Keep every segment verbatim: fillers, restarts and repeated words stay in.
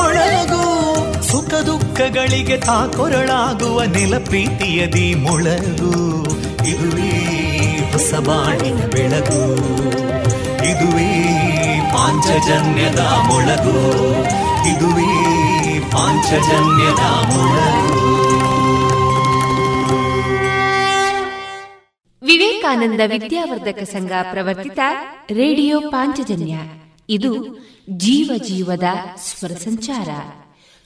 ಮೊಳಗು, ಸುಖ ದುಃಖಗಳಿಗೆ ತಾಕೊರಳಾಗುವ ನೆಲ ಪ್ರೀತಿಯದಿ ಮೊಳಗು, ಇದುವೇ ಹೊಸ ಬಾಳಿನ ಬೆಳಗು, ಇದುವೇ ಪಾಂಚಜನ್ಯದ ಮೊಳಗು, ಇದುವೇ ಪಾಂಚಜನ್ಯದ ಮೊಳಗು. ವಿವೇಕಾನಂದ ವಿದ್ಯಾವರ್ಧಕ ಸಂಘ ಪ್ರವರ್ತಿತ ರೇಡಿಯೋ ಪಾಂಚಜನ್ಯ, ಇದು ಜೀವ ಜೀವದ ಸ್ವರ ಸಂಚಾರ.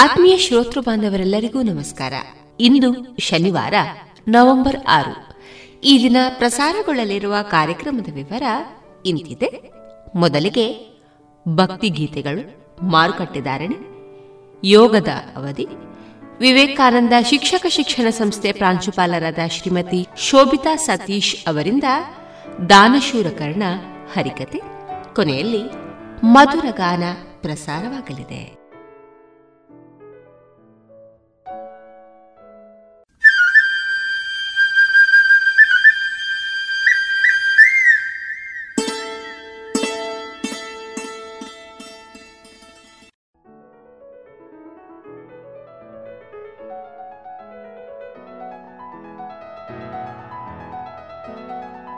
ಆತ್ಮೀಯ ಶ್ರೋತೃ ಬಾಂಧವರೆಲ್ಲರಿಗೂ ನಮಸ್ಕಾರ. ಇಂದು ಶನಿವಾರ ನವೆಂಬರ್ ಆರು. ಈ ದಿನ ಪ್ರಸಾರಗೊಳ್ಳಲಿರುವ ಕಾರ್ಯಕ್ರಮದ ವಿವರ ಇಂತಿದೆ. ಮೊದಲಿಗೆ ಭಕ್ತಿಗೀತೆಗಳು, ಮಾರುಕಟ್ಟೆ ಧಾರಣೆ, ಯೋಗದ ಅವಧಿ, ವಿವೇಕಾನಂದ ಶಿಕ್ಷಕ ಶಿಕ್ಷಣ ಸಂಸ್ಥೆ ಪ್ರಾಂಶುಪಾಲರಾದ ಶ್ರೀಮತಿ ಶೋಭಿತಾ ಸತೀಶ್ ಅವರಿಂದ ದಾನಶೂರ ಕರ್ಣ ಹರಿಕತೆ, ಕೊನೆಯಲ್ಲಿ ಮಧುರ ಗಾನ ಪ್ರಸಾರವಾಗಲಿದೆ.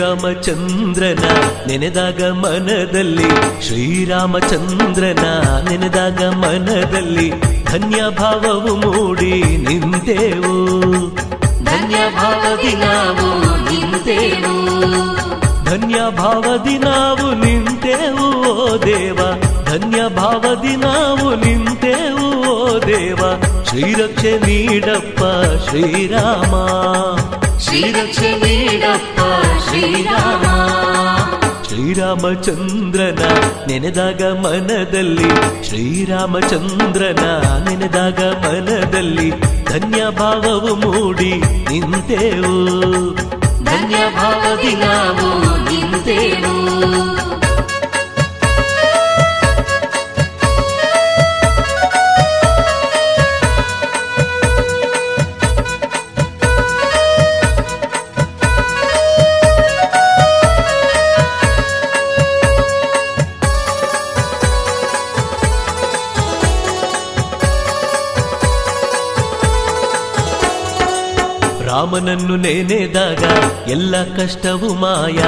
ಶ್ರೀರಾಮಚಂದ್ರನ ನೆನೆದಾಗ ಮನದಲ್ಲಿ, ಶ್ರೀರಾಮಚಂದ್ರನ ನೆನೆದಾಗ ಮನದಲ್ಲಿ ಧನ್ಯ ಭಾವವು ಮೂಡಿ ನಿಂತೆವು, ಧನ್ಯ ಭಾವದಿ ನಾವು ನಿಂತೆವು, ಧನ್ಯ ಭಾವದಿ ನಾವು ನಿಂತೆವು ಓ ದೇವ, ಧನ್ಯ ಭಾವದಿ ನಾವು ನಿಂತೆವು ಓ ದೇವ, ಶ್ರೀರಕ್ಷೆ ನೀಡಪ್ಪ ಶ್ರೀರಾಮ, ಶ್ರೀರಕ್ಷೆ ನೀಡಪ್ಪ ಶ್ರೀರಾಮ. ಶ್ರೀರಾಮಚಂದ್ರನ ನೆನೆದಾಗ ಮನದಲ್ಲಿ, ಶ್ರೀರಾಮಚಂದ್ರನ ನೆನೆದಾಗ ಮನದಲ್ಲಿ ಧನ್ಯ ಭಾವವು ಮೂಡಿ ನಿಂತೆವು, ಧನ್ಯ ಭಾವದಿ ನಾವು ನಿಂತೆವು. ರಾಮನನ್ನು ನೆನೆದಾಗ ಎಲ್ಲ ಕಷ್ಟವು ಮಾಯ,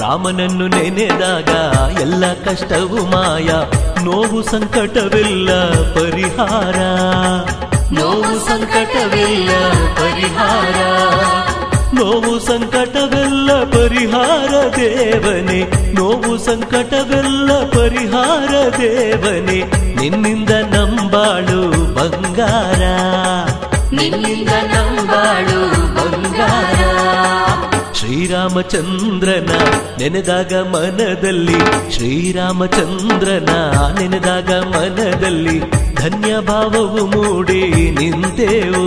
ರಾಮನನ್ನು ನೆನೆದಾಗ ಎಲ್ಲ ಕಷ್ಟವು ಮಾಯ, ನೋವು ಸಂಕಟವಿಲ್ಲ ಪರಿಹಾರ, ನೋವು ಸಂಕಟವೆಲ್ಲ ಪರಿಹಾರ, ನೋವು ಸಂಕಟವೆಲ್ಲ ಪರಿಹಾರ ದೇವನೇ, ನೋವು ಸಂಕಟವೆಲ್ಲ ಪರಿಹಾರ ದೇವನೇ, ನಿನ್ನಿಂದ ನಂಬಾಳು ಬಂಗಾರ, ನಿನ್ನಿಂದ ನಂಬಾಳು ಬಂಗಾರ. ಶ್ರೀರಾಮಚಂದ್ರನ ನೆನೆದಾಗ ಮನದಲ್ಲಿ, ಶ್ರೀರಾಮಚಂದ್ರನ ನೆನೆದಾಗ ಮನದಲ್ಲಿ ಧನ್ಯ ಭಾವವು ಮೂಡಿ ನಿಂತೆವು,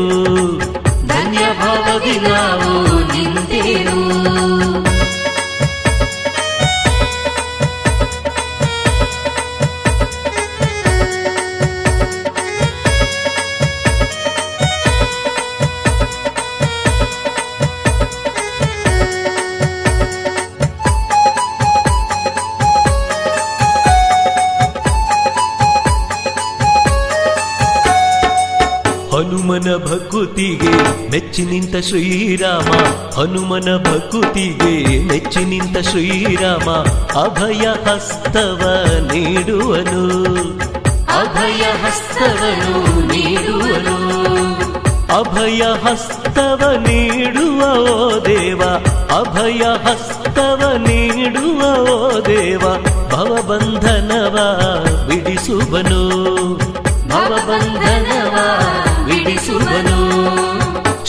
ಧನ್ಯ ಭಾವವಿ ನಾವು ನಿಂತೆವು. ಹನುಮನ ಭಕುತಿಗೆ ಮೆಚ್ಚಿ ನಿಂತ ಶ್ರೀರಾಮ, ಹನುಮನ ಭಕುತಿಗೆ ಮೆಚ್ಚಿ ನಿಂತ ಶ್ರೀರಾಮ ಅಭಯ ಹಸ್ತವ ನೀಡುವನು, ಅಭಯ ಹಸ್ತವನು ನೀಡುವನು, ಅಭಯ ಹಸ್ತವ ನೀಡುವ ಓ ದೇವ, ಅಭಯ ಹಸ್ತವ ನೀಡುವ ಓ ದೇವ, ಭವಬಂಧನವ ಬಿಡಿಸುವನು, ಭವಬಂಧನವ ಬಿಡಿಸುವನು.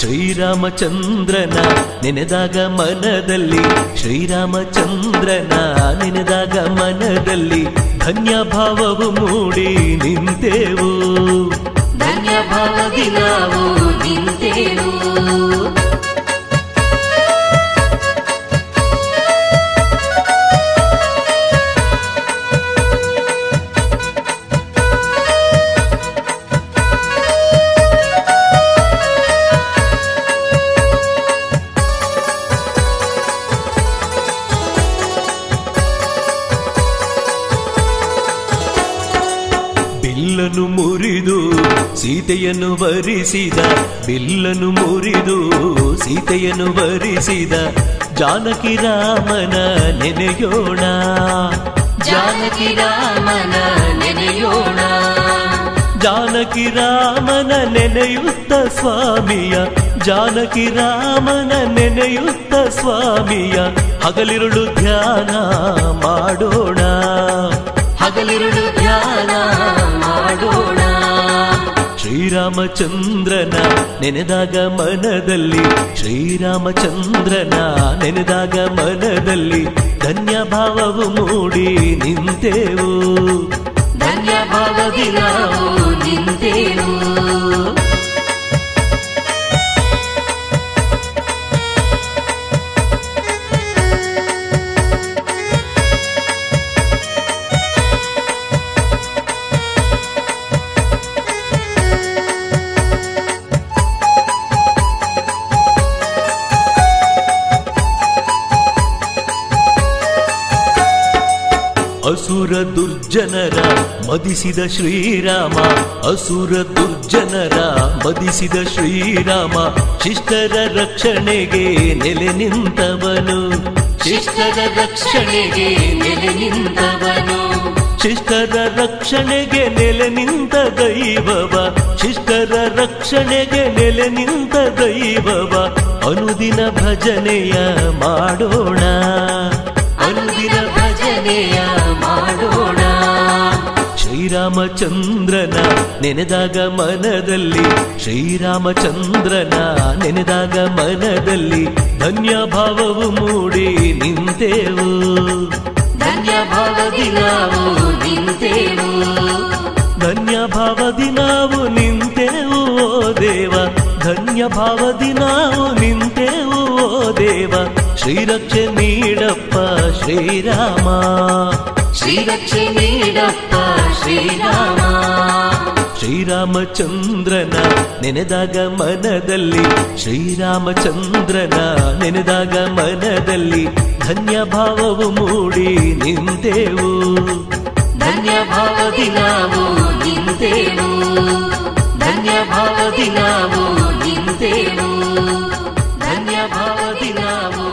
ಶ್ರೀರಾಮಚಂದ್ರನ ನೆನೆದಾಗ ಮನದಲ್ಲಿ, ಶ್ರೀರಾಮಚಂದ್ರನ ನೆನೆದಾಗ ಮನದಲ್ಲಿ ಧನ್ಯ ಭಾವವು ಮೂಡಿ ನಿಂತೆವು, ಧನ್ಯ ಭಾವದಿ ನಾವು ನಿಂತೆವು. ಸೀತೆಯನ್ನು ವರಿಸಿದ, ಬಿಲ್ಲನ್ನು ಮುರಿದು ಸೀತೆಯನ್ನು ವರಿಸಿದ ಜಾನಕಿ ರಾಮನ ನೆನೆಯೋಣ, ಜಾನಕಿ ರಾಮನ ನೆನೆಯೋಣ, ಜಾನಕಿ ರಾಮನ ನೆನೆಯುತ್ತ ಸ್ವಾಮಿಯ, ಜಾನಕಿ ರಾಮನ ನೆನೆಯುತ್ತ ಸ್ವಾಮಿಯ ಹಗಲಿರುಳು ಧ್ಯಾನ ಮಾಡೋಣ, ಹಗಲಿರುಳು ಧ್ಯಾನ ಮಾಡೋಣ. ಶ್ರೀರಾಮಚಂದ್ರನ ನೆನೆದಾಗ ಮನದಲ್ಲಿ, ಶ್ರೀರಾಮಚಂದ್ರನ ನೆನೆದಾಗ ಮನದಲ್ಲಿ ಧನ್ಯ ಭಾವವು ಮೂಡಿ ನಿಂತೆವು, ಧನ್ಯ ಭಾವದಿ ನಾವು ನಿಂತೆವು. ಅಸುರ ದುರ್ಜನರ ಮದಿಸಿದ ಶ್ರೀರಾಮ, ಅಸುರ ದುರ್ಜನರ ಮದಿಸಿದ ಶ್ರೀರಾಮ ಶಿಷ್ಟರ ರಕ್ಷಣೆಗೆ ನೆಲೆ ನಿಂತವನು, ಶಿಷ್ಟರ ರಕ್ಷಣೆಗೆ ನೆಲೆ ನಿಂತವನು, ಶಿಷ್ಟರ ರಕ್ಷಣೆಗೆ ನೆಲೆ ನಿಂತ ದೈವವ, ಶಿಷ್ಟರ ರಕ್ಷಣೆಗೆ ನೆಲೆ ನಿಂತ ದೈವವ ಅನುದಿನ ಭಜನೆಯ ಮಾಡೋಣ, ಅನುದಿನ ಭಜನೆಯ ಮಾಡೋಣ. ಶ್ರೀರಾಮಚಂದ್ರನ ನೆನೆದಾಗ ಮನದಲ್ಲಿ, ಶ್ರೀರಾಮಚಂದ್ರನ ನೆನೆದಾಗ ಮನದಲ್ಲಿ ಧನ್ಯ ಭಾವವು ಮೂಡಿ ನಿಂತೆವು, ಧನ್ಯ ಭಾವದಿ ನಾವು ನಿಂತೆವು, ಧನ್ಯ ಭಾವದಿ ನಾವು ನಿಂತೆವು ಓ ದೇವ, ಧನ್ಯ ಭಾವದಿ ನಾವು ನಿಂತೆವು ಓ ದೇವ. ಶ್ರೀರಕ್ಷೆ ನೀಡಪ್ಪ ಶ್ರೀರಾಮ, ಶ್ರೀರಕ್ಷೆ ನೀಡಪ್ಪ ಶ್ರೀರಾಮ. ಶ್ರೀರಾಮಚಂದ್ರನ ನೆನೆದಾಗ ಮನದಲ್ಲಿ, ಶ್ರೀರಾಮಚಂದ್ರನ ನೆನೆದಾಗ ಮನದಲ್ಲಿ ಧನ್ಯ ಭಾವವು ಮೂಡಿ ನಿಂತೆವು, ಧನ್ಯ ಭಾವದಿ ನಾವು ನಿಂತೆವು, ಧನ್ಯ ಭಾವದಿ ನಾವು ನಿಂತೆವು, ಧನ್ಯ ಭಾವದಿ ನಾವು ನಿಂತೆವು.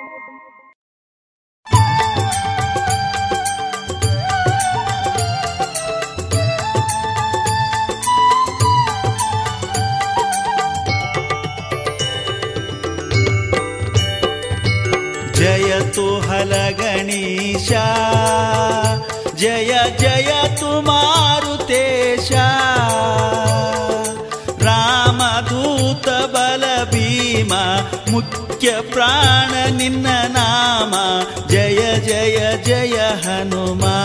तु हल गणेशा जय जय तु मारुतेशा रामदूत बल भीमा मुख्य प्राण निन्न नाम जय जय जय हनुमा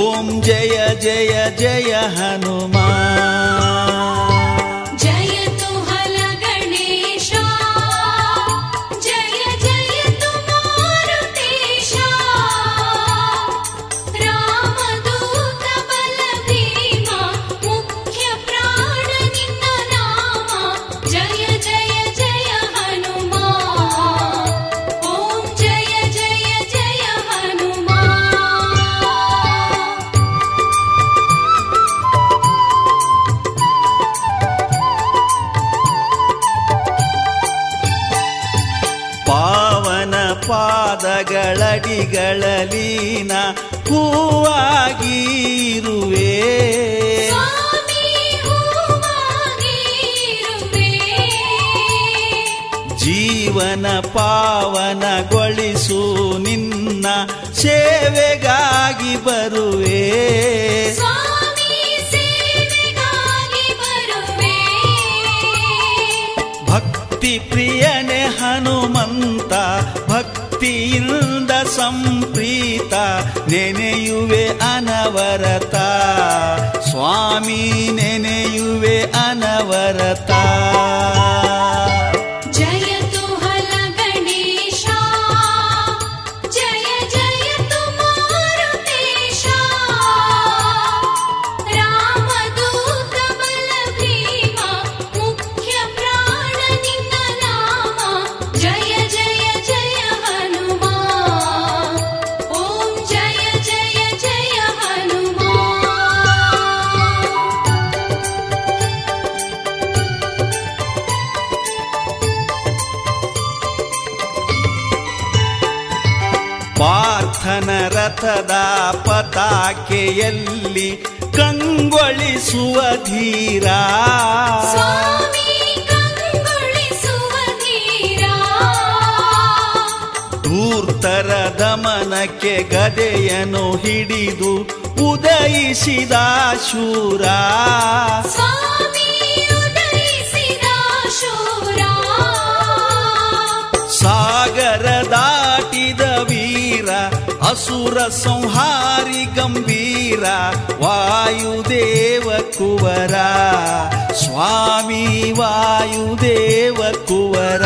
ओम जय जय जय हनुमा ಗಳಲೀನ ಹೂವಾಗಿರುವೆ ಜೀವನ ಪಾವನಗೊಳಿಸು ನಿನ್ನ ಸೇವೆಗಾಗಿ ಬರುವೆ ಭಕ್ತಿ ಪ್ರಿಯನೆ ಹನುಮಂತ ಭಕ್ತಿಯಿಂದ ಸಂಪ್ರೀತ ನೆನೆಯುವೆ ಅನವರತ ಸ್ವಾಮಿ ನೆನೆಯುವೆ ಅನವರತ ರಥದ ಪತಾಕೆಯಲ್ಲಿ ಕಂಗೊಳಿಸುವ ಧೀರ ಧೂರ್ತರ ದಮನಕ್ಕೆ ಗದೆಯನ್ನು ಹಿಡಿದು ಉದಯಿಸಿದ ಶೂರ ಸಾಗರ ದಾಟಿದ ವೀರ ಅಸುರ ಸಂಹಾರಿ ಗಂಭೀರ ವಾಯುದೇವ ಕುವರ ಸ್ವಾಮಿ ವಾಯುದೇವ ಕುವರ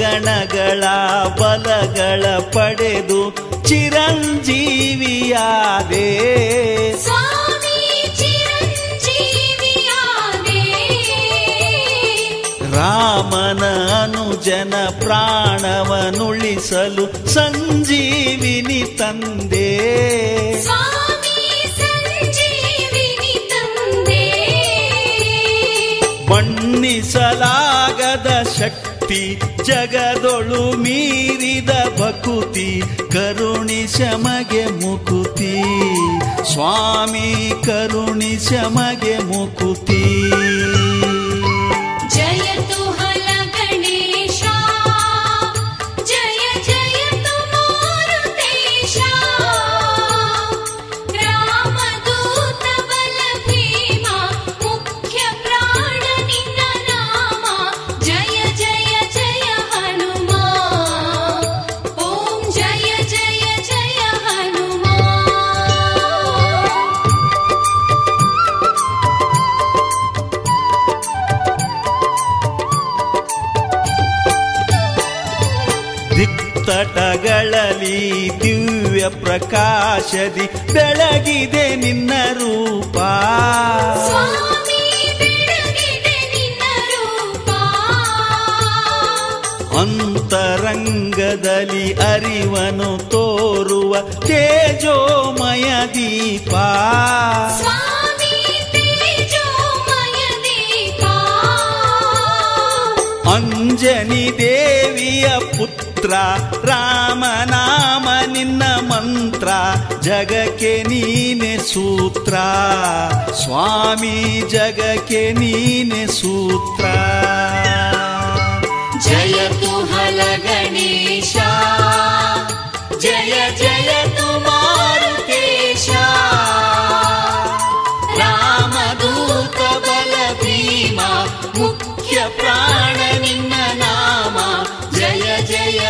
ಗಣಗಳ ಬಲಗಳ ಪಡೆದು ಚಿರಂಜೀವಿಯಾದೆ ರಾಮನ ಅನುಜನ ಪ್ರಾಣವನುಳಿಸಲು ಸಂಜೀವಿನಿ ತಂದೆ ಬಣ್ಣಿಸಲಾಗದ ಶಕ್ತಿ ಜಗದೊಳು ಮೀರಿದ ಭಕುತಿ ಕರುಣಿಶಮಗೆ ಮುಕುತಿ ಸ್ವಾಮಿ ಕರುಣಿಶಮಗೆ ಮುಕುತಿ ಜಯ ತು ಹಲ ಗಣೇಶ ಜಯ ಜಯ ತು ಮಾರುತೇಶ ರಾಮ ತಟಗಳಲ್ಲಿ ದಿವ್ಯ ಪ್ರಕಾಶದಿ ಬೆಳಗಿದೆ ನಿನ್ನ ರೂಪ. ಅಂತರಂಗದಲ್ಲಿ ಅರಿವನ್ನು ತೋರುವ ತೇಜೋಮಯ ದೀಪ. ಅಂಜನಿ ದೇವಿಯ ಪುತ್ರ ರಾಮನಾಮ ನಿನ್ನ ಮಂತ್ರ, ಜಗಕ್ಕೆ ನೀನೆ ಸೂತ್ರ ಸ್ವಾಮಿ, ಜಗಕ್ಕೆ ನೀನೆ ಸೂತ್ರ. ಜಯ ತುಹಲ ಗಣೇಶ, ಜಯ ಜಯ ತು ಮಾರುತೇಶ, ರಾಮದೂತ ಬಲ ಭೀಮ ಮುಖ್ಯ ಪ್ರಾಣ ನಿನ್ನ ನಾಮ, ಜಯ ಜಯ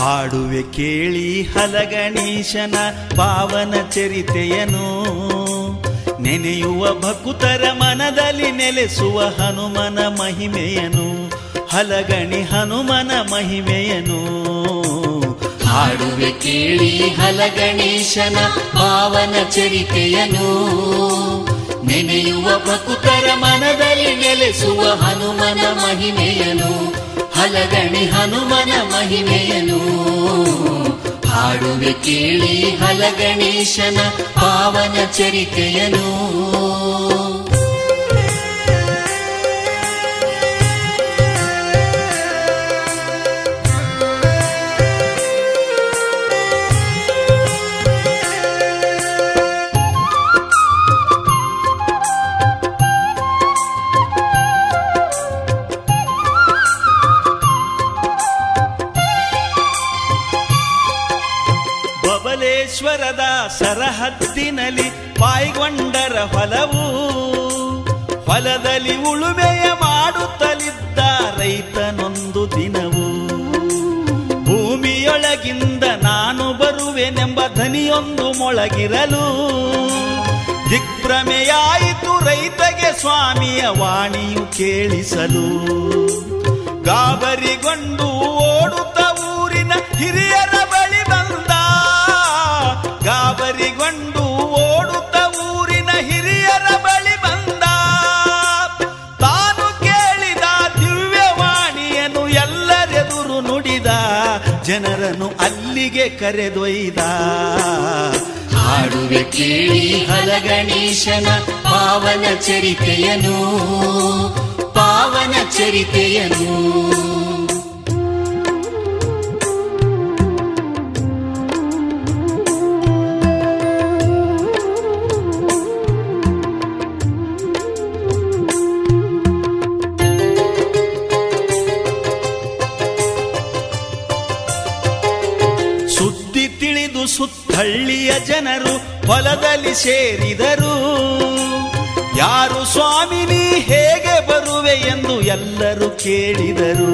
ಹಾಡುವೆ ಕೇಳಿ ಹಲಗಣೇಶನ ಪಾವನ ಚರಿತೆಯನು, ನೆನೆಯುವ ಭಕುತರ ಮನದಲ್ಲಿ ನೆಲೆಸುವ ಹನುಮನ ಮಹಿಮೆಯನು, ಹಲಗಣಿ ಹನುಮನ ಮಹಿಮೆಯನು. ಹಾಡುವೆ ಕೇಳಿ ಹಲಗಣೇಶನ ಪಾವನ ಚರಿತೆಯನು, ನೆನೆಯುವ ಭಕುತರ ಮನದಲ್ಲಿ ನೆಲೆಸುವ ಹನುಮನ ಮಹಿಮೆಯನು, ಹಲಗಣಿ ಹನುಮನ ಮಹಿಮೆಯನು. ಹಾಡುವೆ ಕೇಳಿ ಹಲಗಣೇಶನ ಪಾವನ ಚರಿತೆಯನು. ಶ್ವರದ ಸರಹದ್ದಿನಲ್ಲಿ ಪಾಯ್ಗೊಂಡರ ಹೊಲವು, ಹೊಲದಲ್ಲಿ ಉಳುಮೆಯ ಮಾಡುತ್ತಲಿದ್ದ ರೈತನೊಂದು ದಿನವು, ಭೂಮಿಯೊಳಗಿಂದ ನಾನು ಬರುವೆನೆಂಬ ಧ್ವನಿಯೊಂದು ಮೊಳಗಿರಲು ದಿಗ್ಭ್ರಮೆಯಾಯಿತು ರೈತಗೆ ಸ್ವಾಮಿಯ ವಾಣಿಯು ಕೇಳಿಸಲು. ಗಾಬರಿಗೊಂಡು ಓಡುತ್ತ ಊರಿನ ಹಿರಿಯರ ಬಳಿ ಬಂದ, ಗಾಬರಿಗೊಂಡು ಓಡುತ್ತ ಊರಿನ ಹಿರಿಯರ ಬಳಿ ಬಂದ, ತಾನು ಕೇಳಿದ ದಿವ್ಯವಾಣಿಯನ್ನು ಎಲ್ಲರೆದುರು ನುಡಿದ, ಜನರನ್ನು ಅಲ್ಲಿಗೆ ಕರೆದೊಯ್ದ. ಹಾಡುವೆ ಕೇಳಿ ಹಲಗಣೇಶನ ಪಾವನ ಚರಿತೆಯನು, ಪಾವನ ಚರಿತೆಯನು. ಹಳ್ಳಿಯ ಜನರು ಹೊಲದಲ್ಲಿ ಸೇರಿದರು, ಯಾರು ಸ್ವಾಮಿನಿ ಹೇಗೆ ಬರುವೆ ಎಂದು ಎಲ್ಲರೂ ಕೇಳಿದರು.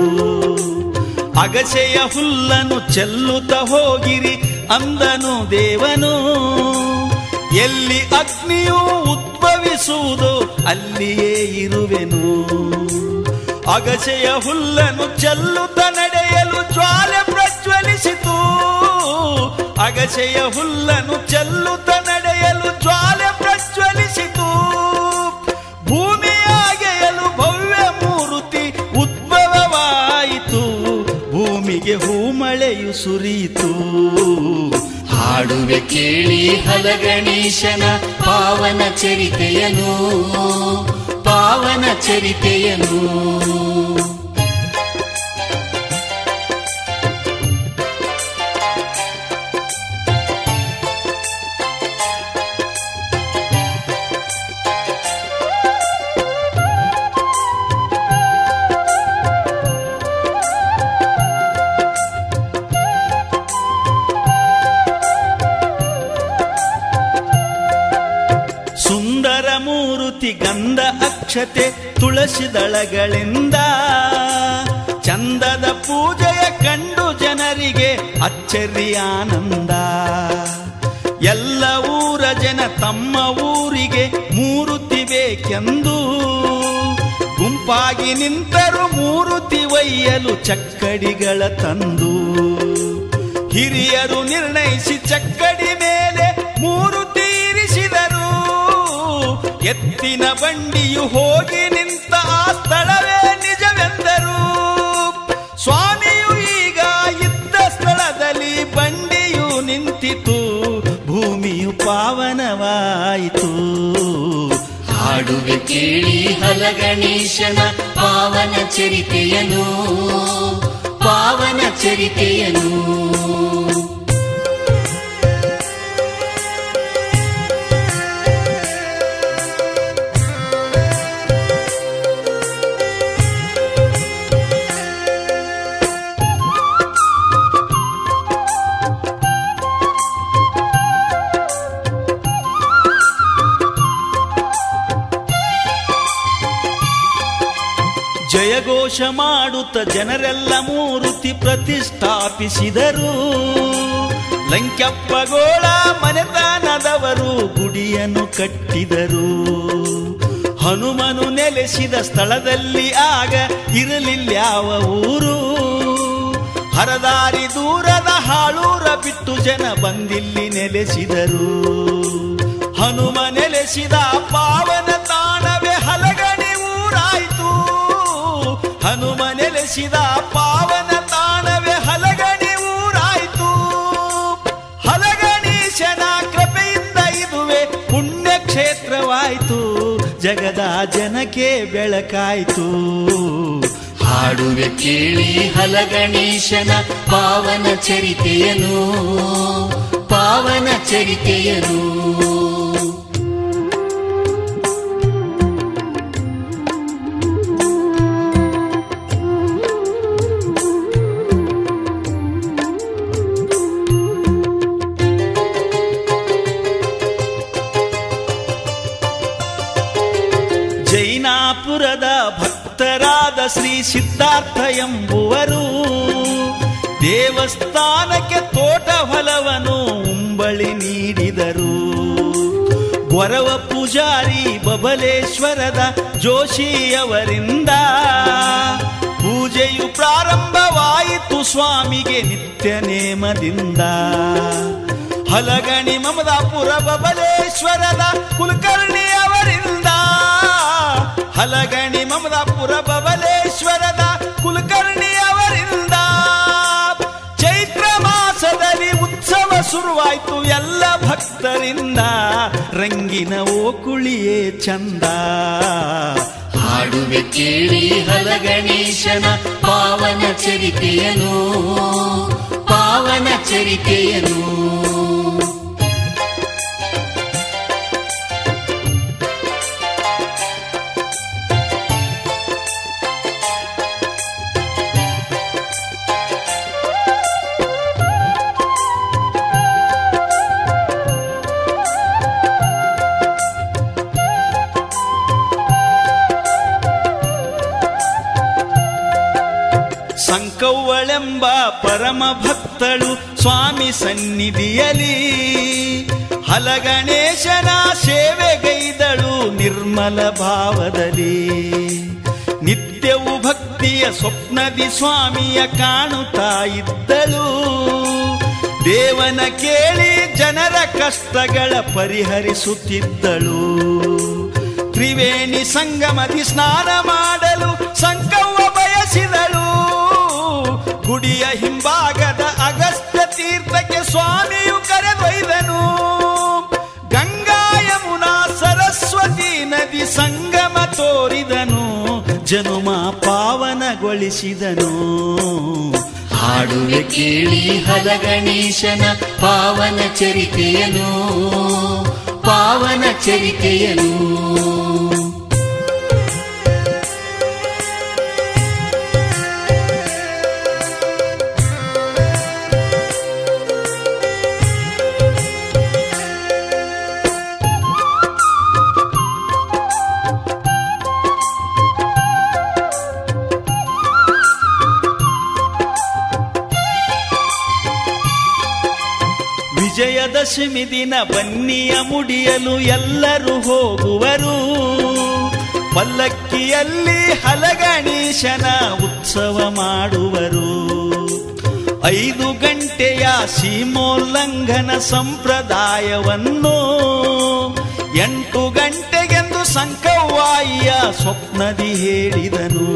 ಅಗಸೆಯ ಹುಲ್ಲನ್ನು ಚೆಲ್ಲುತ್ತ ಹೋಗಿರಿ ಅಂದನು ದೇವನು, ಎಲ್ಲಿ ಅಗ್ನಿಯು ಉದ್ಭವಿಸುವುದೋ ಅಲ್ಲಿಯೇ ಇರುವೆನು. ಅಗಸೆಯ ಹುಲ್ಲನ್ನು ಚೆಲ್ಲುತ್ತ ನಡೆಯಲು ಜ್ವಾಲೆ ಪ್ರಜ್ವಲಿಸಿತು, ಅಗಸೆಯ ಹುಲ್ಲನ್ನು ಚೆಲ್ಲುತ್ತ ನಡೆಯಲು ಜ್ವಾಲೆ ಪ್ರಜ್ವಲಿಸಿತು. ಭೂಮಿಯಾಗೆಯಲು ಭವ್ಯ ಮೂರ್ತಿ ಉದ್ಭವವಾಯಿತು, ಭೂಮಿಗೆ ಹೂಮಳೆಯು ಸುರಿಯಿತು. ಹಾಡುವೆ ಕೇಳಿ ಹಲಗಣೇಶನ ಪಾವನ ಚರಿತೆಯನು, ಪಾವನ ಚರಿತೆಯನು. ಗಂಧ ಅಕ್ಷತೆ ತುಳಸಿ ದಳಗಳಿಂದ ಚಂದದ ಪೂಜೆಯ ಕಂಡು ಜನರಿಗೆ ಅಚ್ಚರಿಯಾನಂದ. ಎಲ್ಲ ಊರ ಜನ ತಮ್ಮ ಊರಿಗೆ ಮೂರುತಿ ಬೇಕೆಂದು ಗುಂಪಾಗಿ ನಿಂತರು ಮೂರುತಿ ಒಯ್ಯಲು ಚಕ್ಕಡಿಗಳ ತಂದು. ಹಿರಿಯರು ನಿರ್ಣಯಿಸಿ ಚಕ್ಕಡಿ ಮೇಲೆ ಮೂರುತಿ ಇರಿಸಿದರು. ಎತ್ತಿನ ಬಂಡಿಯು ಹೋಗಿ ನಿಂತ ಆ ಸ್ಥಳವೇ ನಿಜವೆಂದರು. ಸ್ವಾಮಿಯು ಈಗ ಇದ್ದ ಸ್ಥಳದಲ್ಲಿ ಬಂಡಿಯು ನಿಂತಿತು, ಭೂಮಿಯು ಪಾವನವಾಯಿತು. ಹಾಡುವೆ ಕೇಳಿ ಹಲಗಣೇಶನ ಪಾವನ ಚರಿತೆಯನು, ಪಾವನ ಚರಿತೆಯನು. ಘೋಷ ಮಾಡುತ್ತ ಜನರೆಲ್ಲ ಮೂರುತಿ ಪ್ರತಿಷ್ಠಾಪಿಸಿದರು. ಲಂಕ್ಯಪ್ಪ ಗೋಳ ಮನೆತನದವರು ಗುಡಿಯನ್ನು ಕಟ್ಟಿದರು. ಹನುಮನು ನೆಲೆಸಿದ ಸ್ಥಳದಲ್ಲಿ ಆಗ ಇರಲಿಲ್ಲ ಯಾವ ಊರು. ಹರದಾರಿ ದೂರದ ಹಾಳೂರ ಬಿಟ್ಟು ಜನ ಬಂದಿಲ್ಲಿ ನೆಲೆಸಿದರು. ಹನುಮ ನೆಲೆಸಿದ ಪಾವನ ತಾಣವೇ ಹಲಗಣಿ ಊರಾಯಿತು. ಹನುಮ ನೆಲೆಸಿದ ಪಾವನ ತಾಣವೇ ಹಲಗಣಿ ಊರಾಯಿತು. ಹಲಗಣೇಶನ ಕೃಪೆಯಿಂದ ಇದುವೆ ಪುಣ್ಯಕ್ಷೇತ್ರವಾಯಿತು. ಜಗದ ಜನಕ್ಕೆ ಬೆಳಕಾಯಿತು. ಹಾಡುವೆ ಕೇಳಿ ಹಲಗಣೇಶನ ಪಾವನ ಚರಿತೆಯನು, ಪಾವನ ಚರಿತೆಯನು. ಶ್ರೀ ಸಿದ್ಧಾರ್ಥ ಎಂಬುವರು ದೇವಸ್ಥಾನಕ್ಕೆ ತೋಟ ಫಲವನ್ನು ಉಂಬಳಿ ನೀಡಿದರು. ಗೊರವ ಪೂಜಾರಿ ಬಬಲೇಶ್ವರದ ಜೋಶಿಯವರಿಂದ ಪೂಜೆಯು ಪ್ರಾರಂಭವಾಯಿತು ಸ್ವಾಮಿಗೆ ನಿತ್ಯ ನೇಮದಿಂದ. ಹಲಗಣಿ ಮಮದಾಪುರ ಬಬಲೇಶ್ವರದ ಕುಲಕರ್ಣಿಯವರಿಂದ, ಹಲಗಣಿ ಮಮದಾಪುರ ಬಬಲೇಶ್ವರದ ಕುಲಕರ್ಣಿಯವರಿಂದ ಚೈತ್ರ ಮಾಸದಲ್ಲಿ ಉತ್ಸವ ಶುರುವಾಯಿತು ಎಲ್ಲ ಭಕ್ತರಿಂದ. ರಂಗಿನ ಓಕುಳಿಯೇ ಚಂದ. ಹಾಡುವೆ ಕೇಳಿ ಹಲಗಣೇಶನ ಪಾವನ ಚರಿತೆಯನು, ಪಾವನ ಚರಿತೆಯನು. ಕೌವಳೆಂಬ ಪರಮ ಭಕ್ತಳು ಸ್ವಾಮಿ ಸನ್ನಿಧಿಯಲಿ ಹಲಗಣೇಶನ ಸೇವೆಗೈದಳು ನಿರ್ಮಲ ಭಾವದಲ್ಲಿ. ನಿತ್ಯವೂ ಭಕ್ತಿಯ ಸ್ವಪ್ನದಿ ಸ್ವಾಮಿಯ ಕಾಣುತ್ತಾ ಇದ್ದಳು. ದೇವನ ಕೇಳಿ ಜನರ ಕಷ್ಟಗಳ ಪರಿಹರಿಸುತ್ತಿದ್ದಳು. ತ್ರಿವೇಣಿ ಸಂಗಮದಿ ಸ್ನಾನ ಮಾಡಲು ಸಂಕವ್ವ ಬಯಸಿದಳು. ಗುಡಿಯ ಹಿಂಭಾಗದ ಅಗಸ್ತ್ಯ ತೀರ್ಥಕ್ಕೆ ಸ್ವಾಮಿಯು ಕರೆದು ಜನುಮ ಪಾವನಗೊಳಿಸಿದನು. ಹಾಡುವೆ ಕೇಳಿ ಹಲಗಣೇಶನ ಪಾವನ ಚರಿತೆಯನು, ಪಾವನ ಚರಿತೆಯನು. ದಶಮಿ ದಿನ ಬನ್ನಿಯ ಮುಡಿಯಲು ಎಲ್ಲರೂ ಹೋಗುವರು, ಪಲ್ಲಕ್ಕಿಯಲ್ಲಿ ಹಲಗಣೇಶನ ಉತ್ಸವ ಮಾಡುವರು. ಐದು ಗಂಟೆಯ ಸೀಮೋಲ್ಲಂಘನ ಸಂಪ್ರದಾಯವನ್ನು ಎಂಟು ಗಂಟೆಗೆಂದು ಸಂಕವ್ವಾಯಿಯ ಸ್ವಪ್ನದಿ ಹೇಳಿದನು.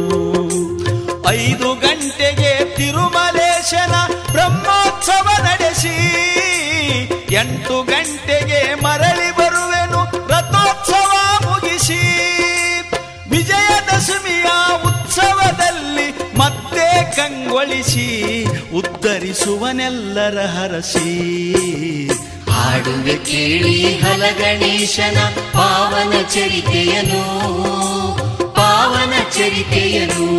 ಐದು ಗಂಟೆಗೆ ತಿರುಮಲೇಶನ ಬ್ರಹ್ಮೋತ್ಸವ ನಡೆಸಿ ಎಂಟು ಗಂಟೆಗೆ ಮರಳಿ ಬರುವೆನು. ರಥೋತ್ಸವ ಮುಗಿಸಿ ವಿಜಯದಶಮಿಯ ಉತ್ಸವದಲ್ಲಿ ಮತ್ತೆ ಕಂಗೊಳಿಸಿ ಉದ್ಧರಿಸುವನೆಲ್ಲರ ಹರಸಿ. ಹಾಡುವೆ ಕೇಳಿ ಹಲಗಣೇಶನ ಪಾವನ ಚರಿತೆಯನು, ಪಾವನ ಚರಿತೆಯನು.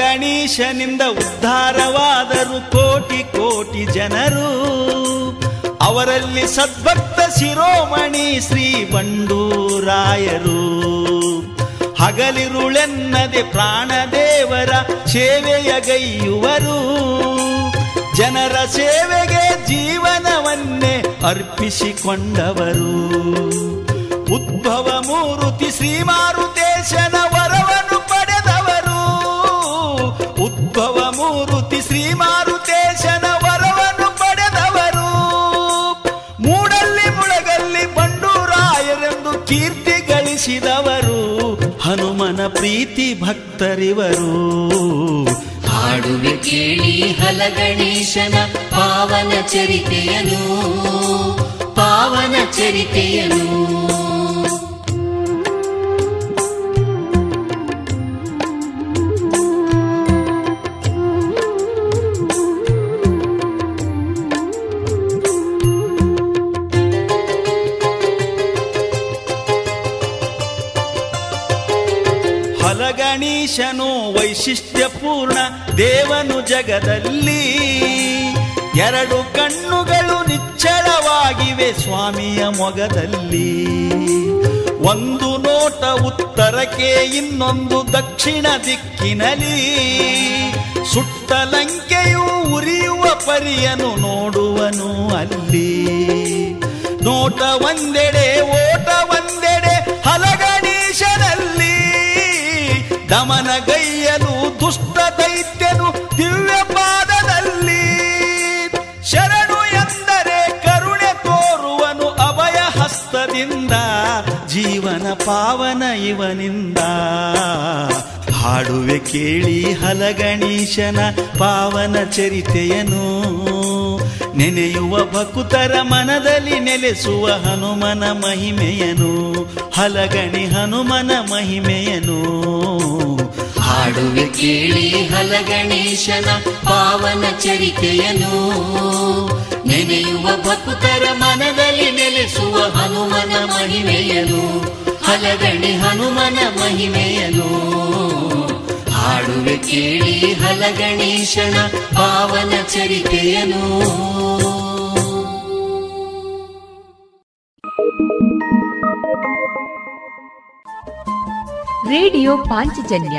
ಗಣೇಶನಿಂದ ಉದ್ಧಾರವಾದರು ಕೋಟಿ ಕೋಟಿ ಜನರು, ಅವರಲ್ಲಿ ಸದ್ಭಕ್ತ ಶಿರೋಮಣಿ ಶ್ರೀ ಬಂಡೂರಾಯರು. ಹಗಲಿರುಳೆನ್ನದೆ ಪ್ರಾಣದೇವರ ಸೇವೆಯ ಗೈಯುವರು, ಜನರ ಸೇವೆಗೆ ಜೀವನವನ್ನೇ ಅರ್ಪಿಸಿಕೊಂಡವರು. ಉದ್ಭವ ಮೂರ್ತಿ ಶ್ರೀ ಮಾರುತೇಶನ ವರವನ್ನು ಪಡೆದವರು, ಉದ್ಭವ ಮೂರ್ತಿ ಶ್ರೀ ಮಾರುತೇಶನ ವರವನ್ನು ಪಡೆದವರು. ಮೂಡಲ್ಲಿ ಮುಳಗಲ್ಲಿ ಬಂಡೂರಾಯರೆಂದು ಕೀರ್ತಿ ಗಳಿಸಿದವರು, ಹನುಮನ ಪ್ರೀತಿ ಭಕ್ತರಿವರು. ಹಾಡುವೆ ಕೇಳಿ ಹಲಗಣೇಶನ ಪಾವನ ಚರಿತೆಯನು, ಪಾವನ ಚರಿತೆಯನು. ಗಣೇಶನು ವೈಶಿಷ್ಟ್ಯಪೂರ್ಣ ದೇವನು ಜಗದಲ್ಲಿ, ಎರಡು ಕಣ್ಣುಗಳು ನಿಚ್ಚಳವಾಗಿವೆ ಸ್ವಾಮಿಯ ಮೊಗದಲ್ಲಿ. ಒಂದು ನೋಟ ಉತ್ತರಕ್ಕೆ, ಇನ್ನೊಂದು ದಕ್ಷಿಣ ದಿಕ್ಕಿನಲ್ಲಿ. ಸುಟ್ಟ ಲಂಕೆಯು ಉರಿಯುವ ಪರಿಯನ್ನು ನೋಡುವನು ಅಲ್ಲಿ. ನೋಟ ಒಂದೆಡೆ ಓಟ ಒಂದೆಡೆ ಹಲಗಣೇಶನಲ್ಲಿ. ದಮನಗೈಯನು ದುಷ್ಟ ದೈತ್ಯನು ದಿವ್ಯ ಪಾದದಲ್ಲಿ. ಶರಣು ಎಂದರೆ ಕರುಣೆ ತೋರುವನು ಅಭಯ ಹಸ್ತದಿಂದ, ಜೀವನ ಪಾವನ ಇವನಿಂದ. ಹಾಡುವೆ ಕೇಳಿ ಹಲಗಣೇಶನ ಪಾವನ ಚರಿತೆಯನು, ನೆನೆಯುವ ಭಕುತರ ಮನದಲ್ಲಿ ನೆಲೆಸುವ ಹನುಮನ ಮಹಿಮೆಯನು, ಹಲಗಣಿ ಹನುಮನ ಮಹಿಮೆಯನು. ಹಾಡುವೆ ಕೇಳಿ ಹಲಗಣೇಶನ ಪಾವನ ಚರಿತೆಯನು, ನೆನೆಯುವ ಭಕುತರ ಮನದಲ್ಲಿ ನೆಲೆಸುವ ಹನುಮನ ಮಹಿಮೆಯನು, ಹಲಗಣಿ ಹನುಮನ ಮಹಿಮೆಯನು. ಹಾಡುವೆ ಕೇಳಿ ಹಲಗಣೇಶನ ಪಾವನ ಚರಿತೆಯನು. ರೇಡಿಯೋ ಪಾಂಚಜನ್ಯ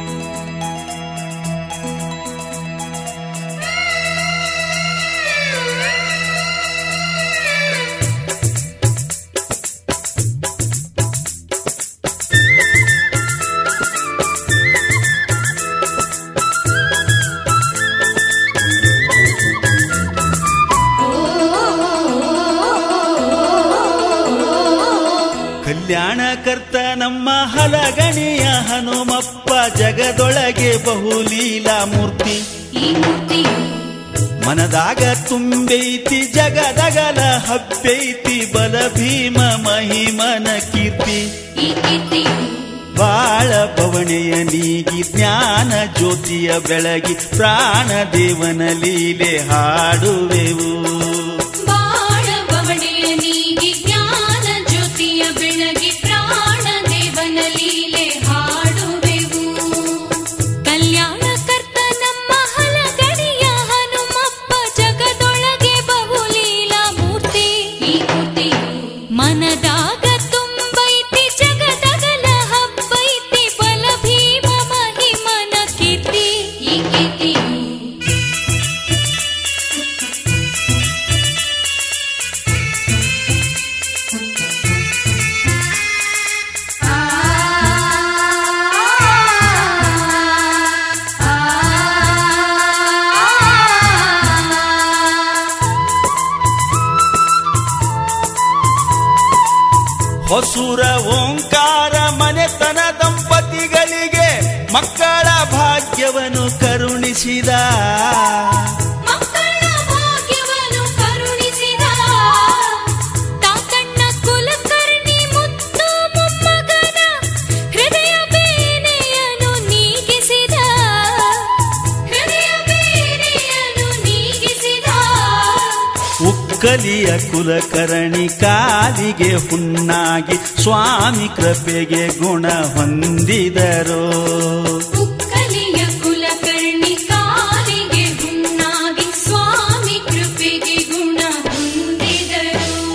ಕಲ್ಯಾಣಕರ್ತ ನಮ್ಮ ಹಲಗಣಿಯ ಹನುಮಪ್ಪ ಜಗದೊಳಗೆ ಬಹುಲೀಲಾ ಮೂರ್ತಿ. ಈ ಮೂರ್ತಿಯು ಮನದಾಗ ತುಂಬೈತಿ ಜಗದಗಲ ಹಬ್ಬೈತಿ ಬಲ ಭೀಮ ಮಹಿಮನ ಕೀರ್ತಿ. ಈ ಕೀರ್ತಿಯು ಬಾಳ ಪವಣೆಯ ನೀಗಿ ಜ್ಞಾನ ಜ್ಯೋತಿಯ ಬೆಳಗಿ ಪ್ರಾಣ ದೇವನ ಲೀಲೆ ಹಾಡುವೆವು. ಬಾಳ ಪವಣೆಯ ನೀಗಿ ಜ್ಞಾನ ಜ್ಯೋತಿಯ ಬೆಳಗಿ ಪ್ರಾಣ ದೇವನ ಲೀಲೆ ಹಾಡುವೆವು. ಕಲ್ಯಾಣ ಕರ್ತ ನಮ್ಮ ಹಲಗಣಿಯ ಹನುಮಪ್ಪ ಜಗದೊಳಗೆ ಬಹುಲೀಲಾ ಮೂರ್ತಿ. ಈ ಮೂರ್ತಿಯು ಮನದಾಗ ಹೊಸುರ ಓಂಕಾರ ಮನೆತನ ದಂಪತಿಗಳಿಗೆ ಮಕ್ಕಳ ಭಾಗ್ಯವನ್ನು ಕರುಣಿಸಿದ. ಮಕ್ಕಳ ಭಾಗ್ಯವನ್ನು ಕರುಣಿಸಿದ ತಾತಣ್ಣ ಕುಲಕರ್ಣಿ ಮುತ್ತು ಮೊಮ್ಮಗನ ಹೃದಯ ಬೇನೆಯನ್ನು ನೀಗಿಸಿದ. ಹೃದಯ ಬೇನೆಯನ್ನು ನೀಗಿಸಿದ ಕಲಿಯ ಕುಲಕರ್ಣಿ ಕಾಲಿಗೆ ಹುಣ್ಣಾಗಿ ಸ್ವಾಮಿ ಕೃಪೆಗೆ ಗುಣ ಹೊಂದಿದರು. ಕಲಿಯ ಕುಲಕರ್ಣಿ ಕಾಲಿಗೆ ಹುಣ್ಣಾಗಿ ಸ್ವಾಮಿ ಕೃಪೆಗೆ ಗುಣ ಹೊಂದಿದರು.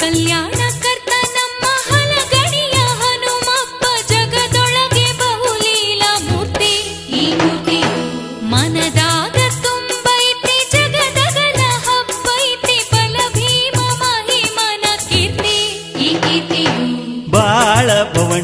ಕಲ್ಯಾಣ ಕರ್ತ ನಮ್ಮ ಹಲಗಣಿಯ ಹನುಮಪ್ಪ ಜಗದೊಳಗೆ ಬಹುಲೀಲಾ ಮೂರ್ತಿ. ಈ ಮೂರ್ತಿ ಮನದಾಗ ಬಾಳ ಪವಣೆಯ ನೀಗಿ ಜ್ಞಾನ ಜ್ಯೋತಿಯ ಬೆಳಗಿ ಪ್ರಾಣ ದೇವನ ಲೀಲೆ ಹಾಡುವೆವು.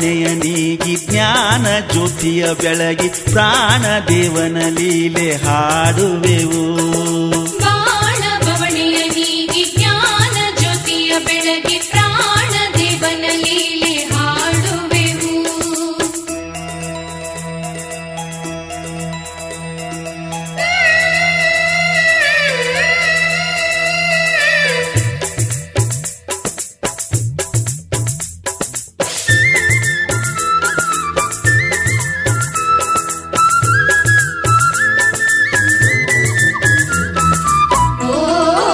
ಬಾಳ ಪವಣೆಯ ನೀಗಿ ಜ್ಞಾನ ಜ್ಯೋತಿಯ ಬೆಳಗಿ ಪ್ರಾಣ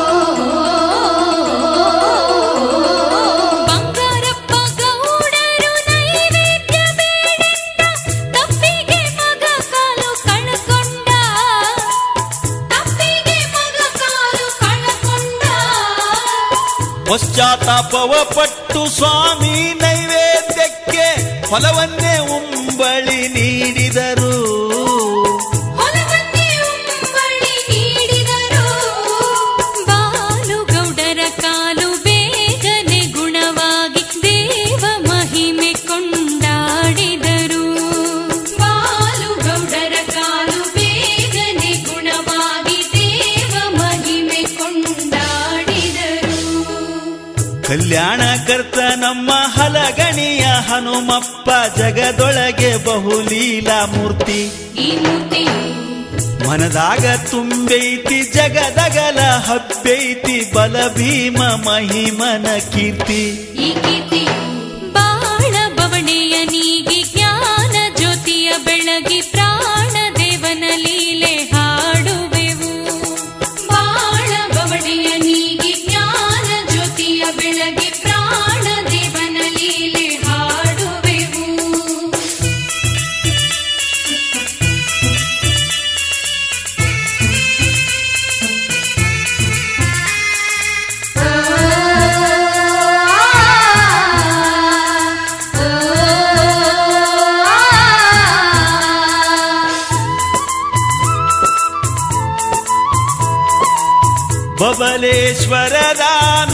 ದೇವನ ಲೀಲೆ ಹಾಡುವೆವು. ಪಶ್ಚಾತ್ತಾಪವ ಪಟ್ಟು ಸ್ವಾಮಿ ನೈವೇದ್ಯಕ್ಕೆ ಫಲವನ್ನೇ ಉಂಬಳಿ ನೀಡಿದರು. ಬಾಲುಗೌಡರ ಕಾಲು ಬೇಗನೆ ಗುಣವಾಗಿ ದೇವ ಮಹಿಮೆ ಕೊಂಡಾಡಿದರು. ಬಾಲುಗೌಡರ ಕಾಲು ಬೇಗನೆ ಗುಣವಾಗಿ ದೇವ ಮಹಿಮೆ ಕೊಂಡಾಡಿದರು. ಕಲ್ಯಾಣ ಕರ್ತ ನಮ್ಮ ಹಲಗಣಿಯ ಹನುಮಪ್ಪ ಜಗದೊಳಗೆ ಬಹುಲೀಲಾ ಮೂರ್ತಿ. ಈ ಮೂರ್ತಿಯು ಮನದಾಗ ತುಂಬೈತಿ ಜಗದಗಲ ಹಬ್ಬೈತಿ ಬಲ ಭೀಮ ಮಹಿಮನ ಕೀರ್ತಿ. ಈ ಕೀರ್ತಿಯು ಬಾಳ ಬವಣೆಯ ನೀಗಿ ಜ್ಞಾನ ಜ್ಯೋತಿಯ ಬೆಳಗಿ ಪ್ರಾಣ ದೇವನ ಲೀಲೆ ಹಾಡುವೆವು. ಬಾಳ ಬವಣೆಯ ನೀಗಿ ಜ್ಞಾನ ಜ್ಯೋತಿಯ ಬೆಳಗಿ ಪ್ರಾಣ ದೇವನ ಲೀಲೆ ಹಾಡುವೆವು. ಬಬಲೇಶ್ವರದ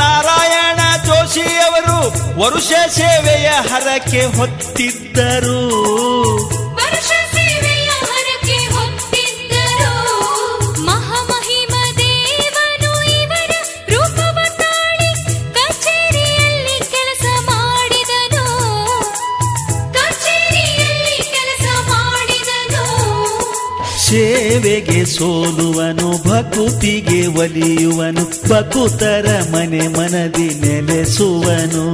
ನಾರಾಯಣ ಜೋಶಿಯವರು ವರುಷ ಸೇವೆಯ ಹರಕೆ ಹೊತ್ತಿದ್ದರು. ವರುಷ ಸೇವೆಯ ಹರಕೆ ಹೊತ್ತಿದ್ದರು. ಮಹಾಮಹಿಮ ದೇವನು ಇವರ ರೂಪವ ತಾಳಿ ಕಚೇರಿಯಲ್ಲಿ ಕೆಲಸ ಮಾಡಿದರು. ಕಲೆಗೆ ಸೋಲುವನು, ಭಕುತಿಗೆ ಒಲಿಯುವನು, ಭಕುತರ ಮನೆ ಮನದಿ ನೆಲೆಸುವನು.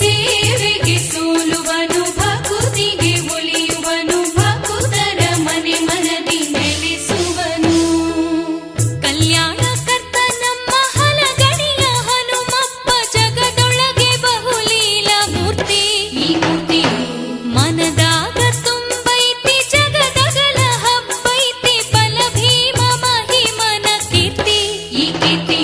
ಸೇವೆಗೆ ಸೋಲುವನು, ಭಕುತಿಗೆ ಒಲಿಯುವನು, ಭಕುತರ ಮನೆ ಮನದಿ ನೆಲೆಸುವನು. ಕಲ್ಯಾಣ ಕರ್ತ ನಮ್ಮ ಹಲಗಣಿಯ ಹನುಮಪ್ಪ, ಜಗದೊಳಗೆ ಬಹುಲೀಲ ಮೂರ್ತಿ ಈ ಮೂರ್ತಿ. ಮನದಾಗ ತುಂಬೈತಿ ಜಗದಗಳ ಹಬ್ಬೈತಿ, ಬಲ ಭೀಮ ಮಹಿಮನ ಕೀರ್ತಿ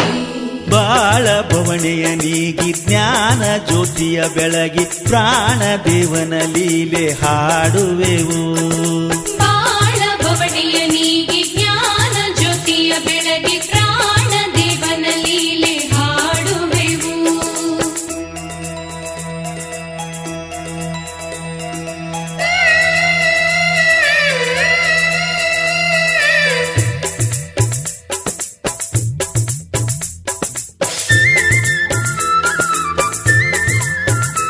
ಈ ಕೀರ್ತಿ. ಬಾಳ ಭವಣೆಯ ನೀಗಿ ಜ್ಞಾನ ಜ್ಯೋತಿಯ ಬೆಳಗಿ, ಪ್ರಾಣ ದೇವನ ಲೀಲೆ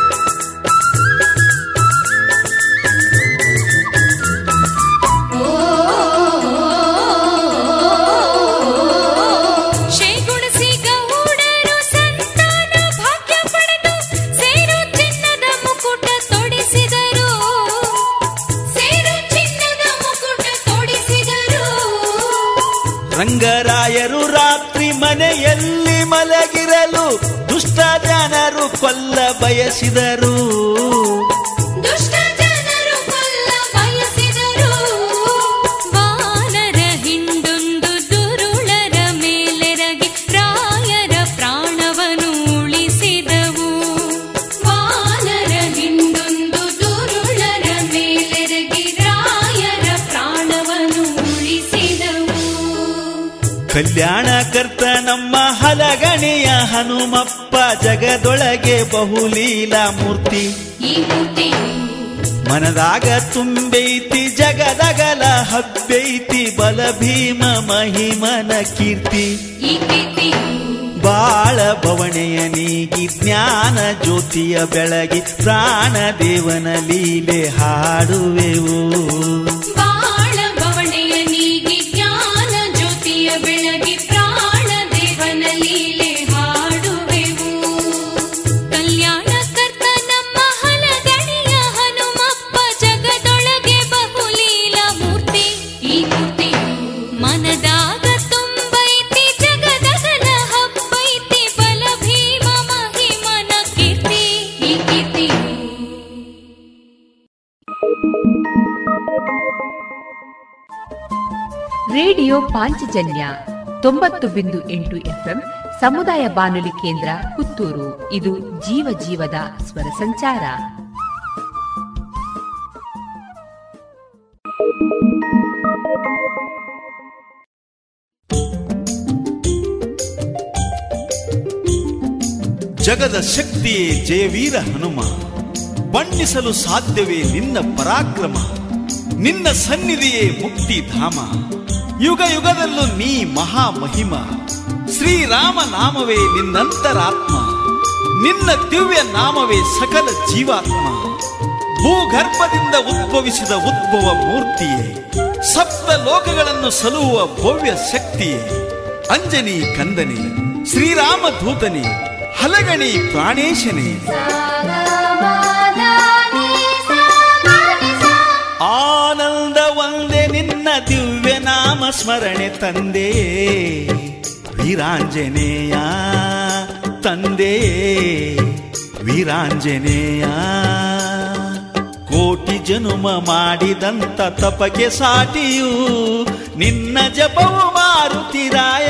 ಹಾಡುವೆವು. ಬಾಳ ಭವಣೆಯ ನೀಗಿ ಜ್ಞಾನ ಜ್ಯೋತಿಯ ಬೆಳಗಿ, ಪ್ರಾಣ ದೇವನ ಲೀಲೆ ಹಾಡುವೆವು. ರಂಗರಾಯರು ರಾತ್ರಿ ಮನೆಯಲ್ಲಿ ಮಲಗಿರಲು, ದುಷ್ಟ ಜನರು ಕೊಲ್ಲ ಬಯಸಿದರು. ದುಷ್ಟ ಜನರು ಕೊಲ್ಲ ಬಯಸಿದರು. ವಾನರ ಹಿಂಡೊಂದು ದುರುಳರ ಮೇಲೆರಗಿ, ರಾಯರ ಪ್ರಾಣವನ್ನು ಉಳಿಸಿದವು. ವಾನರ ಹಿಂಡೊಂದು ದುರುಳರ ಮೇಲೆರಗಿ, ರಾಯರ ಪ್ರಾಣವನ್ನು ಉಳಿಸಿದವು. ಕಲ್ಯಾಣ ಕರ್ತ ನಮ್ಮ ಹಲಗಣಿಯ ಹನುಮಪ್ಪ, ಜಗದೊಳಗೆ ಬಹುಲೀಲ ಮೂರ್ತಿ ಈ ಮೂರ್ತಿ. ಮನದಾಗ ತುಂಬೈತಿ ಜಗದಗಲ ಹಬ್ಬೈತಿ, ಬಲ ಭೀಮ ಮಹಿಮನ ಕೀರ್ತಿ ಈ ಕೀರ್ತಿ. ಬಾಳ ಭವಣೆಯ ನೀಗಿ ಜ್ಞಾನ ಜ್ಯೋತಿಯ ಬೆಳಗಿ, ಪ್ರಾಣ ದೇವನ ಲೀಲೆ ಹಾಡುವೆವು. ಬಾಳ ಭವಣೆಯ ನೀಗಿ ಜ್ಞಾನ ಜ್ಯೋತಿಯ ಬೆಳಗಿ, ಪ್ರಾಣ ದೇವನ ಲೀಲೆ ಹಾಡುವೆವು. ಕಲ್ಯಾಣ ಕರ್ತ ನಮ್ಮ ಹಲಗಣಿಯ ಹನುಮಪ್ಪ, ಜಗದೊಳಗೆ ಬಹುಲೀಲ ಮೂರ್ತಿ ಈ ಮೂರ್ತಿ. ಮನದಾಗ ತುಂಬೈತಿ ಜಗದಗಲ ಹಬ್ಬೈತಿ, ಬಲ ಭೀಮ ಮಹಿಮನ ಕೀರ್ತಿ ಈ ಕೀರ್ತಿ. ರೇಡಿಯೋ ಪಾಂಚಜನ್ಯ ತೊಂಬತ್ತು ಬಿಂದು ಎಂಟು ಎಫ್ಎಂ ಸಮುದಾಯ ಬಾನುಲಿ ಕೇಂದ್ರ ಪುತ್ತೂರು. ಇದು ಜೀವ ಜೀವದ ಸ್ವರ ಸಂಚಾರ. ಜಗದ ಶಕ್ತಿಯೇ ಜಯವೀರ ಹನುಮ, ಬಣ್ಣಿಸಲು ಸಾಧ್ಯವೇ ನಿನ್ನ ಪರಾಕ್ರಮ. ನಿನ್ನ ಸನ್ನಿಧಿಯೇ ಮುಕ್ತಿಧಾಮ, ಯುಗ ಯುಗದಲ್ಲೂ ನೀ ಮಹಾಮಹಿಮ. ಶ್ರೀರಾಮ ನಾಮವೇ ನಿನ್ನಂತರಾತ್ಮ, ನಿನ್ನ ದಿವ್ಯ ನಾಮವೇ ಸಕಲ ಜೀವಾತ್ಮ. ಭೂಗರ್ಭದಿಂದ ಉದ್ಭವಿಸಿದ ಉದ್ಭವ ಮೂರ್ತಿಯೇ, ಸಪ್ತ ಲೋಕಗಳನ್ನು ಸಲುವ ಭವ್ಯ ಶಕ್ತಿಯೇ. ಅಂಜನಿ ಕಂದನೆ ಶ್ರೀರಾಮ ದೂತನೆ, ಹಲಗಣಿ ಪ್ರಾಣೇಶನೇ. ಆನಂದ ಒಂದೇ ನಿನ್ನ ದಿವ್ಯ ನಾಮ ಸ್ಮರಣೆ ತಂದೆ, ವೀರಾಂಜನೇಯ ತಂದೆ ವೀರಾಂಜನೇಯ. ಕೋಟಿ ಜನುಮ ಮಾಡಿದಂತ ತಪಕ್ಕೆ ಸಾಟಿಯೂ ನಿನ್ನ ಜಪವು ಮಾರುತಿರಾಯ.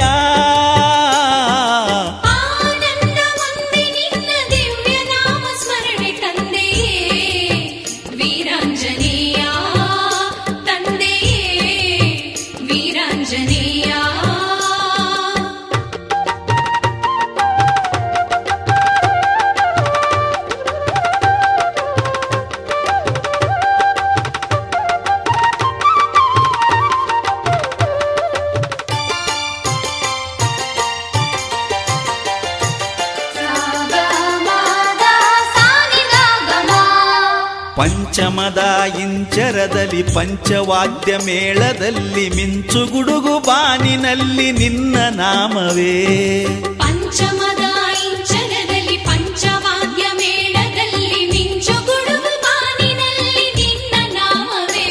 ಪಂಚಮದ ಇಂಚರದಲ್ಲಿ ಪಂಚವಾದ್ಯ ಮೇಳದಲ್ಲಿ ಮಿಂಚು ಗುಡುಗು ಬಾನಿನಲ್ಲಿ ನಿನ್ನ ನಾಮವೇ. ಪಂಚಮದ ಇಂಚರದಲ್ಲಿ ಪಂಚವಾದ್ಯ ಮೇಳದಲ್ಲಿ ಮಿಂಚು ಗುಡುಗು ಬಾನಿನಲ್ಲಿ ನಿನ್ನ ನಾಮವೇ.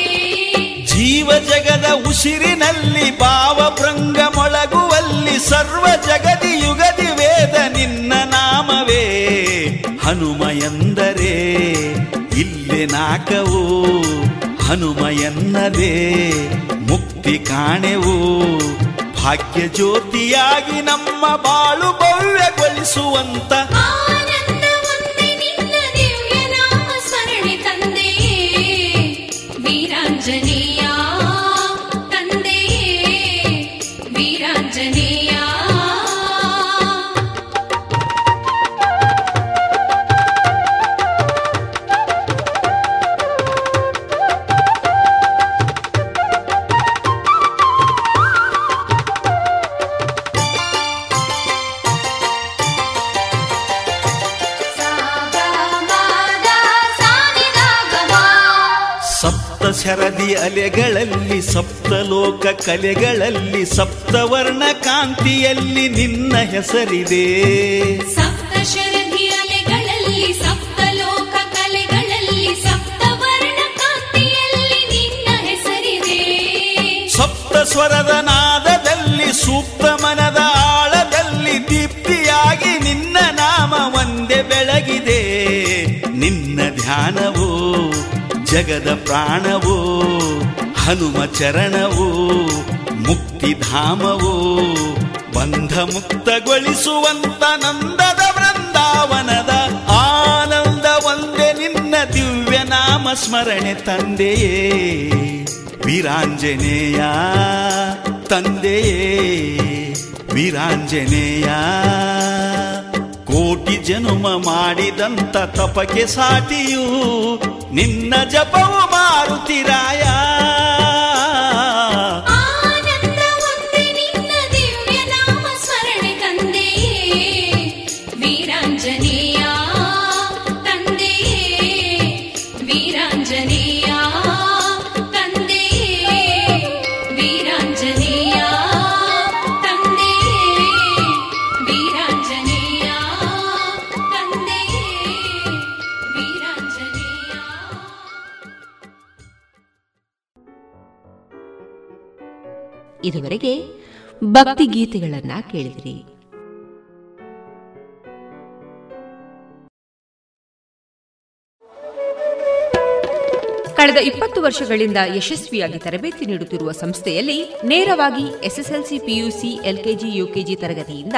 ಜೀವ ಜಗದ ಉಸಿರಿನಲ್ಲಿ ಭಾವಭೃಂಗ ಮೊಳಗುವಲ್ಲಿ ಸರ್ವ ಜಗದಿ ಯುಗದಿ ವೇದ ನಿನ್ನ ನಾಮವೇ. ಹನುಮಯಂದರೆ ಇಲ್ಲೇ ನಾಕವೋ ಹನುಮಯನ್ನದೇ ಮುಕ್ತಿ ಕಾಣೆವೋ. ಭಾಗ್ಯ ಜ್ಯೋತಿಯಾಗಿ ನಮ್ಮ ಬಾಳು ಭವ್ಯಗೊಳಿಸುವಂತ ಆನಂದವನ್ನೇ ನಿನ್ನ ದಿವ್ಯ ನಾಮ ಸ್ಮರಣೆ ತಂದೆ ವೀರಾಂಜನೇಯ, ತಂದೆ ವೀರಾಂಜನೇಯ. ಶರದಿ ಅಲೆಗಳಲ್ಲಿ ಸಪ್ತಲೋಕ ಕಲೆಗಳಲ್ಲಿ ಸಪ್ತವರ್ಣ ಕಾಂತಿಯಲ್ಲಿ ನಿನ್ನ ಹೆಸರಿದೆ. ಸಪ್ತ ಶರದಿ ಅಲೆಗಳಲ್ಲಿ ಸಪ್ತಲೋಕ ಕಲೆಗಳಲ್ಲಿ ಸಪ್ತವರ್ಣ ಕಾಂತಿಯಲ್ಲಿ ನಿನ್ನ ಹೆಸರಿದೆ. ಸಪ್ತ ಸ್ವರದ ನಾದದಲ್ಲಿ ಸೂಕ್ತ ಮನದ ಆಳದಲ್ಲಿ ದೀಪ್ತಿಯಾಗಿ ನಿನ್ನ ನಾಮ ಒಂದೇ ಬೆಳಗಿದೆ. ನಿನ್ನ ಧ್ಯಾನವೋ ಜಗದ ಪ್ರಾಣವೋ ಹನುಮ ಚರಣವೋ ಮುಕ್ತಿಧಾಮವೋ ಬಂಧ ಮುಕ್ತಗೊಳಿಸುವಂತ ನಂದದ ವೃಂದಾವನದ ಆನಂದ ಒಂದೇ ನಿನ್ನ ದಿವ್ಯ ನಾಮ ಸ್ಮರಣೆ ತಂದೆಯೇ ವೀರಾಂಜನೇಯ, ತಂದೆಯೇ ವೀರಾಂಜನೇಯ. ಕೋಟಿ ಜನುಮ ಮಾಡಿದಂತ ತಪಕ್ಕೆ ಸಾಟಿಯೂ ನಿನ್ನ ಜಪವು ಮಾರುತಿರಾಯ. ಆನಂದವಂತೆ ನಿನ್ನ ದಿವ್ಯ ನಾಮ ಸ್ಮರಣೆ ತಂದೆಯೇ ವೀರಾಂಜನೇಯ, ತಂದೆಯೇ ವೀರಾಂಜನೇಯ, ತಂದೆಯೇ ವೀರಾಂಜನೇಯ, ತಂದೆಯೇ ವೀರಾಂಜನೇಯ, ತಂದೆಯೇ ವೀರಾಂಜನೇಯ. ಇದುವರೆಗೆ ಭಕ್ತಿಗೀತೆಗಳನ್ನ ಕೇಳಿದ್ರಿ. ಕಳೆದ ಇಪ್ಪತ್ತು ವರ್ಷಗಳಿಂದ ಯಶಸ್ವಿಯಾಗಿ ತರಬೇತಿ ನೀಡುತ್ತಿರುವ ಸಂಸ್ಥೆಯಲ್ಲಿ ನೇರವಾಗಿ ಎಸ್ಎಸ್ಎಲ್ಸಿ, ಪಿಯುಸಿ, ಎಲ್ಕೆಜಿ, ಯುಕೆಜಿ ತರಗತಿಯಿಂದ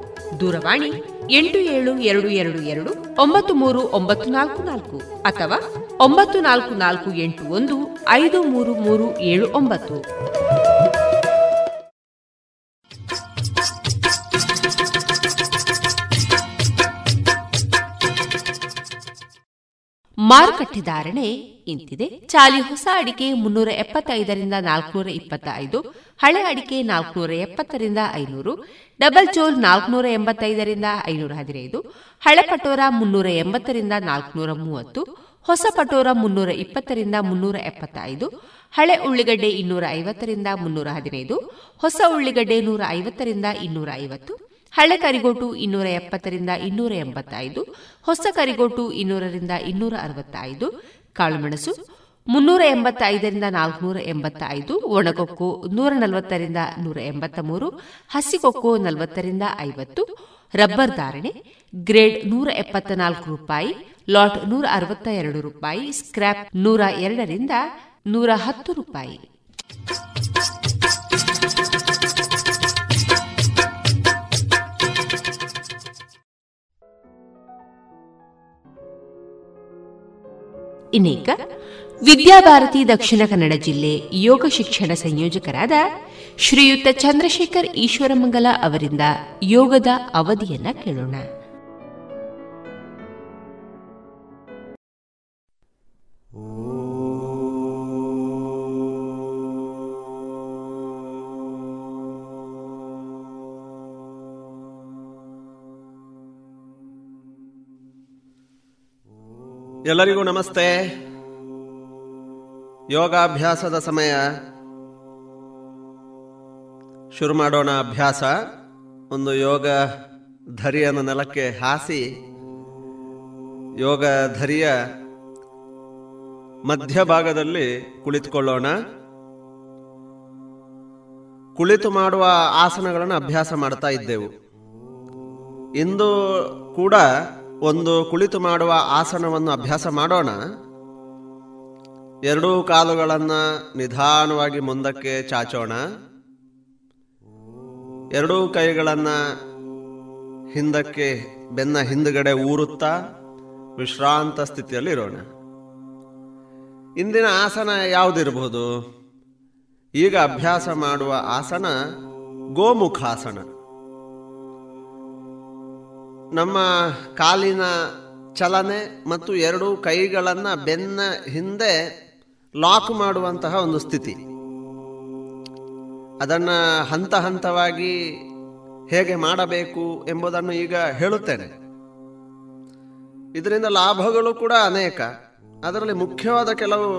ದೂರವಾಣಿ ಎಂಟು ಏಳು ಎರಡು ಎರಡು ಎರಡು ಒಂಬತ್ತು ಮೂರು ಒಂಬತ್ತು ನಾಲ್ಕು ನಾಲ್ಕು ಅಥವಾ ಒಂಬತ್ತು ನಾಲ್ಕು ನಾಲ್ಕು ಎಂಟು ಒಂದು ಐದು ಮೂರು ಮೂರು ಏಳು ಒಂಬತ್ತು. ಮಾರುಕಟ್ಟೆ ಧಾರಣೆ ಇಂತಿದೆ. ಚಾಲಿ ಹೊಸ ಅಡಿಕೆ ಮುನ್ನೂರ ಎಪ್ಪತ್ತೈದರಿಂದ ನಾಲ್ಕುನೂರ ಇಪ್ಪತ್ತ ಐದು, ಹಳೆ ಅಡಿಕೆ ನಾಲ್ಕುನೂರ ಎಪ್ಪತ್ತರಿಂದ ಐನೂರು, ಡಬಲ್ ಚೋಲ್ ನಾಲ್ಕುನೂರ ಎಂಬತ್ತೈದರಿಂದ ಐನೂರ ಹದಿನೈದು, ಹಳೆ ಪಟೋರ ಮುನ್ನೂರ ಎಂಬತ್ತರಿಂದ ನಾಲ್ಕುನೂರ ಮೂವತ್ತು, ಹೊಸ ಪಟೋರ ಮುನ್ನೂರ ಇಪ್ಪತ್ತರಿಂದ ಮುನ್ನೂರ ಎಪ್ಪತ್ತ ಐದು, ಹಳೆ ಉಳ್ಳಿಗಡ್ಡೆ ಇನ್ನೂರ ಐವತ್ತರಿಂದ ಮುನ್ನೂರ ಹದಿನೈದು, ಹೊಸ ಉಳ್ಳಿಗಡ್ಡೆ ನೂರ ಐವತ್ತರಿಂದ ಇನ್ನೂರ ಐವತ್ತು, ಹಳೆ ಕರಿಗೋಟು ಇನ್ನೂರ ಎಪ್ಪತ್ತರಿಂದ ಇನ್ನೂರ ಎಂಬತ್ತೈದು, ಹೊಸ ಕರಿಗೋಟು ಇನ್ನೂರರಿಂದ ಇನ್ನೂರ ಅರವತ್ತೈದು, ಕಾಳುಮೆಣಸು ಮುನ್ನೂರ ಎಂಬತ್ತೈದರಿಂದ ನಾಲ್ಕುನೂರ ಎಂಬತ್ತೈದು, ಒಣಗೊಕ್ಕೋ ನೂರ ನಲವತ್ತರಿಂದ ನೂರ ಎಂಬತ್ತ ಮೂರು, ಹಸಿಕೊಕ್ಕೋ ನಲವತ್ತರಿಂದ ಐವತ್ತು. ರಬ್ಬರ್ ಧಾರಣೆ ಗ್ರೇಡ್ ನೂರ ಎಪ್ಪತ್ತ ನಾಲ್ಕು ರೂಪಾಯಿ, ಲಾಟ್ ನೂರ ಅರವತ್ತ ಎರಡು ರೂಪಾಯಿ, ಸ್ಕ್ರಾಪ್ ನೂರ ಎರಡರಿಂದ ನೂರ ಹತ್ತು ರೂಪಾಯಿ. ಇನ್ನೀಗ ವಿದ್ಯಾಭಾರತಿ ದಕ್ಷಿಣ ಕನ್ನಡ ಜಿಲ್ಲೆ ಯೋಗ ಶಿಕ್ಷಣ ಸಂಯೋಜಕರಾದ ಶ್ರೀಯುತ ಚಂದ್ರಶೇಖರ್ ಈಶ್ವರ ಮಂಗಲ ಅವರಿಂದ ಯೋಗದ ಅವಧಿಯನ್ನ ಕೇಳೋಣ. ಎಲ್ಲರಿಗೂ ನಮಸ್ತೆ. ಯೋಗಾಭ್ಯಾಸದ ಸಮಯ, ಶುರು ಮಾಡೋಣ ಅಭ್ಯಾಸ. ಒಂದು ಯೋಗ ಧರಿಯನ್ನು ನೆಲಕ್ಕೆ ಹಾಸಿ ಯೋಗ ಧರಿಯ ಮಧ್ಯಭಾಗದಲ್ಲಿ ಕುಳಿತುಕೊಳ್ಳೋಣ. ಕುಳಿತು ಮಾಡುವ ಆಸನಗಳನ್ನು ಅಭ್ಯಾಸ ಮಾಡ್ತಾ ಇದ್ದೆವು. ಇಂದು ಕೂಡ ಒಂದು ಕುಳಿತು ಮಾಡುವ ಆಸನವನ್ನು ಅಭ್ಯಾಸ ಮಾಡೋಣ. ಎರಡೂ ಕಾಲುಗಳನ್ನು ನಿಧಾನವಾಗಿ ಮುಂದಕ್ಕೆ ಚಾಚೋಣ. ಎರಡೂ ಕೈಗಳನ್ನು ಹಿಂದಕ್ಕೆ, ಬೆನ್ನ ಹಿಂದುಗಡೆ ಊರುತ್ತಾ ವಿಶ್ರಾಂತ ಸ್ಥಿತಿಯಲ್ಲಿ ಇರೋಣ. ಇಂದಿನ ಆಸನ ಯಾವುದಿರಬಹುದು? ಈಗ ಅಭ್ಯಾಸ ಮಾಡುವ ಆಸನ ಗೋಮುಖಾಸನ. ನಮ್ಮ ಕಾಲಿನ ಚಲನೆ ಮತ್ತು ಎರಡೂ ಕೈಗಳನ್ನು ಬೆನ್ನ ಹಿಂದೆ ಲಾಕ್ ಮಾಡುವಂತಹ ಒಂದು ಸ್ಥಿತಿ. ಅದನ್ನು ಹಂತ ಹಂತವಾಗಿ ಹೇಗೆ ಮಾಡಬೇಕು ಎಂಬುದನ್ನು ಈಗ ಹೇಳುತ್ತೇನೆ. ಇದರಿಂದ ಲಾಭಗಳು ಕೂಡ ಅನೇಕ. ಅದರಲ್ಲಿ ಮುಖ್ಯವಾದ ಕೆಲವು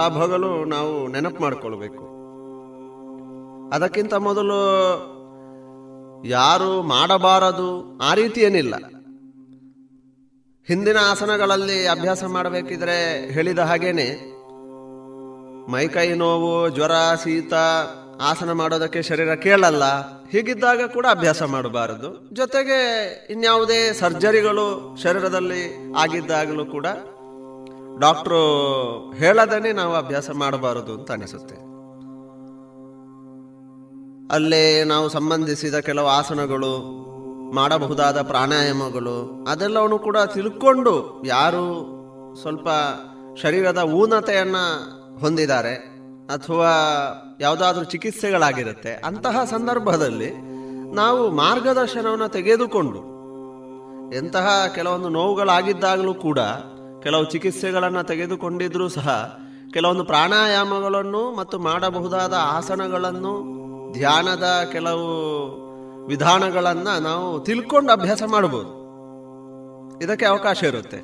ಲಾಭಗಳು ನಾವು ನೆನಪು ಮಾಡಿಕೊಳ್ಬೇಕು. ಅದಕ್ಕಿಂತ ಮೊದಲು ಯಾರು ಮಾಡಬಾರದು ಆ ರೀತಿ ಏನಿಲ್ಲ. ಹಿಂದಿನ ಆಸನಗಳಲ್ಲಿ ಅಭ್ಯಾಸ ಮಾಡಬೇಕಿದ್ರೆ ಹೇಳಿದ ಹಾಗೇನೆ ಮೈಕೈ ನೋವು, ಜ್ವರ, ಶೀತ, ಆಸನ ಮಾಡೋದಕ್ಕೆ ಶರೀರ ಕೇಳಲ್ಲ, ಹೀಗಿದ್ದಾಗ ಕೂಡ ಅಭ್ಯಾಸ ಮಾಡಬಾರದು. ಜೊತೆಗೆ ಇನ್ಯಾವುದೇ ಸರ್ಜರಿಗಳು ಶರೀರದಲ್ಲಿ ಆಗಿದ್ದಾಗಲೂ ಕೂಡ ಡಾಕ್ಟ್ರು ಹೇಳದೇನೆ ನಾವು ಅಭ್ಯಾಸ ಮಾಡಬಾರದು ಅಂತ ಅನಿಸುತ್ತೆ. ಅಲ್ಲೇ ನಾವು ಸಂಬಂಧಿಸಿದ ಕೆಲವು ಆಸನಗಳು, ಮಾಡಬಹುದಾದ ಪ್ರಾಣಾಯಾಮಗಳು, ಅದೆಲ್ಲವನ್ನೂ ಕೂಡ ತಿಳ್ಕೊಂಡು ಯಾರು ಸ್ವಲ್ಪ ಶರೀರದ ಊನತೆಯನ್ನು ಹೊಂದಿದ್ದಾರೆ ಅಥವಾ ಯಾವುದಾದ್ರೂ ಚಿಕಿತ್ಸೆಗಳಾಗಿರುತ್ತೆ, ಅಂತಹ ಸಂದರ್ಭದಲ್ಲಿ ನಾವು ಮಾರ್ಗದರ್ಶನವನ್ನು ತೆಗೆದುಕೊಂಡು ಎಂತಹ ಕೆಲವೊಂದು ನೋವುಗಳಾಗಿದ್ದಾಗಲೂ ಕೂಡ ಕೆಲವು ಚಿಕಿತ್ಸೆಗಳನ್ನು ತೆಗೆದುಕೊಂಡಿದ್ರೂ ಸಹ ಕೆಲವೊಂದು ಪ್ರಾಣಾಯಾಮಗಳನ್ನು ಮತ್ತು ಮಾಡಬಹುದಾದ ಆಸನಗಳನ್ನು, ಧ್ಯಾನದ ಕೆಲವು ವಿಧಾನಗಳನ್ನು ನಾವು ತಿಳ್ಕೊಂಡು ಅಭ್ಯಾಸ ಮಾಡ್ಬೋದು. ಇದಕ್ಕೆ ಅವಕಾಶ ಇರುತ್ತೆ.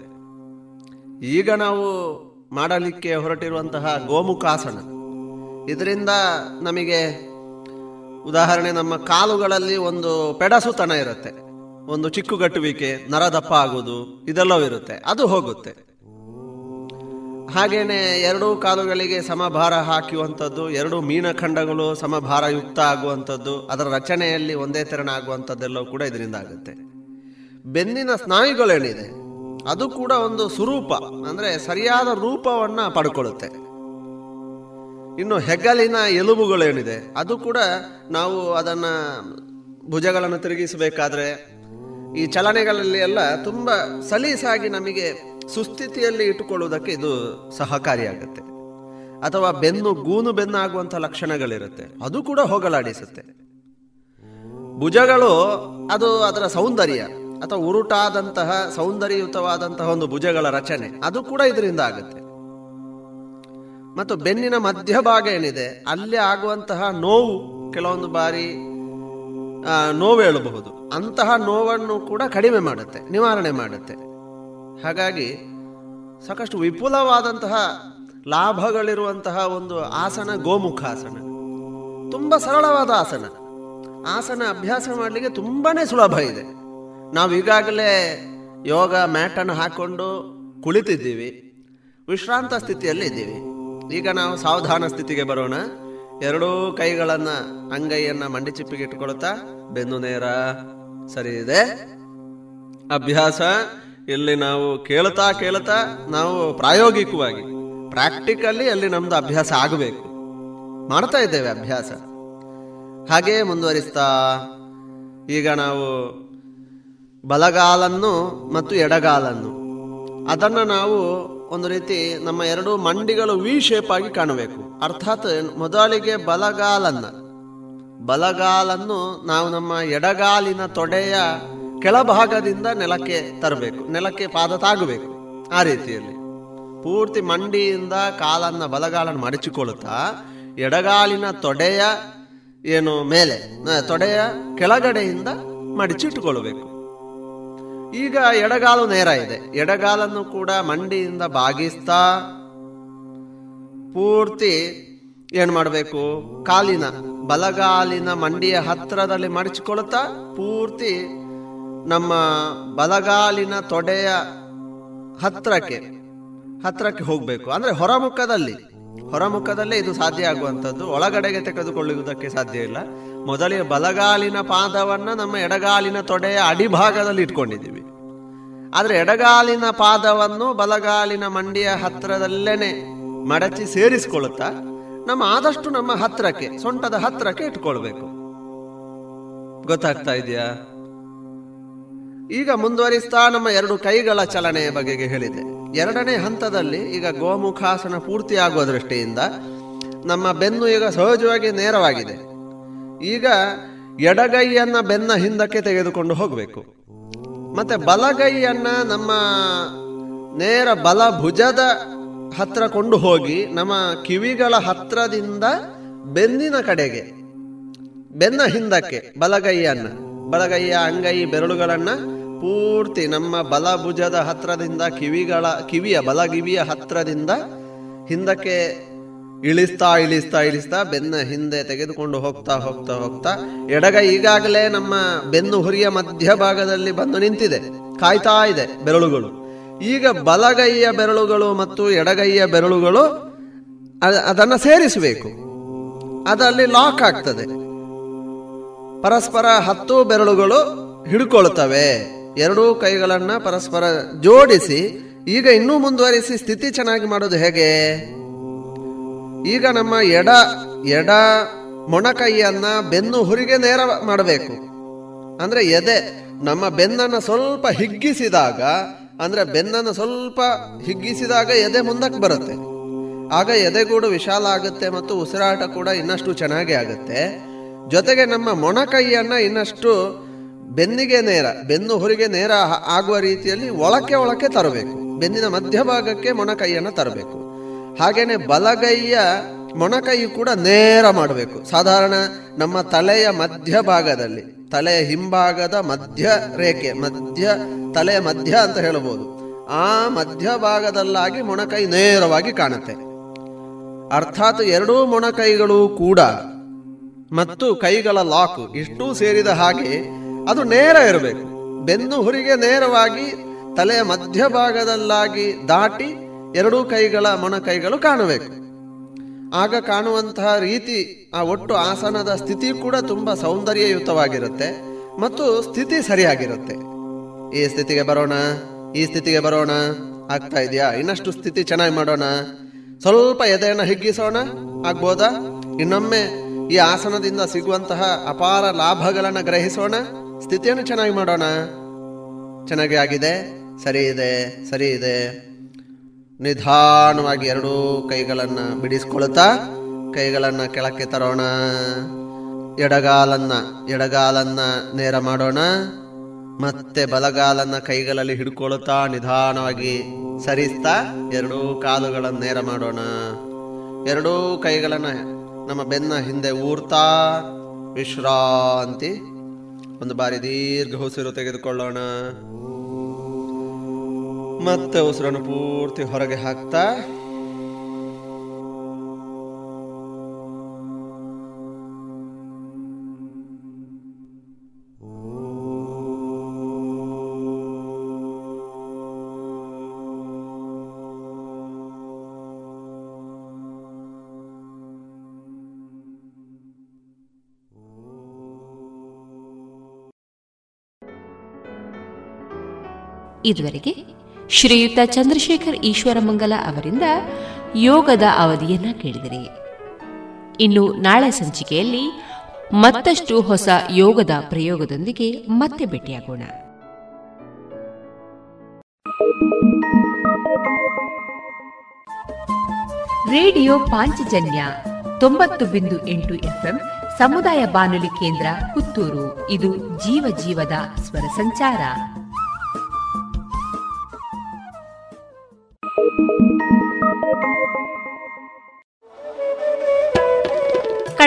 ಈಗ ನಾವು ಮಾಡಲಿಕ್ಕೆ ಹೊರಟಿರುವಂತಹ ಗೋಮುಖಾಸನ, ಇದರಿಂದ ನಮಗೆ ಉದಾಹರಣೆ, ನಮ್ಮ ಕಾಲುಗಳಲ್ಲಿ ಒಂದು ಪೆಡಸುತನ ಇರುತ್ತೆ, ಒಂದು ಚಿಕ್ಕುಗಟ್ಟುವಿಕೆ, ನರದಪ್ಪ ಆಗೋದು, ಇದೆಲ್ಲವೂ ಇರುತ್ತೆ, ಅದು ಹೋಗುತ್ತೆ. ಹಾಗೇನೆ ಎರಡೂ ಕಾಲುಗಳಿಗೆ ಸಮಭಾರ ಹಾಕಿರುವಂಥದ್ದು, ಎರಡೂ ಮೀನಖಂಡಗಳು ಸಮಭಾರಯುಕ್ತ ಆಗುವಂಥದ್ದು, ಅದರ ರಚನೆಯಲ್ಲಿ ಒಂದೇ ತೆರಣ ಆಗುವಂಥದ್ದೆಲ್ಲವೂ ಕೂಡ ಇದರಿಂದ ಆಗುತ್ತೆ. ಬೆನ್ನಿನ ಸ್ನಾಯುಗಳೇನಿದೆ ಅದು ಕೂಡ ಒಂದು ಸ್ವರೂಪ, ಅಂದರೆ ಸರಿಯಾದ ರೂಪವನ್ನು ಪಡ್ಕೊಳ್ಳುತ್ತೆ. ಇನ್ನು ಹೆಗಲಿನ ಎಲುಬುಗಳೇನಿದೆ ಅದು ಕೂಡ, ನಾವು ಅದನ್ನು ಭುಜಗಳನ್ನು ತಿರುಗಿಸಬೇಕಾದ್ರೆ ಈ ಚಲನೆಗಳಲ್ಲಿ ಎಲ್ಲ ತುಂಬ ಸಲೀಸಾಗಿ ನಮಗೆ ಸುಸ್ಥಿತಿಯಲ್ಲಿ ಇಟ್ಟುಕೊಳ್ಳುವುದಕ್ಕೆ ಇದು ಸಹಕಾರಿಯಾಗುತ್ತೆ. ಅಥವಾ ಬೆನ್ನು ಗೂನು ಬೆನ್ನಾಗುವಂಥ ಲಕ್ಷಣಗಳಿರುತ್ತೆ, ಅದು ಕೂಡ ಹೋಗಲಾಡಿಸುತ್ತೆ. ಭುಜಗಳು ಅದು ಅದರ ಸೌಂದರ್ಯ ಅಥವಾ ಉರುಟಾದಂತಹ ಸೌಂದರ್ಯಯುತವಾದಂತಹ ಒಂದು ಭುಜಗಳ ರಚನೆ ಅದು ಕೂಡ ಇದರಿಂದ ಆಗುತ್ತೆ. ಮತ್ತು ಬೆನ್ನಿನ ಮಧ್ಯಭಾಗ ಏನಿದೆ ಅಲ್ಲಿ ಆಗುವಂತಹ ನೋವು, ಕೆಲವೊಂದು ಬಾರಿ ನೋವು ಹೇಳಬಹುದು, ಅಂತಹ ನೋವನ್ನು ಕೂಡ ಕಡಿಮೆ ಮಾಡುತ್ತೆ, ನಿವಾರಣೆ ಮಾಡುತ್ತೆ. ಹಾಗಾಗಿ ಸಾಕಷ್ಟು ವಿಪುಲವಾದಂತಹ ಲಾಭಗಳಿರುವಂತಹ ಒಂದು ಆಸನ ಗೋಮುಖಾಸನ. ತುಂಬ ಸರಳವಾದ ಆಸನ. ಆಸನ ಅಭ್ಯಾಸ ಮಾಡಲಿಕ್ಕೆ ತುಂಬಾ ಸುಲಭ ಇದೆ. ನಾವು ಈಗಾಗಲೇ ಯೋಗ ಮ್ಯಾಟನ್ನು ಹಾಕ್ಕೊಂಡು ಕುಳಿತಿದ್ದೀವಿ, ವಿಶ್ರಾಂತ ಸ್ಥಿತಿಯಲ್ಲಿ ಇದ್ದೀವಿ. ಈಗ ನಾವು ಸಾವಧಾನ ಸ್ಥಿತಿಗೆ ಬರೋಣ. ಎರಡೂ ಕೈಗಳನ್ನು, ಅಂಗೈಯನ್ನು ಮಂಡಿ ಚಿಪ್ಪಿಗೆ ಇಟ್ಕೊಳ್ತಾ ಬೆನ್ನು ನೇರ ಸರಿ ಇದೆ ಅಭ್ಯಾಸ. ಇಲ್ಲಿ ನಾವು ಕೇಳ್ತಾ ಕೇಳ್ತಾ ನಾವು ಪ್ರಾಯೋಗಿಕವಾಗಿ, ಪ್ರಾಕ್ಟಿಕಲಿ ಅಲ್ಲಿ ನಮ್ದು ಅಭ್ಯಾಸ ಆಗಬೇಕು, ಮಾಡ್ತಾ ಇದ್ದೇವೆ ಅಭ್ಯಾಸ. ಹಾಗೇ ಮುಂದುವರಿಸ್ತಾ ಈಗ ನಾವು ಬಲಗಾಲನ್ನು ಮತ್ತು ಎಡಗಾಲನ್ನು ಅದನ್ನು ನಾವು ಒಂದು ರೀತಿ ನಮ್ಮ ಎರಡು ಮಂಡಿಗಳು ವಿ ಶೇಪ್ ಆಗಿ ಕಾಣಬೇಕು. ಅರ್ಥಾತ್ ಮೊದಲಿಗೆ ಬಲಗಾಲನ್ನು ಬಲಗಾಲನ್ನು ನಾವು ನಮ್ಮ ಎಡಗಾಲಿನ ತೊಡೆಯ ಕೆಳಭಾಗದಿಂದ ನೆಲಕ್ಕೆ ತರಬೇಕು, ನೆಲಕ್ಕೆ ಪಾದ ತಾಗಬೇಕು. ಆ ರೀತಿಯಲ್ಲಿ ಪೂರ್ತಿ ಮಂಡಿಯಿಂದ ಕಾಲನ್ನು ಬಲಗಾಲನ್ನು ಮಡಚಿಕೊಳ್ಳುತ್ತಾ ಎಡಗಾಲಿನ ತೊಡೆಯ ಏನು ಮೇಲೆ ತೊಡೆಯ ಕೆಳಗಡೆಯಿಂದ ಮಡಚಿಟ್ಟುಕೊಳ್ಳಬೇಕು. ಈಗ ಎಡಗಾಲು ನೇರ ಇದೆ, ಎಡಗಾಲನ್ನು ಕೂಡ ಮಂಡಿಯಿಂದ ಬಾಗಿಸ್ತಾ ಪೂರ್ತಿ ಏನು ಮಾಡಬೇಕು, ಕಾಲಿನ ಬಲಗಾಲಿನ ಮಂಡಿಯ ಹತ್ತಿರದಲ್ಲಿ ಮಡಚಿಕೊಳ್ಳುತ್ತಾ ಪೂರ್ತಿ ನಮ್ಮ ಬಲಗಾಲಿನ ತೊಡೆಯ ಹತ್ತಿರಕ್ಕೆ ಹತ್ತಿರಕ್ಕೆ ಹೋಗಬೇಕು. ಅಂದರೆ ಹೊರಮುಖದಲ್ಲಿ ಹೊರಮುಖದಲ್ಲೇ ಇದು ಸಾಧ್ಯ ಆಗುವಂಥದ್ದು, ಒಳಗಡೆಗೆ ತೆಗೆದುಕೊಳ್ಳುವುದಕ್ಕೆ ಸಾಧ್ಯ ಇಲ್ಲ. ಮೊದಲಿಗೆ ಬಲಗಾಲಿನ ಪಾದವನ್ನು ನಮ್ಮ ಎಡಗಾಲಿನ ತೊಡೆಯ ಅಡಿಭಾಗದಲ್ಲಿ ಇಟ್ಕೊಂಡಿದ್ದೀವಿ, ಆದರೆ ಎಡಗಾಲಿನ ಪಾದವನ್ನು ಬಲಗಾಲಿನ ಮಂಡಿಯ ಹತ್ತಿರದಲ್ಲೇ ಮಡಚಿ ಸೇರಿಸಿಕೊಳ್ಳುತ್ತಾ ನಮ್ಮ ಆದಷ್ಟು ನಮ್ಮ ಹತ್ತಿರಕ್ಕೆ, ಸೊಂಟದ ಹತ್ತಿರಕ್ಕೆ ಇಟ್ಕೊಳ್ಬೇಕು. ಗೊತ್ತಾಗ್ತಾ ಇದೆಯಾ? ಈಗ ಮುಂದುವರಿಸ್ತಾ ನಮ್ಮ ಎರಡು ಕೈಗಳ ಚಲನೆಯ ಬಗೆಗೆ ಹೇಳಿದೆ. ಎರಡನೇ ಹಂತದಲ್ಲಿ ಈಗ ಗೋಮುಖಾಸನ ಪೂರ್ತಿ ಆಗುವ ದೃಷ್ಟಿಯಿಂದ ನಮ್ಮ ಬೆನ್ನು ಈಗ ಸಹಜವಾಗಿ ನೇರವಾಗಿದೆ. ಈಗ ಎಡಗೈಯನ್ನು ಬೆನ್ನ ಹಿಂದಕ್ಕೆ ತೆಗೆದುಕೊಂಡು ಹೋಗಬೇಕು, ಮತ್ತೆ ಬಲಗೈಯನ್ನು ನಮ್ಮ ನೇರ ಬಲ ಭುಜದ ಹತ್ತಿರ ಕೊಂಡು ಹೋಗಿ ನಮ್ಮ ಕಿವಿಗಳ ಹತ್ತಿರದಿಂದ ಬೆನ್ನಿನ ಕಡೆಗೆ, ಬೆನ್ನ ಹಿಂದಕ್ಕೆ ಬಲಗೈಯನ್ನು, ಬಲಗೈಯ ಅಂಗೈ ಬೆರಳುಗಳನ್ನು ಪೂರ್ತಿ ನಮ್ಮ ಬಲ ಭುಜದ ಹತ್ತಿರದಿಂದ ಕಿವಿಗಳ ಕಿವಿಯ ಬಲಗಿವಿಯ ಹತ್ತಿರದಿಂದ ಹಿಂದಕ್ಕೆ ಇಳಿಸ್ತಾ ಇಳಿಸ್ತಾ ಇಳಿಸ್ತಾ ಬೆನ್ನ ಹಿಂದೆ ತೆಗೆದುಕೊಂಡು ಹೋಗ್ತಾ ಹೋಗ್ತಾ ಹೋಗ್ತಾ ಎಡಗೈ ಈಗಾಗಲೇ ನಮ್ಮ ಬೆನ್ನು ಹುರಿಯ ಮಧ್ಯಭಾಗದಲ್ಲಿ ಬಂದು ನಿಂತಿದೆ, ಕಾಯ್ತಾ ಇದೆ ಬೆರಳುಗಳು. ಈಗ ಬಲಗೈಯ ಬೆರಳುಗಳು ಮತ್ತು ಎಡಗೈಯ ಬೆರಳುಗಳು ಅದನ್ನು ಸೇರಿಸಬೇಕು, ಅದಲ್ಲಿ ಲಾಕ್ ಆಗ್ತದೆ. ಪರಸ್ಪರ ಹತ್ತು ಬೆರಳುಗಳು ಹಿಡ್ಕೊಳ್ತವೆ. ಎರಡೂ ಕೈಗಳನ್ನು ಪರಸ್ಪರ ಜೋಡಿಸಿ ಈಗ ಇನ್ನೂ ಮುಂದುವರಿಸಿ ಸ್ಥಿತಿ ಚೆನ್ನಾಗಿ ಮಾಡೋದು ಹೇಗೆ? ಈಗ ನಮ್ಮ ಎಡ ಎಡ ಮೊಣಕೈಯನ್ನು ಬೆನ್ನು ಹುರಿಗೆ ನೇರ ಮಾಡಬೇಕು. ಅಂದರೆ ಎದೆ ನಮ್ಮ ಬೆನ್ನನ್ನು ಸ್ವಲ್ಪ ಹಿಗ್ಗಿಸಿದಾಗ, ಅಂದರೆ ಬೆನ್ನನ್ನು ಸ್ವಲ್ಪ ಹಿಗ್ಗಿಸಿದಾಗ ಎದೆ ಮುಂದಕ್ಕೆ ಬರುತ್ತೆ. ಆಗ ಎದೆಗೂಡು ವಿಶಾಲ ಆಗುತ್ತೆ ಮತ್ತು ಉಸಿರಾಟ ಕೂಡ ಇನ್ನಷ್ಟು ಚೆನ್ನಾಗಿ ಆಗುತ್ತೆ. ಜೊತೆಗೆ ನಮ್ಮ ಮೊಣಕೈಯನ್ನು ಇನ್ನಷ್ಟು ಬೆನ್ನಿಗೆ ನೇರ, ಬೆನ್ನು ಹೊರಗೆ ನೇರ ಆಗುವ ರೀತಿಯಲ್ಲಿ ಒಳಕ್ಕೆ ಒಳಕ್ಕೆ ತರಬೇಕು. ಬೆನ್ನಿನ ಮಧ್ಯಭಾಗಕ್ಕೆ ಮೊಣಕೈಯನ್ನು ತರಬೇಕು. ಹಾಗೆಯೇ ಬಲಗೈಯ ಮೊಣಕೈ ಕೂಡ ನೇರ ಮಾಡಬೇಕು. ಸಾಧಾರಣ ನಮ್ಮ ತಲೆಯ ಮಧ್ಯಭಾಗದಲ್ಲಿ, ತಲೆಯ ಹಿಂಭಾಗದ ಮಧ್ಯ ರೇಖೆ, ಮಧ್ಯ ತಲೆಯ ಮಧ್ಯ ಅಂತ ಹೇಳಬಹುದು, ಆ ಮಧ್ಯಭಾಗದಲ್ಲಾಗಿ ಮೊಣಕೈ ನೇರವಾಗಿ ಕಾಣುತ್ತೆ. ಅರ್ಥಾತ್ ಎರಡೂ ಮೊಣಕೈಗಳು ಕೂಡ ಮತ್ತು ಕೈಗಳ ಲಾಕು ಇಷ್ಟೂ ಸೇರಿದ ಹಾಗೆ ಅದು ನೇರ ಇರಬೇಕು. ಬೆನ್ನು ಹುರಿಗೆ ನೇರವಾಗಿ ತಲೆಯ ಮಧ್ಯಭಾಗದಲ್ಲಾಗಿ ದಾಟಿ ಎರಡೂ ಕೈಗಳ ಮೊಣಕೈಗಳು ಕಾಣಬೇಕು. ಆಗ ಕಾಣುವಂತಹ ರೀತಿ, ಆ ಒಟ್ಟು ಆಸನದ ಸ್ಥಿತಿ ಕೂಡ ತುಂಬ ಸೌಂದರ್ಯಯುತವಾಗಿರುತ್ತೆ ಮತ್ತು ಸ್ಥಿತಿ ಸರಿಯಾಗಿರುತ್ತೆ. ಈ ಸ್ಥಿತಿಗೆ ಬರೋಣ, ಈ ಸ್ಥಿತಿಗೆ ಬರೋಣ. ಆಗ್ತಾ ಇದೆಯಾ? ಇನ್ನಷ್ಟು ಸ್ಥಿತಿ ಚೆನ್ನಾಗಿ ಮಾಡೋಣ. ಸ್ವಲ್ಪ ಎದೆಯನ್ನು ಹಿಗ್ಗಿಸೋಣ, ಆಗ್ಬೋದಾ? ಇನ್ನೊಮ್ಮೆ ಈ ಆಸನದಿಂದ ಸಿಗುವಂತಹ ಅಪಾರ ಲಾಭಗಳನ್ನು ಗ್ರಹಿಸೋಣ. ಸ್ಥಿತಿಯನ್ನು ಚೆನ್ನಾಗಿ ಮಾಡೋಣ. ಚೆನ್ನಾಗಿ ಆಗಿದೆ, ಸರಿ ಇದೆ, ಸರಿ ಇದೆ. ನಿಧಾನವಾಗಿ ಎರಡೂ ಕೈಗಳನ್ನು ಬಿಡಿಸ್ಕೊಳ್ತಾ ಕೈಗಳನ್ನು ಕೆಳಕ್ಕೆ ತರೋಣ. ಎಡಗಾಲನ್ನು ಎಡಗಾಲನ್ನು ನೇರ ಮಾಡೋಣ, ಮತ್ತೆ ಬಲಗಾಲನ್ನು ಕೈಗಳಲ್ಲಿ ಹಿಡ್ಕೊಳ್ತಾ ನಿಧಾನವಾಗಿ ಸರಿಸ್ತಾ ಎರಡೂ ಕಾಲುಗಳನ್ನು ನೇರ ಮಾಡೋಣ. ಎರಡೂ ಕೈಗಳನ್ನು ನಮ್ಮ ಬೆನ್ನ ಹಿಂದೆ ಊರ್ತಾ ವಿಶ್ರಾಂತಿ. ಒಂದು ಬಾರಿ ದೀರ್ಘ ಉಸಿರು ತೆಗೆದುಕೊಳ್ಳೋಣ, ಮತ್ತೆ ಉಸಿರನ್ನು ಪೂರ್ತಿ ಹೊರಗೆ ಹಾಕ್ತಾ ಇದುವರೆಗೆ ಶ್ರೀಯುತ ಚಂದ್ರಶೇಖರ್ ಈಶ್ವರ ಮಂಗಲ ಅವರಿಂದ ಯೋಗದ ಅವಧಿಯನ್ನು ಕೇಳಿದರೆ. ಇನ್ನು ನಾಳೆ ಸಂಚಿಕೆಯಲ್ಲಿ ಮತ್ತಷ್ಟು ಹೊಸ ಯೋಗದ ಪ್ರಯೋಗದೊಂದಿಗೆ ಮತ್ತೆ ಭೇಟಿಯಾಗೋಣ. ರೇಡಿಯೋ ಪಾಂಚಜನ್ಯ ತೊಂಬತ್ತು ಬಿಂದು ಎಂಟು ಎಫ್ಎಂ ಸಮುದಾಯ ಬಾನುಲಿ ಕೇಂದ್ರ ಪುತ್ತೂರು. ಇದು ಜೀವ ಜೀವದ ಸ್ವರ ಸಂಚಾರ.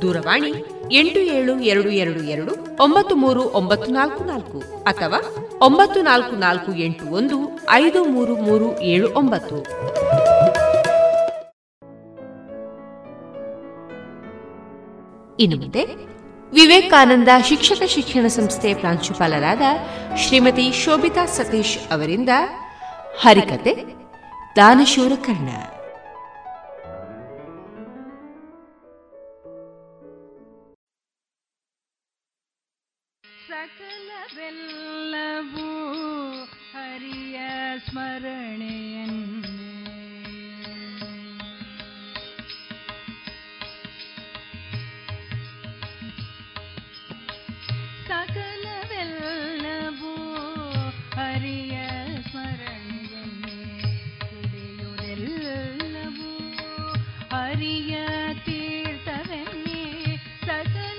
ದೂರವಾಣಿ ಎಂಟು ಏಳು ಎರಡು ಎರಡು ಎರಡು ಒಂಬತ್ತು ಮೂರು ಒಂಬತ್ತು ನಾಲ್ಕು ನಾಲ್ಕು ಅಥವಾ ಒಂಬತ್ತು ನಾಲ್ಕು ನಾಲ್ಕು ಎಂಟು ಒಂದು ಐದು ಮೂರು ಮೂರು ಏಳು ಒಂಬತ್ತು. ಇನ್ನು ಮುಂದೆ ವಿವೇಕಾನಂದ ಶಿಕ್ಷಕ ಶಿಕ್ಷಣ ಸಂಸ್ಥೆ ಪ್ರಾಂಶುಪಾಲರಾದ ಶ್ರೀಮತಿ ಶೋಭಿತಾ ಸತೀಶ್ ಅವರಿಂದ ಹರಿಕತೆ ದಾನಶೂರ ಕರ್ಣ. ಸಕಲವೆಲ್ಲವೂ ಹರಿಯ ಸ್ಮರಣೆಯನ್ನು ಸಕಲವೆಲ್ಲವೂ ಹರಿಯ ಸ್ಮರಣೆಯನ್ನು ಕುಡಿಯುವುದೆಲ್ಲವೂ ಹರಿಯ ತೀರ್ಥವನ್ನೇ ಸಕಲ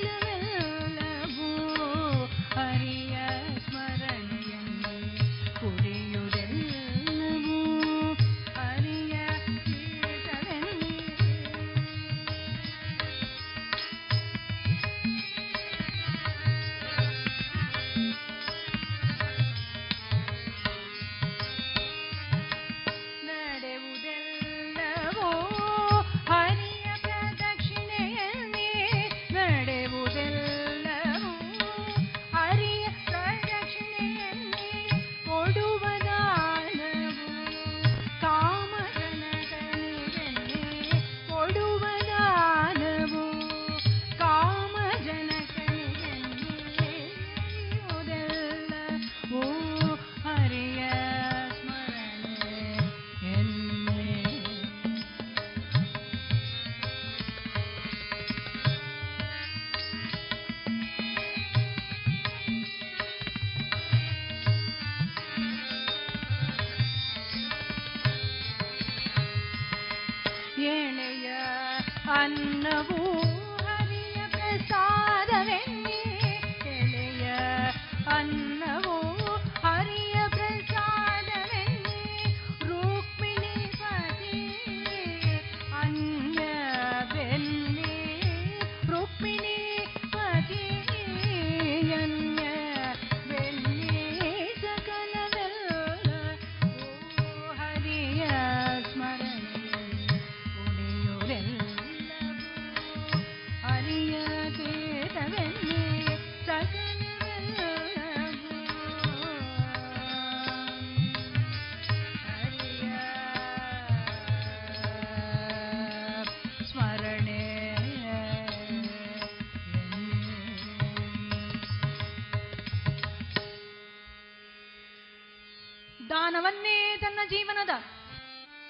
ಜೀವನದ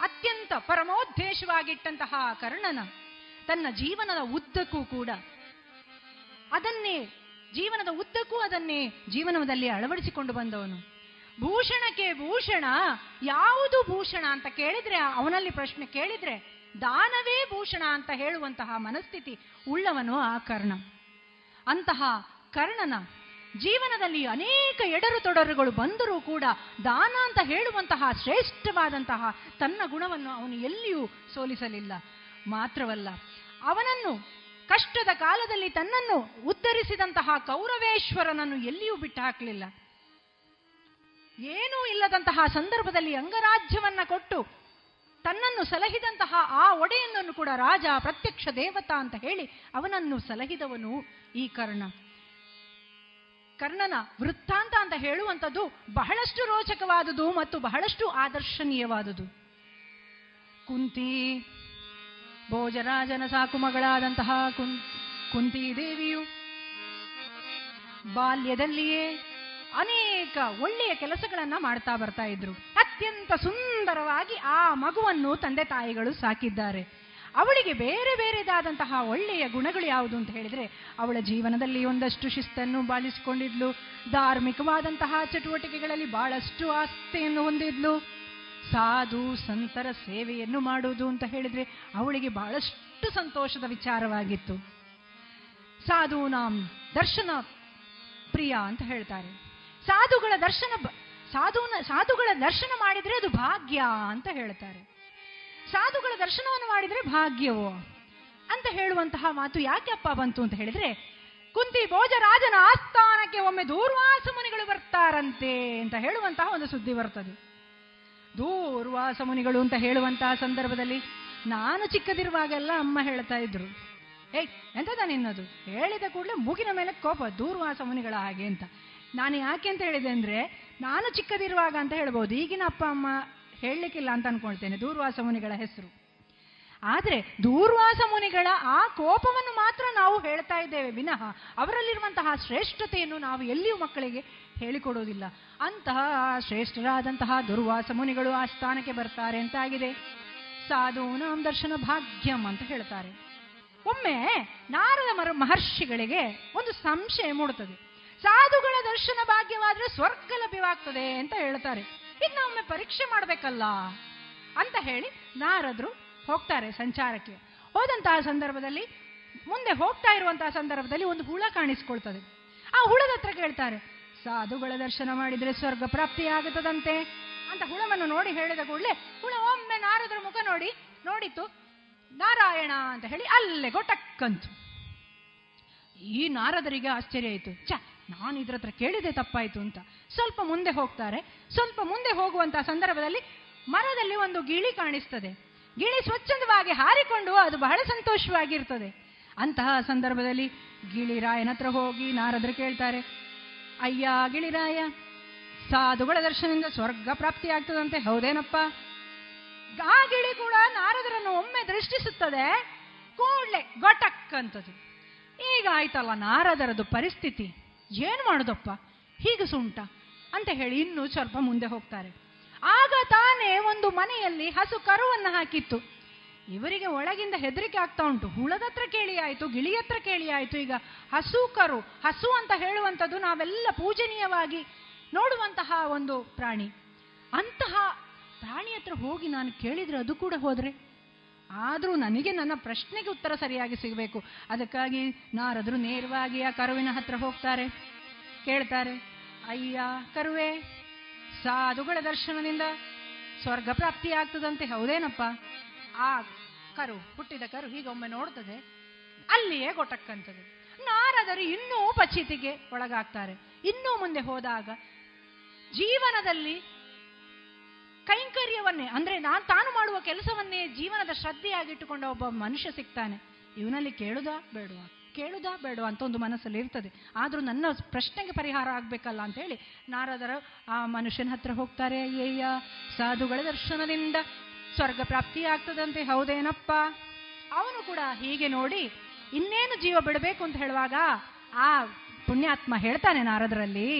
ಅತ್ಯಂತ ಪರಮೋದ್ದೇಶವಾಗಿಟ್ಟಂತಹ ಕರ್ಣನ ತನ್ನ ಜೀವನದ ಉದ್ದಕ್ಕೂ ಕೂಡ ಅದನ್ನೇ ಜೀವನದ ಉದ್ದಕ್ಕೂ ಅದನ್ನೇ ಜೀವನದಲ್ಲಿ ಅಳವಡಿಸಿಕೊಂಡು ಬಂದವನು. ಭೂಷಣಕ್ಕೆ ಭೂಷಣ ಯಾವುದು ಭೂಷಣ ಅಂತ ಕೇಳಿದ್ರೆ, ಅವನಲ್ಲಿ ಪ್ರಶ್ನೆ ಕೇಳಿದ್ರೆ ದಾನವೇ ಭೂಷಣ ಅಂತ ಹೇಳುವಂತಹ ಮನಸ್ಥಿತಿ ಉಳ್ಳವನು ಆ ಕರ್ಣ. ಅಂತಹ ಕರ್ಣನ ಜೀವನದಲ್ಲಿ ಅನೇಕ ಎಡರು ತೊಡರುಗಳು ಬಂದರೂ ಕೂಡ ದಾನ ಅಂತ ಹೇಳುವಂತಹ ಶ್ರೇಷ್ಠವಾದಂತಹ ತನ್ನ ಗುಣವನ್ನು ಅವನು ಎಲ್ಲಿಯೂ ಸೋಲಿಸಲಿಲ್ಲ. ಮಾತ್ರವಲ್ಲ, ಅವನನ್ನು ಕಷ್ಟದ ಕಾಲದಲ್ಲಿ ತನ್ನನ್ನು ಉದ್ಧರಿಸಿದಂತಹ ಕೌರವೇಶ್ವರನನ್ನು ಎಲ್ಲಿಯೂ ಬಿಟ್ಟು ಹಾಕಲಿಲ್ಲ. ಏನೂ ಇಲ್ಲದಂತಹ ಸಂದರ್ಭದಲ್ಲಿ ಅಂಗರಾಜ್ಯವನ್ನ ಕೊಟ್ಟು ತನ್ನನ್ನು ಸಲಹಿದಂತಹ ಆ ಒಡೆಯನನ್ನು ಕೂಡ ರಾಜ ಪ್ರತ್ಯಕ್ಷ ದೇವತಾ ಅಂತ ಹೇಳಿ ಅವನನ್ನು ಸಲಹಿದವನು ಈ ಕರ್ಣ. ಕರ್ಣನ ವೃತ್ತಾಂತ ಅಂತ ಹೇಳುವಂಥದ್ದು ಬಹಳಷ್ಟು ರೋಚಕವಾದುದು ಮತ್ತು ಬಹಳಷ್ಟು ಆದರ್ಶನೀಯವಾದುದು. ಕುಂತಿ ಭೋಜರಾಜನ ಸಾಕುಮಗಳಾದಂತಹ ಕುಂ ಕುಂತೀದೇವಿಯು ಬಾಲ್ಯದಲ್ಲಿಯೇ ಅನೇಕ ಒಳ್ಳೆಯ ಕೆಲಸಗಳನ್ನು ಮಾಡ್ತಾ ಬರ್ತಾ ಇದ್ರು. ಅತ್ಯಂತ ಸುಂದರವಾಗಿ ಆ ಮಗುವನ್ನು ತಂದೆ ತಾಯಿಗಳು ಸಾಕಿದ್ದಾರೆ. ಅವಳಿಗೆ ಬೇರೆ ಬೇರೆದಾದಂತಹ ಒಳ್ಳೆಯ ಗುಣಗಳು ಯಾವುದು ಅಂತ ಹೇಳಿದರೆ, ಅವಳ ಜೀವನದಲ್ಲಿ ಒಂದಷ್ಟು ಶಿಸ್ತನ್ನು ಪಾಲಿಸಿಕೊಂಡಿದ್ಲು, ಧಾರ್ಮಿಕವಾದಂತಹ ಚಟುವಟಿಕೆಗಳಲ್ಲಿ ಬಹಳಷ್ಟು ಆಸಕ್ತಿಯನ್ನು ಹೊಂದಿದ್ಲು, ಸಾಧು ಸಂತರ ಸೇವೆಯನ್ನು ಮಾಡುವುದು ಅಂತ ಹೇಳಿದರೆ ಅವಳಿಗೆ ಬಹಳಷ್ಟು ಸಂತೋಷದ ವಿಚಾರವಾಗಿತ್ತು. ಸಾಧು ನಾಂ ದರ್ಶನ ಪ್ರಿಯ ಅಂತ ಹೇಳ್ತಾರೆ. ಸಾಧುಗಳ ದರ್ಶನ ಸಾಧುನ ಸಾಧುಗಳ ದರ್ಶನ ಮಾಡಿದರೆ ಅದು ಭಾಗ್ಯ ಅಂತ ಹೇಳ್ತಾರೆ. ಸಾಧುಗಳ ದರ್ಶನವನ್ನು ಮಾಡಿದರೆ ಭಾಗ್ಯವೋ ಅಂತ ಹೇಳುವಂತಹ ಮಾತು ಯಾಕೆಪ್ಪ ಬಂತು ಅಂತ ಹೇಳಿದರೆ, ಕುಂತಿ ಭೋಜರಾಜನ ಆಸ್ಥಾನಕ್ಕೆ ಒಮ್ಮೆ ದೂರ್ವಾಸ ಮುನಿಗಳು ಬರ್ತಾರಂತೆ ಅಂತ ಹೇಳುವಂತಹ ಒಂದು ಸುದ್ದಿ ಬರ್ತದೆ. ದೂರ್ವಾಸ ಮುನಿಗಳು ಅಂತ ಹೇಳುವಂತಹ ಸಂದರ್ಭದಲ್ಲಿ ನಾನು ಚಿಕ್ಕದಿರುವಾಗೆಲ್ಲ ಅಮ್ಮ ಹೇಳ್ತಾ ಇದ್ರು, ಏಯ್ ಎಂಥದ ನಿನ್ನದು, ಹೇಳಿದ ಕೂಡಲೇ ಮೂಗಿನ ಮೇಲೆ ಕೋಪ, ದೂರ್ವಾಸ ಮುನಿಗಳ ಹಾಗೆ ಅಂತ. ನಾನು ಯಾಕೆ ಅಂತ ಹೇಳಿದೆ ಅಂದರೆ, ನಾನು ಚಿಕ್ಕದಿರುವಾಗ ಅಂತ ಹೇಳ್ಬೋದು, ಈಗಿನ ಅಪ್ಪ ಅಮ್ಮ ಹೇಳಲಿಕ್ಕಿಲ್ಲ ಅಂತ ಅಂದ್ಕೊಳ್ತೇನೆ ದೂರ್ವಾಸ ಮುನಿಗಳ ಹೆಸರು. ಆದರೆ ದೂರ್ವಾಸ ಮುನಿಗಳ ಆ ಕೋಪವನ್ನು ಮಾತ್ರ ನಾವು ಹೇಳ್ತಾ ಇದ್ದೇವೆ ವಿನಃ ಅವರಲ್ಲಿರುವಂತಹ ಶ್ರೇಷ್ಠತೆಯನ್ನು ನಾವು ಎಲ್ಲಿಯೂ ಮಕ್ಕಳಿಗೆ ಹೇಳಿಕೊಡೋದಿಲ್ಲ. ಅಂತಹ ಶ್ರೇಷ್ಠರಾದಂತಹ ದೂರ್ವಾಸ ಮುನಿಗಳು ಆ ಸ್ಥಾನಕ್ಕೆ ಬರ್ತಾರೆ ಅಂತ ಆಗಿದೆ. ಸಾಧೂನಾಂ ದರ್ಶನ ಭಾಗ್ಯಂ ಅಂತ ಹೇಳ್ತಾರೆ. ಒಮ್ಮೆ ನಾರದ ಮರ ಮಹರ್ಷಿಗಳಿಗೆ ಒಂದು ಸಂಶಯ ಮೂಡುತ್ತದೆ. ಸಾಧುಗಳ ದರ್ಶನ ಭಾಗ್ಯವಾದರೆ ಸ್ವರ್ಗ ಲಭ್ಯವಾಗ್ತದೆ ಅಂತ ಹೇಳ್ತಾರೆ, ಇನ್ನು ಒಮ್ಮೆ ಪರೀಕ್ಷೆ ಮಾಡಬೇಕಲ್ಲ ಅಂತ ಹೇಳಿ ನಾರದರು ಹೋಗ್ತಾರೆ ಸಂಚಾರಕ್ಕೆ. ಹೋದಂತಹ ಸಂದರ್ಭದಲ್ಲಿ ಮುಂದೆ ಹೋಗ್ತಾ ಇರುವಂತಹ ಸಂದರ್ಭದಲ್ಲಿ ಒಂದು ಹುಳ ಕಾಣಿಸ್ಕೊಳ್ತದೆ. ಆ ಹುಳದ ಹತ್ರ ಕೇಳ್ತಾರೆ, ಸಾಧುಗಳ ದರ್ಶನ ಮಾಡಿದರೆ ಸ್ವರ್ಗ ಪ್ರಾಪ್ತಿಯಾಗುತ್ತದಂತೆ ಅಂತ ಹುಳವನ್ನು ನೋಡಿ ಹೇಳಿದ ಕೂಡಲೇ ಹುಳ ಒಮ್ಮೆ ನಾರದರ ಮುಖ ನೋಡಿ ನೋಡಿತು, ನಾರಾಯಣ ಅಂತ ಹೇಳಿ ಅಲ್ಲೆಗೋ ಟಕ್ಕಂತು. ಈ ನಾರದರಿಗೆ ಆಶ್ಚರ್ಯ ಆಯಿತು, ಛ ನಾನು ಇದ್ರ ಹತ್ರ ಕೇಳಿದೆ ತಪ್ಪಾಯಿತು ಅಂತ. ಸ್ವಲ್ಪ ಮುಂದೆ ಹೋಗ್ತಾರೆ. ಸ್ವಲ್ಪ ಮುಂದೆ ಹೋಗುವಂತಹ ಸಂದರ್ಭದಲ್ಲಿ ಮರದಲ್ಲಿ ಒಂದು ಗಿಳಿ ಕಾಣಿಸ್ತದೆ. ಗಿಳಿ ಸ್ವಚ್ಛಂದವಾಗಿ ಹಾರಿಕೊಂಡು ಅದು ಬಹಳ ಸಂತೋಷವಾಗಿರ್ತದೆ. ಅಂತಹ ಸಂದರ್ಭದಲ್ಲಿ ಗಿಳಿರಾಯನ ಹತ್ರ ಹೋಗಿ ನಾರದರು ಕೇಳ್ತಾರೆ, ಅಯ್ಯ ಗಿಳಿರಾಯ, ಸಾಧುಗಳ ದರ್ಶನದಿಂದ ಸ್ವರ್ಗ ಪ್ರಾಪ್ತಿಯಾಗ್ತದಂತೆ, ಹೌದೇನಪ್ಪ? ಆ ಗಿಳಿ ಕೂಡ ನಾರದರನ್ನು ಒಮ್ಮೆ ದೃಷ್ಟಿಸುತ್ತದೆ, ಕೂಡಲೇ ಗೊಟಕ್ ಅಂತದ್ದು. ಈಗ ಆಯ್ತಲ್ಲ ನಾರದರದು ಪರಿಸ್ಥಿತಿ, ಏನು ಮಾಡೋದಪ್ಪ, ಹೀಗೆ ಸುಂಟ ಅಂತ ಹೇಳಿ ಇನ್ನೂ ಸ್ವಲ್ಪ ಮುಂದೆ ಹೋಗ್ತಾರೆ. ಆಗ ತಾನೇ ಒಂದು ಮನೆಯಲ್ಲಿ ಹಸು ಕರುವನ್ನು ಹಾಕಿತ್ತು. ಇವರಿಗೆ ಒಳಗಿಂದ ಹೆದರಿಕೆ ಆಗ್ತಾ ಉಂಟು. ಹುಳದ ಹತ್ರ ಕೇಳಿ ಆಯಿತು, ಗಿಳಿ ಹತ್ರ ಕೇಳಿ ಆಯಿತು, ಈಗ ಹಸು ಕರು. ಹಸು ಅಂತ ಹೇಳುವಂಥದ್ದು ನಾವೆಲ್ಲ ಪೂಜನೀಯವಾಗಿ ನೋಡುವಂತಹ ಒಂದು ಪ್ರಾಣಿ. ಅಂತಹ ಪ್ರಾಣಿ ಹತ್ರ ಹೋಗಿ ನಾನು ಕೇಳಿದರೆ ಅದು ಕೂಡ ಹೋದರೆ, ಆದರೂ ನನಗೆ ನನ್ನ ಪ್ರಶ್ನೆಗೆ ಉತ್ತರ ಸರಿಯಾಗಿ ಸಿಗಬೇಕು. ಅದಕ್ಕಾಗಿ ನಾರದರು ನೇರವಾಗಿ ಆ ಕರುವಿನ ಹತ್ರ ಹೋಗ್ತಾರೆ. ಕೇಳ್ತಾರೆ, ಅಯ್ಯ ಕರುವೆ, ಸಾಧುಗಳ ದರ್ಶನದಿಂದ ಸ್ವರ್ಗ ಪ್ರಾಪ್ತಿಯಾಗ್ತದಂತೆ, ಹೌದೇನಪ್ಪ? ಆ ಕರು, ಹುಟ್ಟಿದ ಕರು ಹೀಗೊಮ್ಮೆ ನೋಡ್ತದೆ, ಅಲ್ಲಿಯೇ ಗೊಟಕ್ಕಂಥದ್ದು. ನಾರದರು ಇನ್ನೂ ಪಚಿತಿಗೆ ಒಳಗಾಗ್ತಾರೆ. ಇನ್ನೂ ಮುಂದೆ ಹೋದಾಗ ಜೀವನದಲ್ಲಿ ಕೈಂಕರ್ಯವನ್ನೇ, ಅಂದರೆ ನಾನು ತಾನು ಮಾಡುವ ಕೆಲಸವನ್ನೇ ಜೀವನದ ಶ್ರದ್ಧೆಯಾಗಿಟ್ಟುಕೊಂಡ ಒಬ್ಬ ಮನುಷ್ಯ ಸಿಗ್ತಾನೆ. ಇವನಲ್ಲಿ ಕೇಳುದಾ ಬೇಡವಾ, ಕೇಳುದಾ ಬೇಡವಾ ಅಂತ ಒಂದು ಮನಸ್ಸಲ್ಲಿ ಇರ್ತದೆ. ಆದರೂ ನನ್ನ ಪ್ರಶ್ನೆಗೆ ಪರಿಹಾರ ಆಗಬೇಕಲ್ಲ ಅಂತ ಹೇಳಿ ನಾರದರು ಆ ಮನುಷ್ಯನ ಹತ್ರ ಹೋಗ್ತಾರೆ. ಅಯ್ಯಯ್ಯ, ಸಾಧುಗಳ ದರ್ಶನದಿಂದ ಸ್ವರ್ಗ ಪ್ರಾಪ್ತಿಯಾಗ್ತದಂತೆ, ಹೌದೇನಪ್ಪ? ಅವನು ಕೂಡ ಹೀಗೆ ನೋಡಿ ಇನ್ನೇನು ಜೀವ ಬಿಡಬೇಕು ಅಂತ ಹೇಳುವಾಗ ಆ ಪುಣ್ಯಾತ್ಮ ಹೇಳ್ತಾನೆ ನಾರದರಲ್ಲಿ,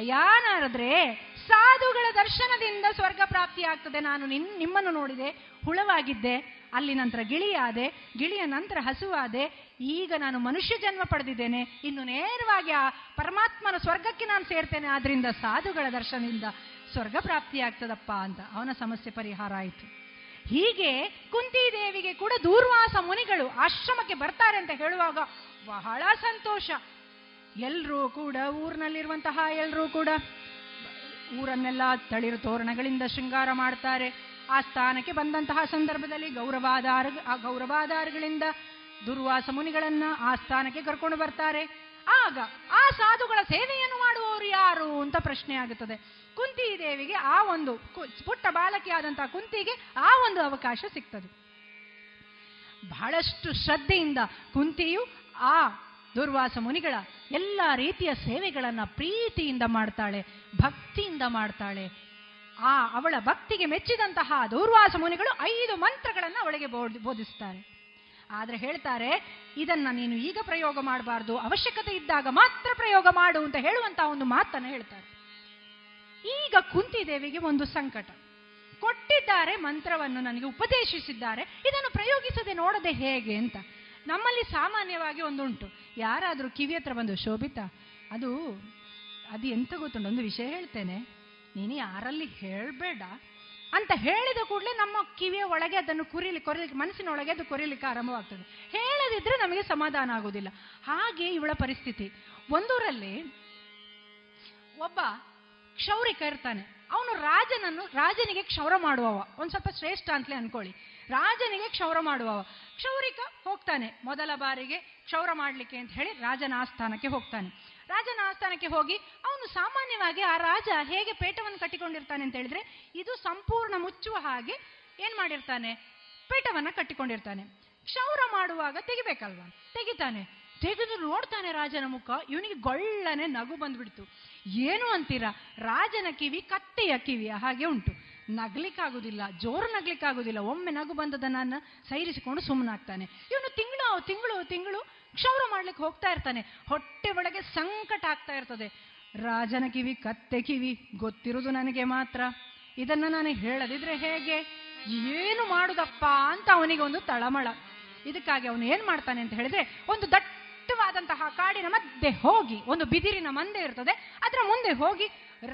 ಅಯ್ಯ ನಾರದ್ರೆ, ಸಾಧುಗಳ ದರ್ಶನದಿಂದ ಸ್ವರ್ಗ ಪ್ರಾಪ್ತಿಯಾಗ್ತದೆ. ನಾನು ನಿನ್ ನಿಮ್ಮನ್ನು ನೋಡಿದೆ, ಹುಳವಾಗಿದ್ದೆ, ಅಲ್ಲಿ ನಂತರ ಗಿಳಿಯಾದೆ, ಗಿಳಿಯ ನಂತರ ಹಸುವಾದೆ, ಈಗ ನಾನು ಮನುಷ್ಯ ಜನ್ಮ ಪಡೆದಿದ್ದೇನೆ, ಇನ್ನು ನೇರವಾಗಿ ಆ ಪರಮಾತ್ಮನ ಸ್ವರ್ಗಕ್ಕೆ ನಾನು ಸೇರ್ತೇನೆ. ಆದ್ರಿಂದ ಸಾಧುಗಳ ದರ್ಶನದಿಂದ ಸ್ವರ್ಗ ಪ್ರಾಪ್ತಿಯಾಗ್ತದಪ್ಪ ಅಂತ ಅವನ ಸಮಸ್ಯೆ ಪರಿಹಾರ ಆಯಿತು. ಹೀಗೆ ಕುಂತಿದೇವಿಗೆ ಕೂಡ ದೂರ್ವಾಸ ಮುನಿಗಳು ಆಶ್ರಮಕ್ಕೆ ಬರ್ತಾರೆ ಅಂತ ಹೇಳುವಾಗ ಬಹಳ ಸಂತೋಷ. ಎಲ್ಲರೂ ಕೂಡ ಊರಿನಲ್ಲಿರುವಂತಹ ಎಲ್ಲರೂ ಕೂಡ ಊರನ್ನೆಲ್ಲ ತಳಿರು ತೋರಣಗಳಿಂದ ಶೃಂಗಾರ ಮಾಡ್ತಾರೆ. ಆ ಸ್ಥಾನಕ್ಕೆ ಬಂದಂತಹ ಸಂದರ್ಭದಲ್ಲಿ ಗೌರವಾಧಾರ ಗೌರವಾಧಾರಗಳಿಂದ ದುರ್ವಾಸ ಮುನಿಗಳನ್ನ ಆ ಸ್ಥಾನಕ್ಕೆ ಕರ್ಕೊಂಡು ಬರ್ತಾರೆ. ಆಗ ಆ ಸಾಧುಗಳ ಸೇವೆಯನ್ನು ಮಾಡುವವರು ಯಾರು ಅಂತ ಪ್ರಶ್ನೆ ಆಗುತ್ತದೆ. ಕುಂತಿ ದೇವಿಗೆ ಆ ಒಂದು ಪುಟ್ಟ ಬಾಲಕಿಯಾದಂತಹ ಕುಂತಿಗೆ ಆ ಒಂದು ಅವಕಾಶ ಸಿಗ್ತದೆ. ಬಹಳಷ್ಟು ಶ್ರದ್ಧೆಯಿಂದ ಕುಂತಿಯು ಆ ದುರ್ವಾಸ ಮುನಿಗಳ ಎಲ್ಲ ರೀತಿಯ ಸೇವೆಗಳನ್ನು ಪ್ರೀತಿಯಿಂದ ಮಾಡ್ತಾಳೆ, ಭಕ್ತಿಯಿಂದ ಮಾಡ್ತಾಳೆ. ಆ ಅವಳ ಭಕ್ತಿಗೆ ಮೆಚ್ಚಿದಂತಹ ದೂರ್ವಾಸ ಮುನಿಗಳು ಐದು ಮಂತ್ರಗಳನ್ನು ಅವಳಿಗೆ ಬೋಧಿಸ್ತಾರೆ. ಆದ್ರೆ ಹೇಳ್ತಾರೆ, ಇದನ್ನ ನೀನು ಈಗ ಪ್ರಯೋಗ ಮಾಡಬಾರ್ದು, ಅವಶ್ಯಕತೆ ಇದ್ದಾಗ ಮಾತ್ರ ಪ್ರಯೋಗ ಮಾಡು ಅಂತ ಹೇಳುವಂತಹ ಒಂದು ಮಾತನ್ನು ಹೇಳ್ತಾರೆ. ಈಗ ಕುಂತಿದೇವಿಗೆ ಒಂದು ಸಂಕಟ, ಕೊಟ್ಟಿದ್ದಾರೆ ಮಂತ್ರವನ್ನು, ನನಗೆ ಉಪದೇಶಿಸಿದ್ದಾರೆ, ಇದನ್ನು ಪ್ರಯೋಗಿಸದೆ ನೋಡದೆ ಹೇಗೆ ಅಂತ. ನಮ್ಮಲ್ಲಿ ಸಾಮಾನ್ಯವಾಗಿ ಒಂದುಂಟು, ಯಾರಾದರೂ ಕಿವಿ ಹತ್ರ ಬಂದು, ಶೋಭಿತಾ ಅದು ಅದು ಎಂತ ಗೊತ್ತುಂಟು, ಒಂದು ವಿಷಯ ಹೇಳ್ತೇನೆ, ನೀನು ಯಾರಲ್ಲಿ ಹೇಳಬೇಡ ಅಂತ ಹೇಳಿದ ಕೂಡಲೇ ನಮ್ಮ ಕಿವಿಯ ಒಳಗೆ ಅದನ್ನು ಕುರಿಲಿ ಕೊರಲಿಕ್ಕೆ ಮನಸ್ಸಿನೊಳಗೆ ಅದು ಕೊರಿಲಿಕ್ಕೆ ಆರಂಭವಾಗ್ತದೆ. ಹೇಳದಿದ್ರೆ ನಮಗೆ ಸಮಾಧಾನ ಆಗೋದಿಲ್ಲ. ಹಾಗೆ ಇವಳ ಪರಿಸ್ಥಿತಿ, ಒಂದೂರಲ್ಲಿ ಒಬ್ಬ ಕ್ಷೌರಿಕ ಇರ್ತಾನೆ, ಅವನು ರಾಜನನ್ನು ರಾಜನಿಗೆ ಕ್ಷೌರ ಮಾಡುವವ, ಒಂದು ಸ್ವಲ್ಪ ಶ್ರೇಷ್ಠ ಅಂತಲೇ ಅನ್ಕೊಳ್ಳಿ, ರಾಜನಿಗೆ ಕ್ಷೌರ ಮಾಡುವವ. ಕ್ಷೌರಿಕ ಹೋಗ್ತಾನೆ ಮೊದಲ ಬಾರಿಗೆ ಕ್ಷೌರ ಮಾಡಲಿಕ್ಕೆ ಅಂತ ಹೇಳಿ ರಾಜನ ಆಸ್ಥಾನಕ್ಕೆ ಹೋಗ್ತಾನೆ. ರಾಜನ ಆಸ್ಥಾನಕ್ಕೆ ಹೋಗಿ ಅವನು ಸಾಮಾನ್ಯವಾಗಿ ಆ ರಾಜ ಹೇಗೆ ಪೇಟವನ್ನು ಕಟ್ಟಿಕೊಂಡಿರ್ತಾನೆ ಅಂತ ಹೇಳಿದ್ರೆ, ಇದು ಸಂಪೂರ್ಣ ಮುಚ್ಚುವ ಹಾಗೆ ಏನ್ ಮಾಡಿರ್ತಾನೆ, ಪೇಟವನ್ನು ಕಟ್ಟಿಕೊಂಡಿರ್ತಾನೆ. ಕ್ಷೌರ ಮಾಡುವಾಗ ತೆಗಿಬೇಕಲ್ವಾ, ತೆಗಿತಾನೆ. ತೆಗೆದು ನೋಡ್ತಾನೆ ರಾಜನ ಮುಖ, ಇವನಿಗೆ ಗೊಳ್ಳನೆ ನಗು ಬಂದ್ಬಿಡ್ತು. ಏನು ಅಂತೀರಾ, ರಾಜನ ಕಿವಿ ಕತ್ತೆಯ ಕಿವಿಯ ಹಾಗೆ ಉಂಟು, ನಗ್ಲಿಕ್ಕಾಗುದಿಲ್ಲ, ಜೋರು ನಗ್ಲಿಕ್ಕಾಗುದಿಲ್ಲ. ಒಮ್ಮೆ ನಗು ಬಂದದನ್ನ ಸೈರಿಸಿಕೊಂಡು ಸುಮ್ಮನಾಗ್ತಾನೆ. ಇವನು ತಿಂಗಳು ತಿಂಗಳು ತಿಂಗಳು ಕ್ಷೌರ ಮಾಡ್ಲಿಕ್ಕೆ ಹೋಗ್ತಾ ಇರ್ತಾನೆ. ಹೊಟ್ಟೆ ಒಳಗೆ ಸಂಕಟ ಆಗ್ತಾ ಇರ್ತದೆ. ರಾಜನ ಕಿವಿ ಕತ್ತೆ ಕಿವಿ, ಗೊತ್ತಿರುವುದು ನನಗೆ ಮಾತ್ರ, ಇದನ್ನ ನಾನು ಹೇಳದಿದ್ರೆ ಹೇಗೆ, ಏನು ಮಾಡುದಪ್ಪ ಅಂತ ಅವನಿಗೆ ಒಂದು ತಳಮಳ. ಇದಕ್ಕಾಗಿ ಅವನು ಏನ್ ಮಾಡ್ತಾನೆ ಅಂತ ಹೇಳಿದ್ರೆ, ಒಂದು ದಟ್ಟವಾದಂತಹ ಕಾಡಿನ ಮಧ್ಯೆ ಹೋಗಿ, ಒಂದು ಬಿದಿರಿನ ಮಂದೆ ಇರ್ತದೆ, ಅದರ ಮುಂದೆ ಹೋಗಿ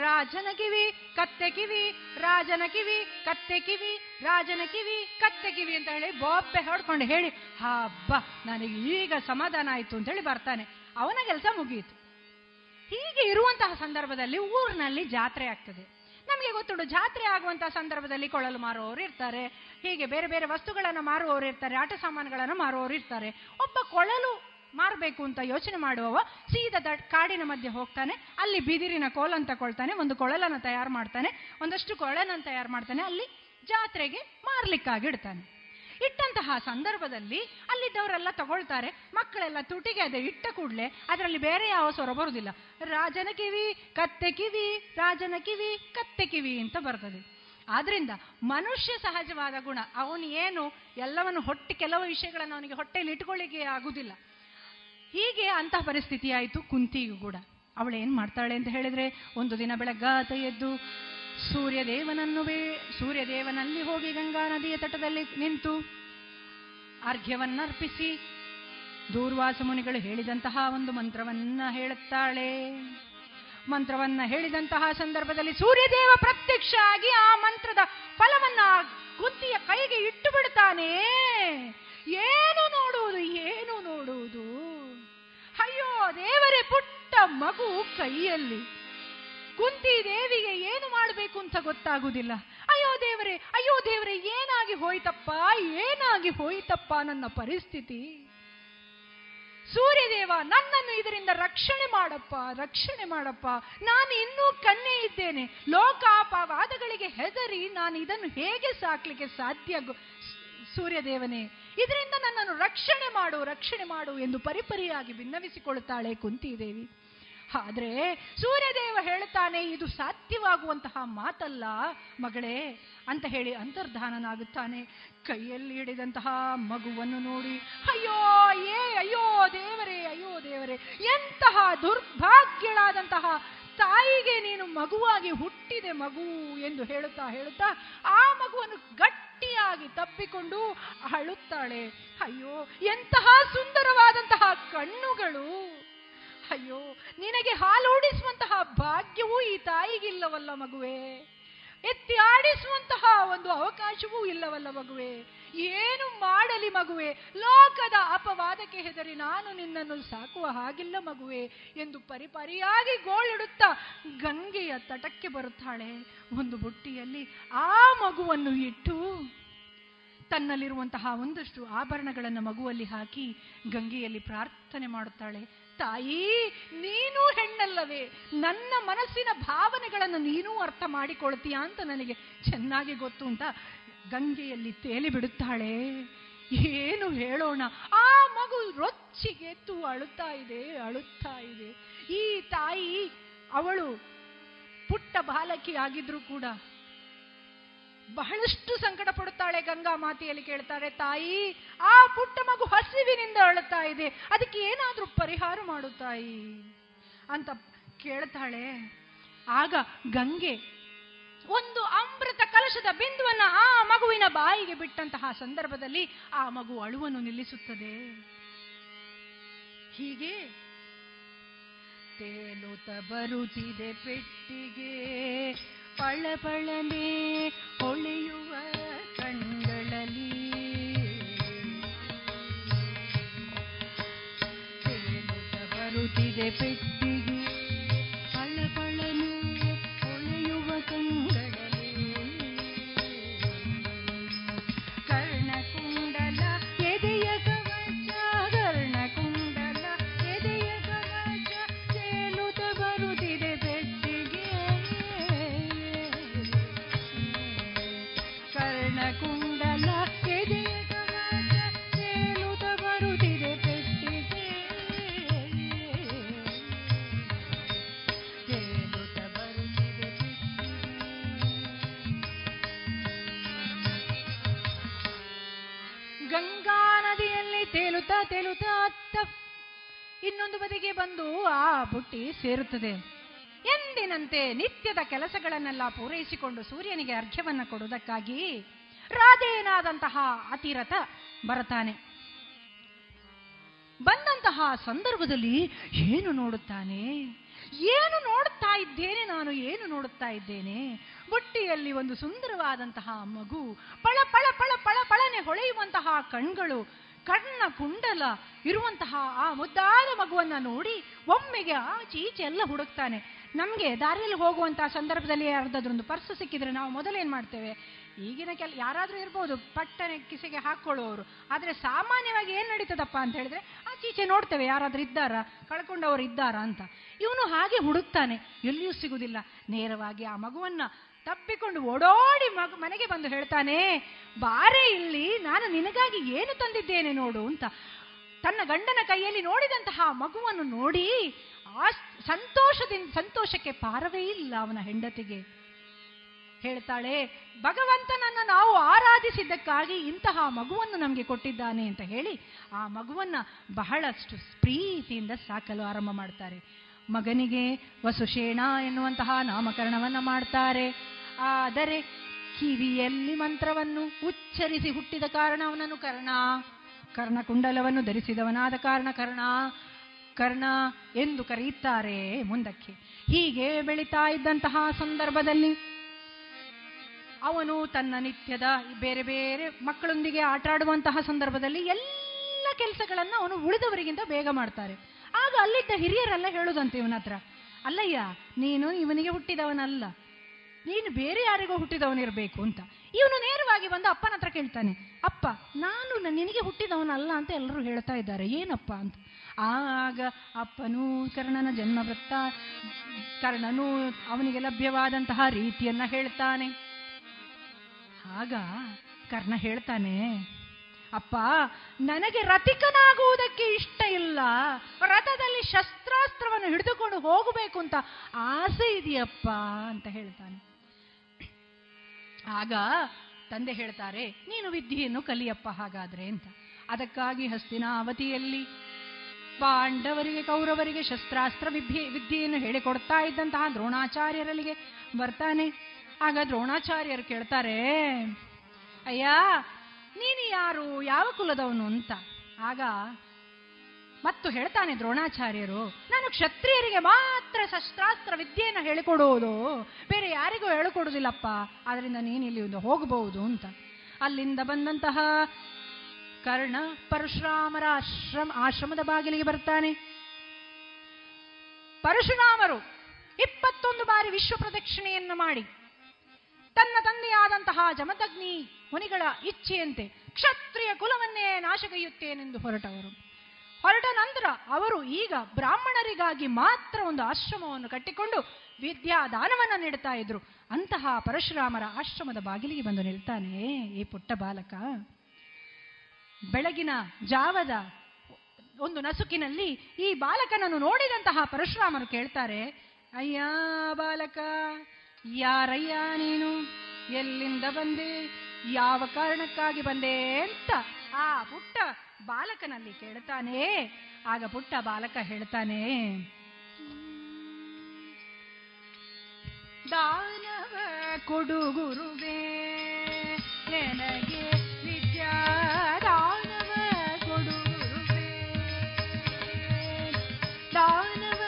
ರಾಜನ ಕಿವಿ ಕತ್ತೆ ಕಿವಿ, ರಾಜನ ಕಿವಿ ಕತ್ತೆ ಕಿವಿ, ರಾಜನ ಕಿವಿ ಕತ್ತೆ ಕಿವಿ ಅಂತ ಹೇಳಿ ಬೊಬ್ಬೆ ಹೊಡ್ಕೊಂಡು ಹೇಳಿ, ಹಬ್ಬ ನನಗೆ ಈಗ ಸಮಾಧಾನ ಆಯಿತು ಅಂತ ಹೇಳಿ ಬರ್ತಾನೆ. ಅವನ ಕೆಲಸ ಮುಗಿಯಿತು. ಹೀಗೆ ಇರುವಂತಹ ಸಂದರ್ಭದಲ್ಲಿ ಊರಿನಲ್ಲಿ ಜಾತ್ರೆ ಆಗ್ತದೆ. ನಮಗೆ ಗೊತ್ತುಂಟು, ಜಾತ್ರೆ ಆಗುವಂತಹ ಸಂದರ್ಭದಲ್ಲಿ ಕೊಳಲು ಮಾರುವವರು ಇರ್ತಾರೆ, ಹೀಗೆ ಬೇರೆ ಬೇರೆ ವಸ್ತುಗಳನ್ನು ಮಾರುವವರು ಇರ್ತಾರೆ, ಆಟ ಸಾಮಾನುಗಳನ್ನು ಮಾರುವವರು ಇರ್ತಾರೆ. ಒಬ್ಬ ಕೊಳಲು ಮಾರಬೇಕು ಅಂತ ಯೋಚನೆ ಮಾಡುವವ ಸೀದಾ ದಟ್ ಕಾಡಿನ ಮಧ್ಯೆ ಹೋಗ್ತಾನೆ. ಅಲ್ಲಿ ಬಿದಿರಿನ ಕೋಲನ್ನು ತಗೊಳ್ತಾನೆ, ಒಂದು ಕೊಳಲನ್ನು ತಯಾರು ಮಾಡ್ತಾನೆ, ಒಂದಷ್ಟು ಕೊಳಲನ್ನು ತಯಾರು ಮಾಡ್ತಾನೆ, ಅಲ್ಲಿ ಜಾತ್ರೆಗೆ ಮಾರ್ಲಿಕ್ಕಾಗಿ ಇಡ್ತಾನೆ. ಇಟ್ಟಂತಹ ಸಂದರ್ಭದಲ್ಲಿ ಅಲ್ಲಿದ್ದವರೆಲ್ಲ ತಗೊಳ್ತಾರೆ, ಮಕ್ಕಳೆಲ್ಲ ತುಟಿಗೆ ಅದೇ ಇಟ್ಟ ಕೂಡಲೇ ಅದರಲ್ಲಿ ಬೇರೆ ಯಾವ ಸ್ವರ ಬರುವುದಿಲ್ಲ. ರಾಜನ ಕಿವಿ ಕತ್ತೆ ಕಿವಿ, ರಾಜನ ಕಿವಿ ಕತ್ತೆ ಕಿವಿ ಅಂತ ಬರ್ತದೆ. ಆದ್ರಿಂದ ಮನುಷ್ಯ ಸಹಜವಾದ ಗುಣ, ಅವನು ಏನು ಎಲ್ಲವನ್ನು ಹೊಟ್ಟೆ ಕೆಲವು ವಿಷಯಗಳನ್ನು ಅವನಿಗೆ ಹೊಟ್ಟೆಯಲ್ಲಿ ಇಟ್ಕೊಳ್ಳಿಕ್ಕೆ ಆಗುವುದಿಲ್ಲ. ಹೀಗೆ ಅಂತಹ ಪರಿಸ್ಥಿತಿ ಆಯಿತು ಕುಂತಿಗೂ ಕೂಡ. ಅವಳೇನು ಮಾಡ್ತಾಳೆ ಅಂತ ಹೇಳಿದ್ರೆ, ಒಂದು ದಿನ ಬೆಳಗ್ಗಾತ ಎದ್ದು ಸೂರ್ಯದೇವನನ್ನು ಬೇ ಸೂರ್ಯದೇವನಲ್ಲಿ ಹೋಗಿ ಗಂಗಾ ನದಿಯ ತಟದಲ್ಲಿ ನಿಂತು ಅರ್ಘ್ಯವನ್ನರ್ಪಿಸಿ ದೂರ್ವಾಸ ಮುನಿಗಳು ಹೇಳಿದಂತಹ ಒಂದು ಮಂತ್ರವನ್ನ ಹೇಳುತ್ತಾಳೆ. ಮಂತ್ರವನ್ನ ಹೇಳಿದಂತಹ ಸಂದರ್ಭದಲ್ಲಿ ಸೂರ್ಯದೇವ ಪ್ರತ್ಯಕ್ಷ ಆಗಿ ಆ ಮಂತ್ರದ ಫಲವನ್ನ ಕುಂತಿಯ ಕೈಗೆ ಇಟ್ಟು ಬಿಡ್ತಾನೆ. ಏನು ನೋಡುವುದು, ಏನು ನೋಡುವುದು, ಅಯ್ಯೋ ದೇವರೇ, ಪುಟ್ಟ ಮಗು ಕೈಯಲ್ಲಿ. ಕುಂತಿ ದೇವಿಗೆ ಏನು ಮಾಡಬೇಕು ಅಂತ ಗೊತ್ತಾಗುವುದಿಲ್ಲ. ಅಯ್ಯೋ ದೇವರೇ, ಅಯ್ಯೋ ದೇವರೇ, ಏನಾಗಿ ಹೋಯ್ತಪ್ಪ, ಏನಾಗಿ ಹೋಯ್ತಪ್ಪ ನನ್ನ ಪರಿಸ್ಥಿತಿ, ಸೂರ್ಯದೇವ ನನ್ನನ್ನು ಇದರಿಂದ ರಕ್ಷಣೆ ಮಾಡಪ್ಪ, ರಕ್ಷಣೆ ಮಾಡಪ್ಪ, ನಾನು ಇನ್ನೂ ಕನ್ನೆ ಇದ್ದೇನೆ, ಲೋಕಾಪವಾದಗಳಿಗೆ ಹೆದರಿ ನಾನು ಇದನ್ನು ಹೇಗೆ ಸಾಕ್ಲಿಕ್ಕೆ ಸಾಧ್ಯ, ಸೂರ್ಯದೇವನೇ ಇದರಿಂದ ನನ್ನನ್ನು ರಕ್ಷಣೆ ಮಾಡು, ರಕ್ಷಣೆ ಮಾಡು ಎಂದು ಪರಿಪರಿಯಾಗಿ ವಿನ್ನವಿಸಿಕೊಳ್ಳುತ್ತಾಳೆ ಕುಂತಿದೇವಿ. ಆದ್ರೆ ಸೂರ್ಯದೇವ ಹೇಳುತ್ತಾನೆ, ಇದು ಸಾಧ್ಯವಾಗುವಂತಹ ಮಾತಲ್ಲ ಮಗಳೇ ಅಂತ ಹೇಳಿ ಅಂತರ್ಧಾನನಾಗುತ್ತಾನೆ. ಕೈಯಲ್ಲಿ ಹಿಡಿದಂತಹ ಮಗುವನ್ನು ನೋಡಿ ಅಯ್ಯೋ ಏ ಅಯ್ಯೋ ದೇವರೇ, ಅಯ್ಯೋ ದೇವರೇ, ಎಂತಹ ದುರ್ಭಾಗ್ಯಳಾದಂತಹ ತಾಯಿಗೆ ನೀನು ಮಗುವಾಗಿ ಹುಟ್ಟಿದೆ ಮಗು ಎಂದು ಹೇಳುತ್ತಾ ಹೇಳುತ್ತಾ ಆ ಮಗುವನ್ನು ಗಟ್ಟಿಯಾಗಿ ತಪ್ಪಿಕೊಂಡು ಅಳುತ್ತಾಳೆ. ಅಯ್ಯೋ ಎಂತಹ ಸುಂದರವಾದಂತಹ ಕಣ್ಣುಗಳು, ಅಯ್ಯೋ ನಿನಗೆ ಹಾಲೂಡಿಸುವಂತಹ ಭಾಗ್ಯವೂ ಈ ತಾಯಿಗಿಲ್ಲವಲ್ಲ ಮಗುವೆ, ಎತ್ತಿ ಆಡಿಸುವಂತಹ ಒಂದು ಅವಕಾಶವೂ ಇಲ್ಲವಲ್ಲ ಮಗುವೆ, ಏನು ಮಾಡಲಿ ಮಗುವೆ, ಲೋಕದ ಅಪವಾದಕ್ಕೆ ಹೆದರಿ ನಾನು ನಿನ್ನನ್ನು ಸಾಕುವ ಹಾಗಿಲ್ಲ ಮಗುವೆ ಎಂದು ಪರಿಪರಿಯಾಗಿ ಗೋಳಿಡುತ್ತಾ ಗಂಗೆಯ ತಟಕ್ಕೆ ಬರುತ್ತಾಳೆ. ಒಂದು ಬುಟ್ಟಿಯಲ್ಲಿ ಆ ಮಗುವನ್ನು ಇಟ್ಟು ತನ್ನಲ್ಲಿರುವಂತಹ ಒಂದಷ್ಟು ಆಭರಣಗಳನ್ನು ಮಗುವಲ್ಲಿ ಹಾಕಿ ಗಂಗೆಯಲ್ಲಿ ಪ್ರಾರ್ಥನೆ ಮಾಡುತ್ತಾಳೆ. ತಾಯಿ, ನೀನೂ ಹೆಣ್ಣಲ್ಲವೇ, ನನ್ನ ಮನಸ್ಸಿನ ಭಾವನೆಗಳನ್ನು ನೀನೂ ಅರ್ಥ ಮಾಡಿಕೊಳ್ತೀಯ ಅಂತ ನನಗೆ ಚೆನ್ನಾಗಿ ಗೊತ್ತು ಅಂತ ಗಂಗೆಯಲ್ಲಿ ತೇಲಿ ಬಿಡುತ್ತಾಳೆ. ಏನು ಹೇಳೋಣ, ಆ ಮಗು ರೊಚ್ಚಿಗೆತ್ತು ಅಳುತ್ತಾ ಇದೆ, ಅಳುತ್ತಾ ಇದೆ. ಈ ತಾಯಿ, ಅವಳು ಪುಟ್ಟ ಬಾಲಕಿ ಆಗಿದ್ರೂ ಕೂಡ ಬಹಳಷ್ಟು ಸಂಕಟ ಪಡುತ್ತಾಳೆ ಗಂಗಾ ಮಾತೆಯಲ್ಲಿ. ಕೇಳ್ತಾರೆ, ತಾಯಿ, ಆ ಪುಟ್ಟ ಮಗು ಹಸಿವಿನಿಂದ ಅಳುತ್ತಾ ಇದೆ, ಅದಕ್ಕೆ ಏನಾದ್ರೂ ಪರಿಹಾರ ಮಾಡು ತಾಯಿ ಅಂತ ಕೇಳ್ತಾಳೆ. ಆಗ ಗಂಗೆ ಒಂದು ಅಮೃತ ಕಲಶದ ಬಿಂದುವನ್ನ ಆ ಮಗುವಿನ ಬಾಯಿಗೆ ಬಿಟ್ಟಂತಹ ಸಂದರ್ಭದಲ್ಲಿ ಆ ಮಗು ಅಳುವನ್ನು ನಿಲ್ಲಿಸುತ್ತದೆ. ಹೀಗೆ ತೇಲುತ ಬರುತ್ತಿದೆ ಪೆಟ್ಟಿಗೆ, ಪಳಪಳನೆ ಹೊಳೆಯುವ ಕಣ್ಗಳಲ್ಲಿ, ತೇಲುತ ಬರುತ್ತಿದೆ ಪೆಟ್ಟಿಗೆ ತೇಲುತ್ತಾ ಅತ್ತ ಇನ್ನೊಂದು ಬದಿಗೆ ಬಂದು ಆ ಬುಟ್ಟಿ ಸೇರುತ್ತದೆ. ಎಂದಿನಂತೆ ನಿತ್ಯದ ಕೆಲಸಗಳನ್ನೆಲ್ಲ ಪೂರೈಸಿಕೊಂಡು ಸೂರ್ಯನಿಗೆ ಅರ್ಘ್ಯವನ್ನು ಕೊಡುವುದಕ್ಕಾಗಿ ರಾಧೇನಾದಂತಹ ಅತಿರಥ ಬರತಾನೆ. ಬಂದಂತಹ ಸಂದರ್ಭದಲ್ಲಿ ಏನು ನೋಡುತ್ತಾನೆ, ಏನು ನೋಡುತ್ತಾ ಇದ್ದೇನೆ ನಾನು, ಏನು ನೋಡುತ್ತಾ ಇದ್ದೇನೆ, ಬುಟ್ಟಿಯಲ್ಲಿ ಒಂದು ಸುಂದರವಾದಂತಹ ಮಗು, ಪಳ ಪಳ ಪಳ ಪಳ ಪಳನೆ ಹೊಳೆಯುವಂತಹ ಕಣ್ಗಳು, ಕಣ್ಣ ಕುಂಡಲ ಇರುವಂತಹ ಆ ಮುದ್ದಾದ ಮಗುವನ್ನ ನೋಡಿ ಒಮ್ಮೆಗೆ ಆಚೆ ಈಚೆ ಎಲ್ಲ ಹುಡುಕ್ತಾನೆ. ನಮಗೆ ದಾರಿಯಲ್ಲಿ ಹೋಗುವಂತಹ ಸಂದರ್ಭದಲ್ಲಿ ಯಾರ್ದಾದ್ರೊಂದು ಪರ್ಸು ಸಿಕ್ಕಿದ್ರೆ ನಾವು ಮೊದಲೇನು ಮಾಡ್ತೇವೆ, ಈಗಿನ ಕೆಲ ಯಾರಾದರೂ ಇರ್ಬೋದು ಪಟ್ಟನೆ ಕಿಸೆಗೆ ಹಾಕೊಳ್ಳುವವರು, ಆದರೆ ಸಾಮಾನ್ಯವಾಗಿ ಏನು ನಡೀತದಪ್ಪ ಅಂತ ಹೇಳಿದ್ರೆ ಆಚೆ ಈಚೆ ನೋಡ್ತೇವೆ, ಯಾರಾದರೂ ಇದ್ದಾರಾ, ಕಳ್ಕೊಂಡವರು ಇದ್ದಾರಾ ಅಂತ. ಇವನು ಹಾಗೆ ಹುಡುಕ್ತಾನೆ, ಎಲ್ಲಿಯೂ ಸಿಗುವುದಿಲ್ಲ. ನೇರವಾಗಿ ಆ ಮಗುವನ್ನ ತಪ್ಪಿಕೊಂಡು ಓಡೋಡಿ ಮಗು ಮನೆಗೆ ಬಂದು ಹೇಳ್ತಾನೆ, ಬಾರೆ ಇಲ್ಲಿ, ನಾನು ನಿನಗಾಗಿ ಏನು ತಂದಿದ್ದೇನೆ ನೋಡು ಅಂತ. ತನ್ನ ಗಂಡನ ಕೈಯಲ್ಲಿ ನೋಡಿದಂತಹ ಮಗುವನ್ನು ನೋಡಿ ಆ ಸಂತೋಷದಿಂದ ಸಂತೋಷಕ್ಕೆ ಪಾರವೇ ಇಲ್ಲ ಅವನ ಹೆಂಡತಿಗೆ. ಹೇಳ್ತಾಳೆ, ಭಗವಂತನನ್ನು ನಾವು ಆರಾಧಿಸಿದ್ದಕ್ಕಾಗಿ ಇಂತಹ ಮಗುವನ್ನು ನಮಗೆ ಕೊಟ್ಟಿದ್ದಾನೆ ಅಂತ ಹೇಳಿ ಆ ಮಗುವನ್ನು ಬಹಳಷ್ಟು ಪ್ರೀತಿಯಿಂದ ಸಾಕಲು ಆರಂಭ ಮಾಡ್ತಾರೆ. ಮಗನಿಗೆ ವಸುಷೇಣ ಎನ್ನುವಂತಹ ನಾಮಕರಣವನ್ನು ಮಾಡ್ತಾರೆ. ಆದರೆ ಕಿವಿಯಲ್ಲಿ ಮಂತ್ರವನ್ನು ಉಚ್ಚರಿಸಿ ಹುಟ್ಟಿದ ಕಾರಣ ಅವನನ್ನು ಕರ್ಣ, ಕರ್ಣಕುಂಡಲವನ್ನು ಧರಿಸಿದವನಾದ ಕಾರಣ ಕರ್ಣ ಕರ್ಣ ಎಂದು ಕರೆಯುತ್ತಾರೆ ಮುಂದಕ್ಕೆ. ಹೀಗೆ ಬೆಳೀತಾ ಇದ್ದಂತಹ ಸಂದರ್ಭದಲ್ಲಿ ಅವನು ತನ್ನ ನಿತ್ಯದ ಬೇರೆ ಬೇರೆ ಮಕ್ಕಳೊಂದಿಗೆ ಆಟ ಆಡುವಂತಹ ಸಂದರ್ಭದಲ್ಲಿ ಎಲ್ಲ ಕೆಲಸಗಳನ್ನು ಅವನು ಉಳಿದವರಿಗಿಂತ ಬೇಗ ಮಾಡ್ತಾರೆ. ಆಗ ಅಲ್ಲಿದ್ದ ಹಿರಿಯರೆಲ್ಲ ಹೇಳುದಂತೆ ಇವನ ಹತ್ರ, ಅಲ್ಲಯ್ಯ ನೀನು ಇವನಿಗೆ ಹುಟ್ಟಿದವನಲ್ಲ, ನೀನು ಬೇರೆ ಯಾರಿಗೋ ಹುಟ್ಟಿದವನಿರಬೇಕು ಅಂತ. ಇವನು ನೇರವಾಗಿ ಬಂದು ಅಪ್ಪನ ಹತ್ರ ಕೇಳ್ತಾನೆ, ಅಪ್ಪ ನಾನು ನಿನಗೆ ಹುಟ್ಟಿದವನಲ್ಲ ಅಂತ ಎಲ್ಲರೂ ಹೇಳ್ತಾ ಇದ್ದಾರೆ, ಏನಪ್ಪ ಅಂತ. ಆಗ ಅಪ್ಪನೂ ಕರ್ಣನ ಜನ್ಮ ವೃತ್ತ, ಕರ್ಣನು ಅವನಿಗೆ ಲಭ್ಯವಾದಂತಹ ರೀತಿಯನ್ನ ಹೇಳ್ತಾನೆ. ಆಗ ಕರ್ಣ ಹೇಳ್ತಾನೆ, ಅಪ್ಪ ನನಗೆ ರಥಿಕನಾಗುವುದಕ್ಕೆ ಇಷ್ಟ ಇಲ್ಲ, ರಥದಲ್ಲಿ ಶಸ್ತ್ರಾಸ್ತ್ರವನ್ನು ಹಿಡಿದುಕೊಂಡು ಹೋಗಬೇಕು ಅಂತ ಆಸೆ ಇದೆಯಪ್ಪ ಅಂತ ಹೇಳ್ತಾನೆ. ಆಗ ತಂದೆ ಹೇಳ್ತಾರೆ, ನೀನು ವಿದ್ಯೆಯನ್ನು ಕಲಿಯಪ್ಪ ಹಾಗಾದ್ರೆ ಅಂತ. ಅದಕ್ಕಾಗಿ ಹಸ್ತಿನಾವತಿಯಲ್ಲಿ ಪಾಂಡವರಿಗೆ ಕೌರವರಿಗೆ ಶಸ್ತ್ರಾಸ್ತ್ರ ವಿದ್ಯೆ ವಿದ್ಯೆಯನ್ನು ಹೇಳಿಕೊಡ್ತಾ ಇದ್ದಂತಹ ದ್ರೋಣಾಚಾರ್ಯರಲ್ಲಿಗೆ ಬರ್ತಾನೆ. ಆಗ ದ್ರೋಣಾಚಾರ್ಯರು ಕೇಳ್ತಾರೆ, ಅಯ್ಯ ನೀನು ಯಾರು, ಯಾವ ಕುಲದವನು ಅಂತ. ಆಗ ಮತ್ತು ಹೇಳ್ತಾನೆ ದ್ರೋಣಾಚಾರ್ಯರು, ನಾನು ಕ್ಷತ್ರಿಯರಿಗೆ ಮಾತ್ರ ಶಸ್ತ್ರಾಸ್ತ್ರ ವಿದ್ಯೆಯನ್ನು ಹೇಳಿಕೊಡುವುದು, ಬೇರೆ ಯಾರಿಗೂ ಹೇಳಿಕೊಡುವುದಿಲ್ಲಪ್ಪ, ಆದ್ರಿಂದ ನೀನು ಇಲ್ಲಿ ಹೋಗಬಹುದು ಅಂತ. ಅಲ್ಲಿಂದ ಬಂದಂತಹ ಕರ್ಣ ಪರಶುರಾಮರ ಆಶ್ರಮ ಆಶ್ರಮದ ಬಾಗಿಲಿಗೆ ಬರ್ತಾನೆ. ಪರಶುರಾಮರು ಇಪ್ಪತ್ತೊಂದು ಬಾರಿ ವಿಶ್ವ ಪ್ರದಕ್ಷಿಣೆಯನ್ನು ಮಾಡಿ ತನ್ನ ತಂದೆಯಾದಂತಹ ಜಮದಗ್ನಿ ಮುನಿಗಳ ಇಚ್ಛೆಯಂತೆ ಕ್ಷತ್ರಿಯ ಕುಲವನ್ನೇ ನಾಶಗೈಯುತ್ತೇನೆಂದು ಹೊರಟವರು. ಹೊರಟ ನಂತರ ಅವರು ಈಗ ಬ್ರಾಹ್ಮಣರಿಗಾಗಿ ಮಾತ್ರ ಒಂದು ಆಶ್ರಮವನ್ನು ಕಟ್ಟಿಕೊಂಡು ವಿದ್ಯಾದಾನವನ್ನು ನೀಡುತ್ತಾ ಇದ್ರು. ಅಂತಹ ಪರಶುರಾಮರ ಆಶ್ರಮದ ಬಾಗಿಲಿಗೆ ಬಂದು ನಿಲ್ತಾನೆ ಈ ಪುಟ್ಟ ಬಾಲಕ. ಬೆಳಗಿನ ಜಾವದ ಒಂದು ನಸುಕಿನಲ್ಲಿ ಈ ಬಾಲಕನನ್ನು ನೋಡಿದಂತಹ ಪರಶುರಾಮರು ಕೇಳ್ತಾರೆ, ಅಯ್ಯ ಬಾಲಕ, ಯಾರಯ್ಯ ನೀನು, ಎಲ್ಲಿಂದ ಬಂದೆ, ಯಾವ ಕಾರಣಕ್ಕಾಗಿ ಬಂದೆ ಅಂತ ಆ ಪುಟ್ಟ ಬಾಲಕನಲ್ಲಿ ಕೇಳ್ತಾನೆ. ಆಗ ಪುಟ್ಟ ಬಾಲಕ ಹೇಳ್ತಾನೆ, ದಾನವ ಕೊಡು ಗುರುವೇ ನನಗೆ ವಿದ್ಯಾ, ದಾನವ ಕೊಡು ಗುರುವೇ, ದಾನವ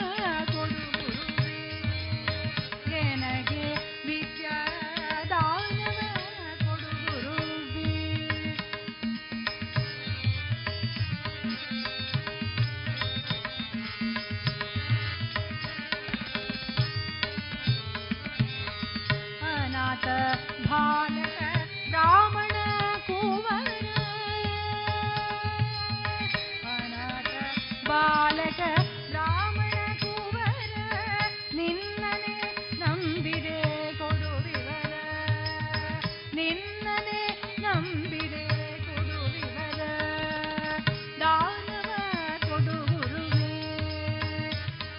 ಕೊಡು ಗುರುವೇ ನನಗೆ ವಿದ್ಯಾ, ದಾನವ ಕೊಡು ಗುರುವೇ. ಅನಾಥ ಬಾಲಕ ಬ್ರಾಹ್ಮಣ ಬಾಲಕ ಬ್ರಾಹ್ಮಣ ಕುವರ ನಿನ್ನನೆ ನಂಬಿದೆ ಕೊಡು ವಿವರ, ನಿನ್ನನೆ ನಂಬಿದೆ ಕೊಡು ವಿವರ, ದಾನವ ಕೊಡು ಗುರುವೇ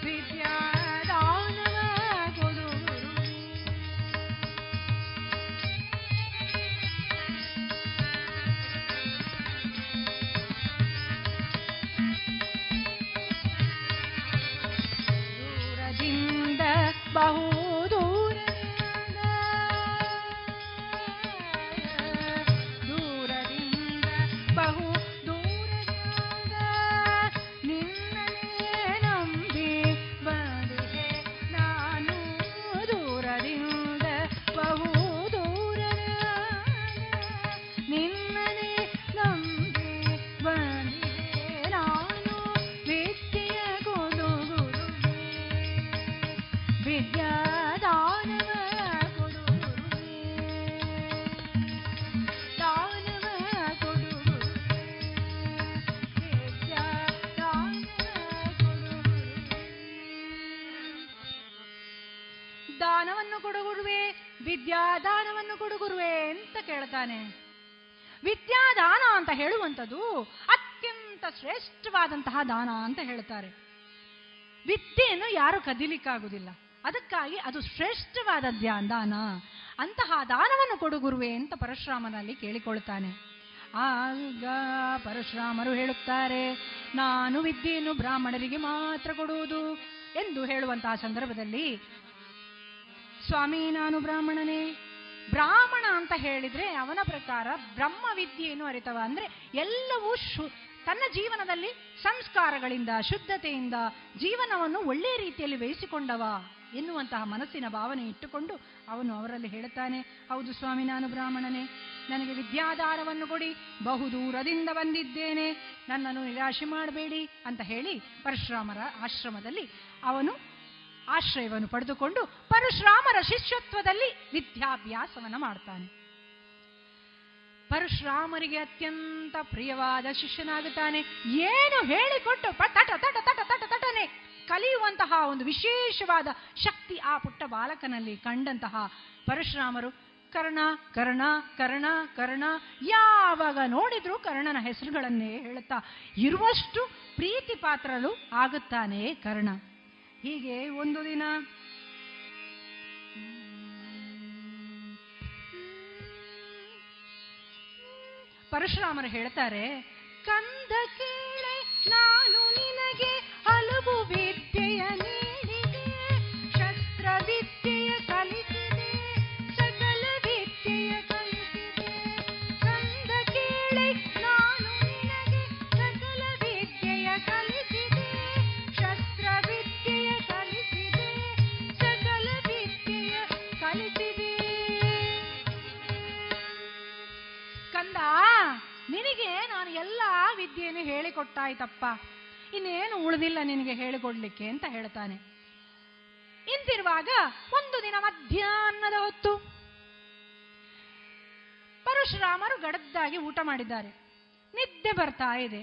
ವಿದ್ಯಾ, ದಾನವ ಕೊಡು ಗುರುವೇ. ಬಹು ದೂರದಿಂದ, ದೂರದಿಂದ ಬಹು ದೂರದಿಂದ ನಿನ್ನನೆ ನಂಬಿ ಬಂದಿದೆ ನಾನು, ದೂರದಿಂದ ಬಹು ದೂರದಿಂದ ನಿನ್ನನೆ ನಂಬಿ ಬಂದಿದೆ ನಾನು, ವಿದ್ಯೆಯ ಕೊಡು ಗುರುವೇ ವಿದ್ಯಾ, ದಾನವ ಕೊಡು ಗುರುವೇ, ದಾನವ ಕೊಡು ಗುರುವೇ ವಿದ್ಯಾ, ದಾನವ ಕೊಡು ಗುರುವೇ, ದಾನವನ್ನು ಕೊಡು ಗುರುವೇ ವಿದ್ಯಾ, ದಾನವನ್ನು ಕೊಡು ಗುರುವೇ ಅಂತ ಕೇಳ್ತಾನೆ. ವಿದ್ಯಾದಾನ ಅಂತ ಹೇಳುವಂಥದ್ದು ಅತ್ಯಂತ ಶ್ರೇಷ್ಠವಾದಂತಹ ದಾನ ಅಂತ ಹೇಳ್ತಾರೆ. ವಿದ್ಯೆಯನ್ನು ಯಾರು ಕದೀಲಿಕ್ಕಾಗುವುದಿಲ್ಲ, ಅದಕ್ಕಾಗಿ ಅದು ಶ್ರೇಷ್ಠವಾದ ದಾನ. ಅಂತಹ ದಾನವನ್ನು ಕೊಡು ಗುರುವೇ ಅಂತ ಪರಶುರಾಮನಲ್ಲಿ ಕೇಳಿಕೊಳ್ತಾನೆ. ಆಗ ಪರಶುರಾಮರು ಹೇಳುತ್ತಾರೆ, ನಾನು ವಿದ್ಯೆಯನ್ನು ಬ್ರಾಹ್ಮಣರಿಗೆ ಮಾತ್ರ ಕೊಡುವುದು ಎಂದು ಹೇಳುವಂತಹ ಸಂದರ್ಭದಲ್ಲಿ, ಸ್ವಾಮಿ ನಾನು ಬ್ರಾಹ್ಮಣನೇ, ಬ್ರಾಹ್ಮಣ ಅಂತ ಹೇಳಿದ್ರೆ ಅವನ ಪ್ರಕಾರ ಬ್ರಹ್ಮ ವಿದ್ಯೆಯನ್ನು ಅರಿತವ, ಅಂದ್ರೆ ಎಲ್ಲವೂ ಶು ತನ್ನ ಜೀವನದಲ್ಲಿ ಸಂಸ್ಕಾರಗಳಿಂದ ಶುದ್ಧತೆಯಿಂದ ಜೀವನವನ್ನು ಒಳ್ಳೆಯ ರೀತಿಯಲ್ಲಿ ವೇಯಿಸಿಕೊಂಡವ ಎನ್ನುವಂತಹ ಮನಸ್ಸಿನ ಭಾವನೆ ಇಟ್ಟುಕೊಂಡು ಅವನು ಅವರಲ್ಲಿ ಹೇಳುತ್ತಾನೆ, ಹೌದು ಸ್ವಾಮಿ ನಾನು ಬ್ರಾಹ್ಮಣನೇ, ನನಗೆ ವಿದ್ಯಾದಾನವನ್ನು ಕೊಡಿ, ಬಹುದೂರದಿಂದ ಬಂದಿದ್ದೇನೆ, ನನ್ನನ್ನು ನಿರಾಶೆ ಮಾಡಬೇಡಿ ಅಂತ ಹೇಳಿ ಪರಶುರಾಮರ ಆಶ್ರಮದಲ್ಲಿ ಅವನು ಆಶ್ರಯವನ್ನು ಪಡೆದುಕೊಂಡು ಪರಶುರಾಮರ ಶಿಷ್ಯತ್ವದಲ್ಲಿ ವಿದ್ಯಾಭ್ಯಾಸವನ್ನು ಮಾಡ್ತಾನೆ. ಪರಶುರಾಮರಿಗೆ ಅತ್ಯಂತ ಪ್ರಿಯವಾದ ಶಿಷ್ಯನಾಗುತ್ತಾನೆ. ಏನು ಹೇಳಿಕೊಟ್ಟು ತಟ ತಟ ತಟ ತಟ ತಟನೆ ಕಲಿಯುವಂತಹ ಒಂದು ವಿಶೇಷವಾದ ಶಕ್ತಿ ಆ ಪುಟ್ಟ ಬಾಲಕನಲ್ಲಿ ಕಂಡಂತಹ ಪರಶುರಾಮರು ಕರ್ಣ ಕರ್ಣ ಕರ್ಣ ಕರ್ಣ ಯಾವಾಗ ನೋಡಿದ್ರೂ ಕರ್ಣನ ಹೆಸರುಗಳನ್ನೇ ಹೇಳುತ್ತಾ ಇರುವಷ್ಟು ಪ್ರೀತಿ ಪಾತ್ರರು ಆಗುತ್ತಾನೆ ಕರ್ಣ. ಹೀಗೆ ಒಂದು ದಿನ ಪರಶುರಾಮರು ಹೇಳ್ತಾರೆ, ಕಂದ ಕೇಳೆ ನಾನು ನಿನಗೆ ಹಲವು ವಿದ್ಯೆಯ ನೀಡಿದೆ, ಶಸ್ತ್ರ ವಿದ್ಯೆಯ ಕಲಿಸಿದೆ, ಸಕಲ ವಿದ್ಯೆಯ ಕಲಿಸಿದೆ, ಕಂದ ಕೇಳೆ ನಾನು ನಿನಗೆ ಸಕಲ ವಿದ್ಯೆಯ ಕಲಿಸಿದೆ, ಶಸ್ತ್ರ ವಿದ್ಯೆಯ ಕಲಿಸಿದೆ, ಸಕಲ ವಿದ್ಯೆಯ ಕಲಿಸಿದೆ. ಕಂದ ನಿನಗೆ ನಾನು ಎಲ್ಲ ವಿದ್ಯೆಯನ್ನು ಹೇಳಿಕೊಟ್ಟಾಯ್ತಪ್ಪ, ಇನ್ನೇನು ಉಳಿದಿಲ್ಲ ನಿನಗೆ ಹೇಳಿಕೊಡ್ಲಿಕ್ಕೆ ಅಂತ ಹೇಳ್ತಾನೆ. ಇಂತಿರುವಾಗ ಒಂದು ದಿನ ಮಧ್ಯಾಹ್ನದ ಹೊತ್ತು ಪರಶುರಾಮರು ಗಡದ್ದಾಗಿ ಊಟ ಮಾಡಿದ್ದಾರೆ, ನಿದ್ದೆ ಬರ್ತಾ ಇದೆ.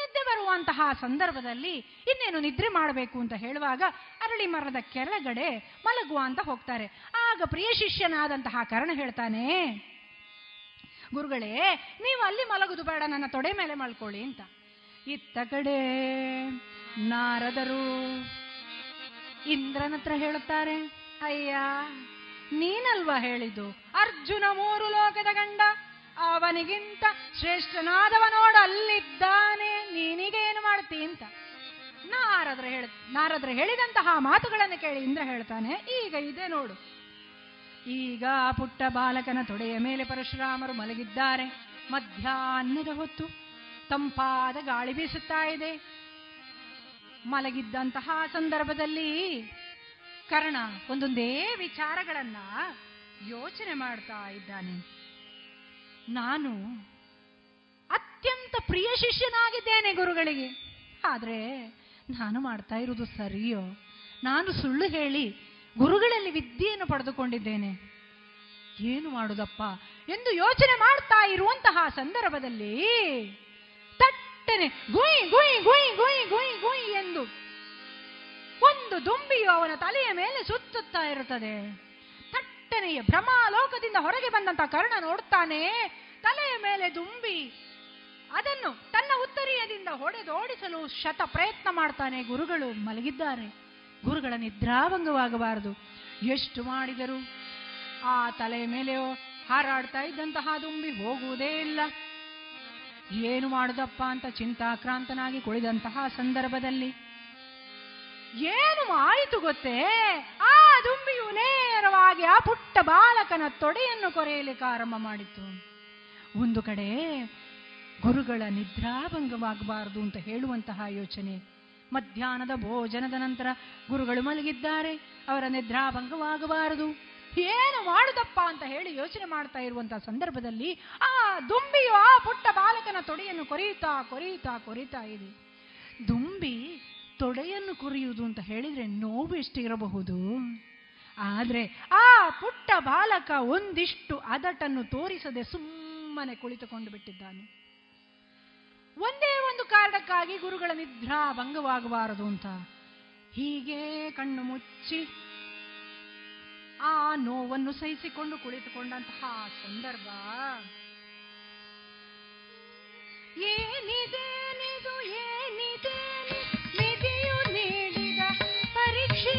ನಿದ್ದೆ ಬರುವಂತಹ ಸಂದರ್ಭದಲ್ಲಿ ಇನ್ನೇನು ನಿದ್ರೆ ಮಾಡಬೇಕು ಅಂತ ಹೇಳುವಾಗ ಅರಳಿ ಮರದ ಕೆಳಗಡೆ ಮಲಗುವ ಅಂತ ಹೋಗ್ತಾರೆ. ಆಗ ಪ್ರಿಯ ಶಿಷ್ಯನಾದಂತಹ ಕರ್ಣ ಹೇಳ್ತಾನೆ, ಗುರುಗಳೇ ನೀವು ಅಲ್ಲಿ ಮಲಗುದು ಬೇಡ, ನನ್ನ ತೊಡೆ ಮೇಲೆ ಮಲ್ಕೊಳ್ಳಿ ಅಂತ. ಇತ್ತ ಕಡೆ ನಾರದರು ಇಂದ್ರನತ್ರ ಹೇಳುತ್ತಾರೆ, ಅಯ್ಯ ನೀನಲ್ವಾ ಹೇಳಿದ್ದು, ಅರ್ಜುನ ಮೂರು ಲೋಕದ ಗಂಡ, ಅವನಿಗಿಂತ ಶ್ರೇಷ್ಠನಾದವನೋಡ ಅಲ್ಲಿದ್ದಾನೆ, ನೀನಿಗೇನು ಮಾಡ್ತಿ ಅಂತ ನಾರದ್ರ ಹೇಳ ನಾರದ್ರ ಹೇಳಿದಂತಹ ಮಾತುಗಳನ್ನು ಕೇಳಿ ಇಂದ್ರ ಹೇಳ್ತಾನೆ, ಈಗ ಇದೆ ನೋಡು. ಈಗ ಆ ಪುಟ್ಟ ಬಾಲಕನ ತೊಡೆಯ ಮೇಲೆ ಪರಶುರಾಮರು ಮಲಗಿದ್ದಾರೆ. ಮಧ್ಯಾಹ್ನದ ಹೊತ್ತು ತಂಪಾದ ಗಾಳಿ ಬೀಸುತ್ತಾ ಇದೆ. ಮಲಗಿದ್ದಂತಹ ಸಂದರ್ಭದಲ್ಲಿ ಕರ್ಣ ಒಂದೊಂದೇ ವಿಚಾರಗಳನ್ನ ಯೋಚನೆ ಮಾಡ್ತಾ ಇದ್ದಾನೆ. ನಾನು ಅತ್ಯಂತ ಪ್ರಿಯ ಶಿಷ್ಯನಾಗಿದ್ದೇನೆ ಗುರುಗಳಿಗೆ, ಆದರೆ ನಾನು ಮಾಡ್ತಾ ಇರುವುದು ಸರಿಯೋ? ನಾನು ಸುಳ್ಳು ಹೇಳಿ ಗುರುಗಳಲ್ಲಿ ವಿದ್ಯೆಯನ್ನು ಪಡೆದುಕೊಂಡಿದ್ದೇನೆ, ಏನು ಮಾಡುವುದಪ್ಪ ಎಂದು ಯೋಚನೆ ಮಾಡ್ತಾ ಇರುವಂತಹ ಸಂದರ್ಭದಲ್ಲಿ ತಟ್ಟನೆ ಗುಯ್ ಗುಯ್ ಗುಯ್ ಗುಯ್ ಗುಯ್ ಗುಯ್ ಎಂದು ಒಂದು ದುಂಬಿಯು ಅವನ ತಲೆಯ ಮೇಲೆ ಸುತ್ತುತ್ತಾ ಇರುತ್ತದೆ. ತಟ್ಟನೆಯ ಭ್ರಮಾಲೋಕದಿಂದ ಹೊರಗೆ ಬಂದಂತ ಕರ್ಣ ನೋಡ್ತಾನೆ, ತಲೆಯ ಮೇಲೆ ದುಂಬಿ. ಅದನ್ನು ತನ್ನ ಉತ್ತರೀಯದಿಂದ ಹೊಡೆದೋಡಿಸಲು ಶತ ಪ್ರಯತ್ನ ಮಾಡ್ತಾನೆ. ಗುರುಗಳು ಮಲಗಿದ್ದಾರೆ, ಗುರುಗಳ ನಿದ್ರಾಭಂಗವಾಗಬಾರದು. ಎಷ್ಟು ಮಾಡಿದರು ಆ ತಲೆಯ ಮೇಲೆ ಹಾರಾಡ್ತಾ ಇದ್ದಂತಹ ದುಂಬಿ ಹೋಗುವುದೇ ಇಲ್ಲ. ಏನು ಮಾಡುದಪ್ಪ ಅಂತ ಚಿಂತಾಕ್ರಾಂತನಾಗಿ ಕುಳಿದಂತಹ ಸಂದರ್ಭದಲ್ಲಿ ಏನು ಆಯಿತು ಗೊತ್ತೇ? ಆ ದುಂಬಿಯು ನೇರವಾಗಿ ಆ ಪುಟ್ಟ ಬಾಲಕನ ತೊಡೆಯನ್ನು ಕೊರೆಯಲಿಕ್ಕೆ ಆರಂಭ ಮಾಡಿತು. ಒಂದು ಕಡೆ ಗುರುಗಳ ನಿದ್ರಾಭಂಗವಾಗಬಾರದು ಅಂತ ಹೇಳುವಂತಹ ಯೋಚನೆ, ಮಧ್ಯಾಹ್ನದ ಭೋಜನದ ನಂತರ ಗುರುಗಳು ಮಲಗಿದ್ದಾರೆ, ಅವರ ನಿದ್ರಾಭಂಗವಾಗಬಾರದು, ಏನು ಮಾಡುದಪ್ಪ ಅಂತ ಹೇಳಿ ಯೋಚನೆ ಮಾಡ್ತಾ ಇರುವಂತಹ ಸಂದರ್ಭದಲ್ಲಿ ಆ ದುಂಬಿಯು ಆ ಪುಟ್ಟ ಬಾಲಕನ ತೊಡೆಯನ್ನು ಕೊರೆಯುತ್ತಾ ಕೊರೆಯುತ್ತಾ ಕೊರಿತಾ ಇದೆ. ದುಂಬಿ ತೊಡೆಯನ್ನು ಕೊರೆಯುವುದು ಅಂತ ಹೇಳಿದ್ರೆ ನೋವು ಎಷ್ಟಿರಬಹುದು? ಆದರೆ ಆ ಪುಟ್ಟ ಬಾಲಕ ಒಂದಿಷ್ಟು ಅದಟನ್ನು ತೋರಿಸದೆ ಸುಮ್ಮನೆ ಕುಳಿತುಕೊಂಡು ಬಿಟ್ಟಿದ್ದಾನೆ. ಒಂದೇ ಒಂದು ಕಾರಣಕ್ಕಾಗಿ ಗುರುಗಳ ನಿದ್ರಾ ಭಂಗವಾಗಬಾರದು ಅಂತ. ಹೀಗೆ ಕಣ್ಣು ಮುಚ್ಚಿ ಆ ನೋವನ್ನು ಸಹಿಸಿಕೊಂಡು ಕುಳಿತುಕೊಂಡಂತಹ ಸಂದರ್ಭ, ಏನಿದೆ ನಿದು ಏನಿದೆ ನಿಧಿಯು ನೀಡಿದ ಪರೀಕ್ಷೆ,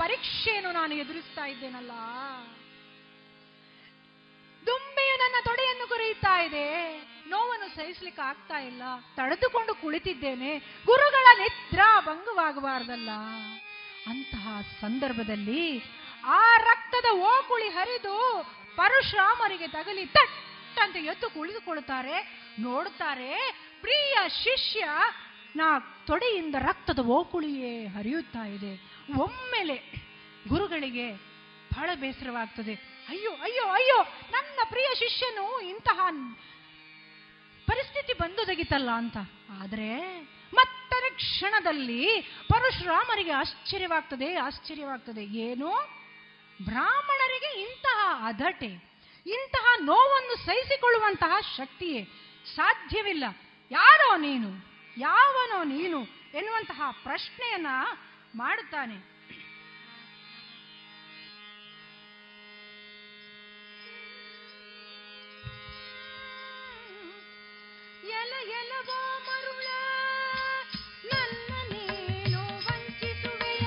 ಪರೀಕ್ಷೆಯನ್ನು ನಾನು ಎದುರಿಸ್ತಾ ಇದ್ದೇನಲ್ಲ. ದುಂಬಿಯು ನನ್ನ ತೊಡೆಯನ್ನು ಕೊರೆಯುತ್ತಾ ಇದೆ, ನೋವನ್ನು ಸಹಿಸಲಿಕ್ಕೆ ಆಗ್ತಾ ಇಲ್ಲ, ತಡೆದುಕೊಂಡು ಕುಳಿತಿದ್ದೇನೆ, ಗುರುಗಳ ನಿದ್ರಾ ಭಂಗವಾಗಬಾರದಲ್ಲ. ಅಂತಹ ಸಂದರ್ಭದಲ್ಲಿ ಆ ರಕ್ತದ ಓಕುಳಿ ಹರಿದು ಪರಶುರಾಮರಿಗೆ ತಗಲಿ ತಟ್ ಅಂತ ಎದ್ದು ಕುಳಿತುಕೊಳ್ಳುತ್ತಾರೆ. ನೋಡುತ್ತಾರೆ, ಪ್ರಿಯ ಶಿಷ್ಯ ನಾ ತೊಡೆಯಿಂದ ರಕ್ತದ ಓಕುಳಿಯೇ ಹರಿಯುತ್ತಾ ಇದೆ. ಒಮ್ಮೆಲೆ ಗುರುಗಳಿಗೆ ಬಹಳ ಬೇಸರವಾಗ್ತದೆ. ಅಯ್ಯೋ ಅಯ್ಯೋ ಅಯ್ಯೋ, ನನ್ನ ಪ್ರಿಯ ಶಿಷ್ಯನು ಇಂತಹ ಪರಿಸ್ಥಿತಿ ಬಂದೊದಗಿತಲ್ಲ ಅಂತ. ಆದರೆ ಮತ್ತರ ಕ್ಷಣದಲ್ಲಿ ಪರಶುರಾಮರಿಗೆ ಆಶ್ಚರ್ಯವಾಗ್ತದೆ ಆಶ್ಚರ್ಯವಾಗ್ತದೆ ಏನು, ಬ್ರಾಹ್ಮಣರಿಗೆ ಇಂತಹ ಅದಟೆ, ಇಂತಹ ನೋವನ್ನು ಸಹಿಸಿಕೊಳ್ಳುವಂತಹ ಶಕ್ತಿಯೇ ಸಾಧ್ಯವಿಲ್ಲ. ಯಾರೋ ನೀನು, ಯಾವನೋ ನೀನು ಎನ್ನುವಂತಹ ಪ್ರಶ್ನೆಯನ್ನ ಮಾಡುತ್ತಾನೆ. ಎಲ ಎಲವೋ ಮರುಳ ನನ್ನ ನೀನು ವಂಚಿಸುವೆಯ,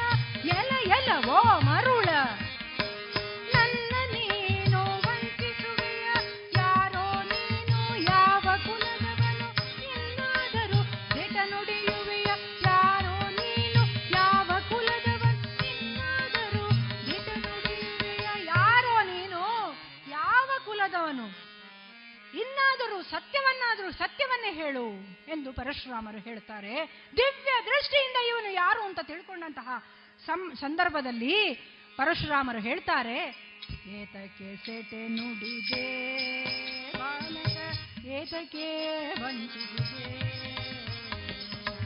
ಎಲ ಎಲವೋ ಮರುಳ ನನ್ನ ನೀನು ವಂಚಿಸುವೆಯ, ಯಾರೋ ನೀನು ಯಾವ ಕುಲದವನು ಇನ್ನಾದರೂ ಕೆಟ ನುಡಿಯುವೆಯ, ಯಾರೋ ನೀನು ಯಾವ ಕುಲದವನು ಇನ್ನಾದರೂ ಕೆಟ ನುಡಿಯುವೆಯ, ಯಾರೋ ನೀನು ಯಾವ ಕುಲದವನು ಇನ್ನಾದರೂ ಸತ್ಯವನ್ನಾದರೂ ಸತ್ಯವನ್ನೇ ಹೇಳು ಎಂದು ಪರಶುರಾಮರು ಹೇಳ್ತಾರೆ. ದಿವ್ಯ ದೃಷ್ಟಿಯಿಂದ ಇವನು ಯಾರು ಅಂತ ತಿಳ್ಕೊಂಡಂತಹ ಸಂದರ್ಭದಲ್ಲಿ ಪರಶುರಾಮರು ಹೇಳ್ತಾರೆ, ಏತಕ್ಕೆ ಸೇಟೆ ನುಡಿದೆ ಬಾಲಕ, ಏತಕ್ಕೆ ವಂಚಿಸಿದೆ, ಏತಕ್ಕೆ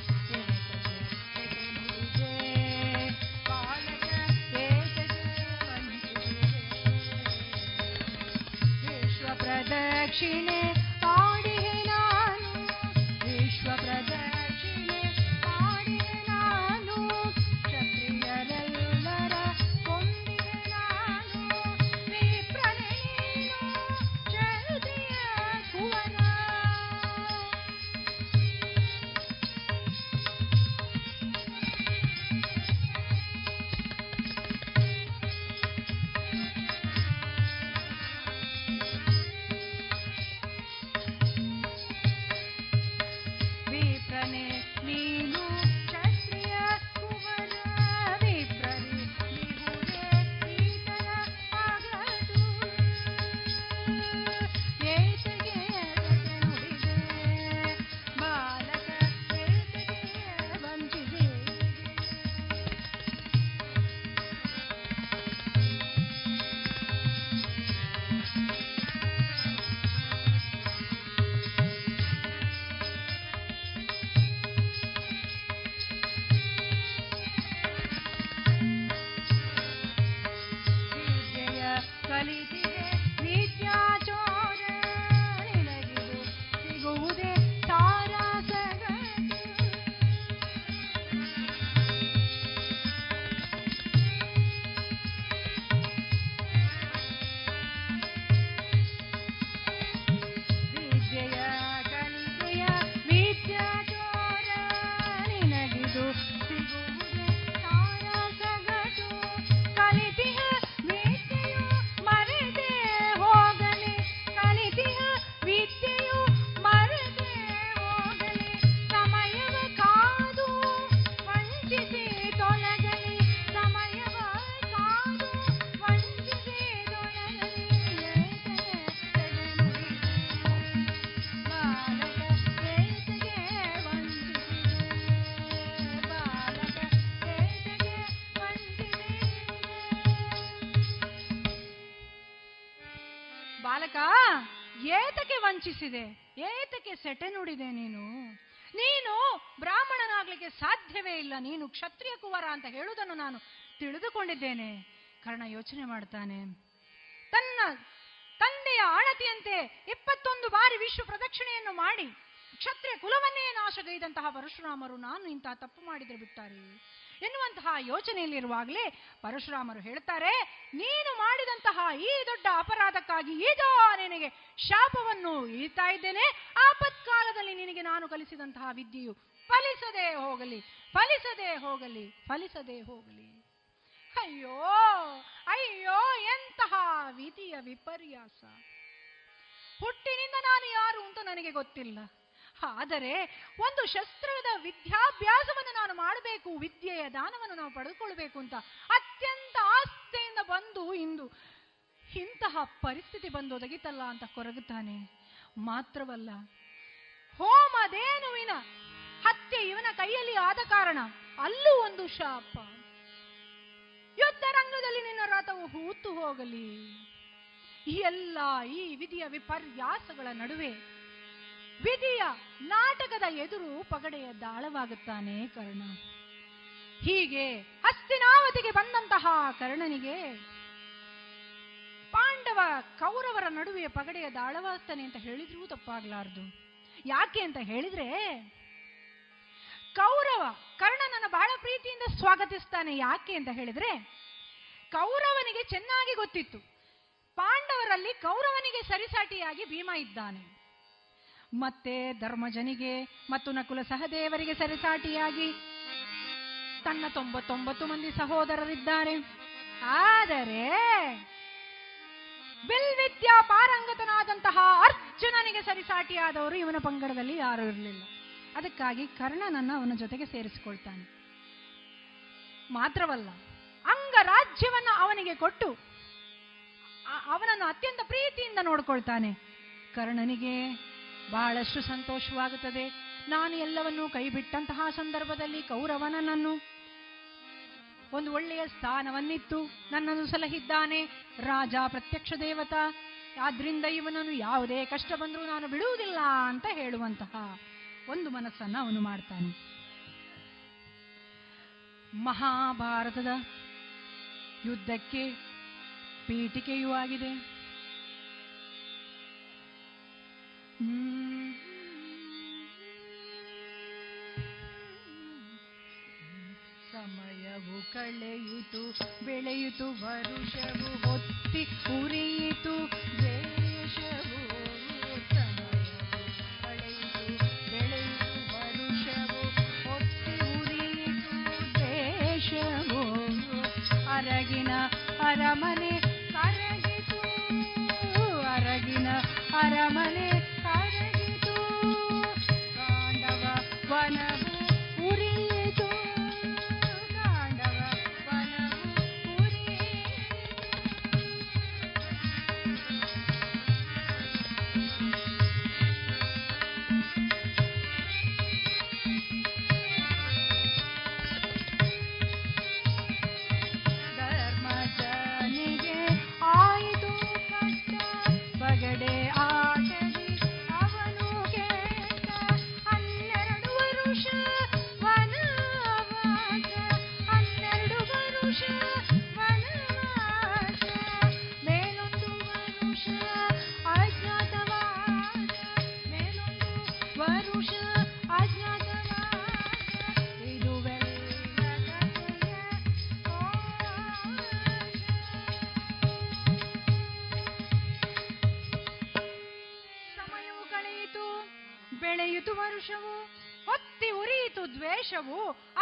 ಸೇಟೆ ನುಡಿದೆ ಬಾಲಕ, ಏತಕ್ಕೆ ವಂಚಿಸಿದೆ. ವಿಶ್ವ ಪ್ರದಕ್ಷಿಣೆ ಆಡಿದೆ ನಾನು, ವಿಶ್ವ ಪ್ರದಕ್ಷಿಣೆ ವಂಚಿಸಿದೆ, ಏತಕ್ಕೆ ಸೆಟೆ ನುಡಿದೆ, ನೀನು ನೀನು ಬ್ರಾಹ್ಮಣನಾಗ್ಲಿಕ್ಕೆ ಸಾಧ್ಯವೇ ಇಲ್ಲ, ನೀನು ಕ್ಷತ್ರಿಯ ಕುವರ ಅಂತ ಹೇಳುವುದನ್ನು ನಾನು ತಿಳಿದುಕೊಂಡಿದ್ದೇನೆ. ಕರ್ಣ ಯೋಚನೆ ಮಾಡ್ತಾನೆ. ತನ್ನ ತಂದೆಯ ಆಣತಿಯಂತೆ ಇಪ್ಪತ್ತೊಂದು ಬಾರಿ ವಿಶ್ವ ಪ್ರದಕ್ಷಿಣೆಯನ್ನು ಮಾಡಿ ಕ್ಷತ್ರಿಯ ಕುಲವನ್ನೇ ನಾಶಗೈದಂತಹ ಪರಶುರಾಮರು ನಾನು ಇಂತಹ ತಪ್ಪು ಮಾಡಿದ್ರೆ ಬಿಟ್ಟಾರಿ ಎನ್ನುವಂತಹ ಯೋಚನೆಯಲ್ಲಿರುವಾಗಲೇ ಪರಶುರಾಮರು ಹೇಳ್ತಾರೆ, ನೀನು ಮಾಡಿದಂತಹ ಈ ದೊಡ್ಡ ಅಪರಾಧಕ್ಕಾಗಿ ಇದೋ ನಿನಗೆ ಶಾಪವನ್ನು ಇಳಿತಾ ಇದ್ದೇನೆ. ಆಪತ್ಕಾಲದಲ್ಲಿ ನಿನಗೆ ನಾನು ಕಲಿಸಿದಂತಹ ವಿದ್ಯೆಯು ಫಲಿಸದೇ ಹೋಗಲಿ, ಫಲಿಸದೇ ಹೋಗಲಿ, ಫಲಿಸದೇ ಹೋಗಲಿ. ಅಯ್ಯೋ ಅಯ್ಯೋ, ಎಂತಹ ವಿಧಿಯ ವಿಪರ್ಯಾಸ! ಹುಟ್ಟಿನಿಂದ ನಾನು ಯಾರು ಅಂತ ನನಗೆ ಗೊತ್ತಿಲ್ಲ, ಆದರೆ ಒಂದು ಶಸ್ತ್ರದ ವಿದ್ಯಾಭ್ಯಾಸವನ್ನು ನಾನು ಮಾಡಬೇಕು, ವಿದ್ಯೆಯ ದಾನವನ್ನು ನಾವು ಪಡೆದುಕೊಳ್ಬೇಕು ಅಂತ ಅತ್ಯಂತ ಆಸ್ಥೆಯಿಂದ ಬಂದು ಇಂದು ಇಂತಹ ಪರಿಸ್ಥಿತಿ ಬಂದು ಒದಗಿತಲ್ಲ ಅಂತ ಕೊರಗುತ್ತಾನೆ. ಮಾತ್ರವಲ್ಲ, ಹೋಮಧೇನುವಿನ ಹತ್ಯೆ ಇವನ ಕೈಯಲ್ಲಿ ಆದ ಕಾರಣ ಅಲ್ಲೂ ಒಂದು ಶಾಪ. ಯುದ್ಧ ರಂಗದಲ್ಲಿ ನಿನ್ನ ರಥವು ಹೂತು ಹೋಗಲಿ. ಈ ಎಲ್ಲ ಈ ವಿಧಿಯ ವಿಪರ್ಯಾಸಗಳ ನಡುವೆ ವಿಧಿಯ ನಾಟಕದ ಎದುರು ಪಗಡೆಯ ದಾಳವಾಗುತ್ತಾನೆ ಕರ್ಣ. ಹೀಗೆ ಹಸ್ತಿನಾವತಿಗೆ ಬಂದಂತಹ ಕರ್ಣನಿಗೆ ಪಾಂಡವ ಕೌರವರ ನಡುವೆ ಪಗಡೆಯ ದಾಳವಾಗ್ತಾನೆ ಅಂತ ಹೇಳಿದ್ರೂ ತಪ್ಪಾಗ್ಲಾರ್ದು. ಯಾಕೆ ಅಂತ ಹೇಳಿದ್ರೆ, ಕೌರವ ಕರ್ಣನನ್ನು ಬಹಳ ಪ್ರೀತಿಯಿಂದ ಸ್ವಾಗತಿಸ್ತಾನೆ. ಯಾಕೆ ಅಂತ ಹೇಳಿದ್ರೆ, ಕೌರವನಿಗೆ ಚೆನ್ನಾಗಿ ಗೊತ್ತಿತ್ತು ಪಾಂಡವರಲ್ಲಿ ಕೌರವನಿಗೆ ಸರಿಸಾಟಿಯಾಗಿ ಭೀಮ ಇದ್ದಾನೆ, ಮತ್ತೆ ಧರ್ಮಜನಿಗೆ ಮತ್ತು ನಕುಲ ಸಹದೇವರಿಗೆ ಸರಿಸಾಟಿಯಾಗಿ ತನ್ನ ತೊಂಬತ್ತೊಂಬತ್ತು ಮಂದಿ ಸಹೋದರರಿದ್ದಾರೆ. ಆದರೆ ಬಿಲ್ವಿದ್ಯಾ ಪಾರಂಗತನಾದಂತಹ ಅರ್ಜುನನಿಗೆ ಸರಿಸಾಟಿಯಾದವರು ಇವನ ಪಂಗಡದಲ್ಲಿ ಯಾರೂ ಇರಲಿಲ್ಲ. ಅದಕ್ಕಾಗಿ ಕರ್ಣನನ್ನು ಅವನ ಜೊತೆಗೆ ಸೇರಿಸಿಕೊಳ್ತಾನೆ. ಮಾತ್ರವಲ್ಲ, ಅಂಗರಾಜ್ಯವನ್ನು ಅವನಿಗೆ ಕೊಟ್ಟು ಅವನನ್ನು ಅತ್ಯಂತ ಪ್ರೀತಿಯಿಂದ ನೋಡ್ಕೊಳ್ತಾನೆ. ಕರ್ಣನಿಗೆ ಬಹಳಷ್ಟು ಸಂತೋಷವಾಗುತ್ತದೆ. ನಾನು ಎಲ್ಲವನ್ನೂ ಕೈಬಿಟ್ಟಂತಹ ಸಂದರ್ಭದಲ್ಲಿ ಕೌರವನನ್ನು ಒಂದು ಒಳ್ಳೆಯ ಸ್ಥಾನವನ್ನಿತ್ತು ನನ್ನನ್ನು ಸಲಹಿದ್ದಾನೆ, ರಾಜ ಪ್ರತ್ಯಕ್ಷ ದೇವತಾ, ಆದ್ರಿಂದ ಇವನನ್ನು ಯಾವುದೇ ಕಷ್ಟ ಬಂದರೂ ನಾನು ಬಿಡುವುದಿಲ್ಲ ಅಂತ ಹೇಳುವಂತಹ ಒಂದು ಮನಸ್ಸನ್ನು ಅವನು ಮಾಡ್ತಾನೆ. ಮಹಾಭಾರತದ ಯುದ್ಧಕ್ಕೆ ಪೀಠಿಕೆಯೂ ಆಗಿದೆ. ಸಮಯವು ಕಳೆಯಿತು, ಬೆಳೆಯಿತು, ವರುಷವು ಹೊತ್ತಿ ಉರಿಯಿತು ದೇಶವು. ಅರಗಿನ ಅರಮನೆ ಕರಗಿತು, ಅರಗಿನ ಅರಮನೆ ಕರಗಿತು, ಕಾಂಡವ ವನವು ಉರಿಯಿತು, ಕಾಂಡವ ವನವು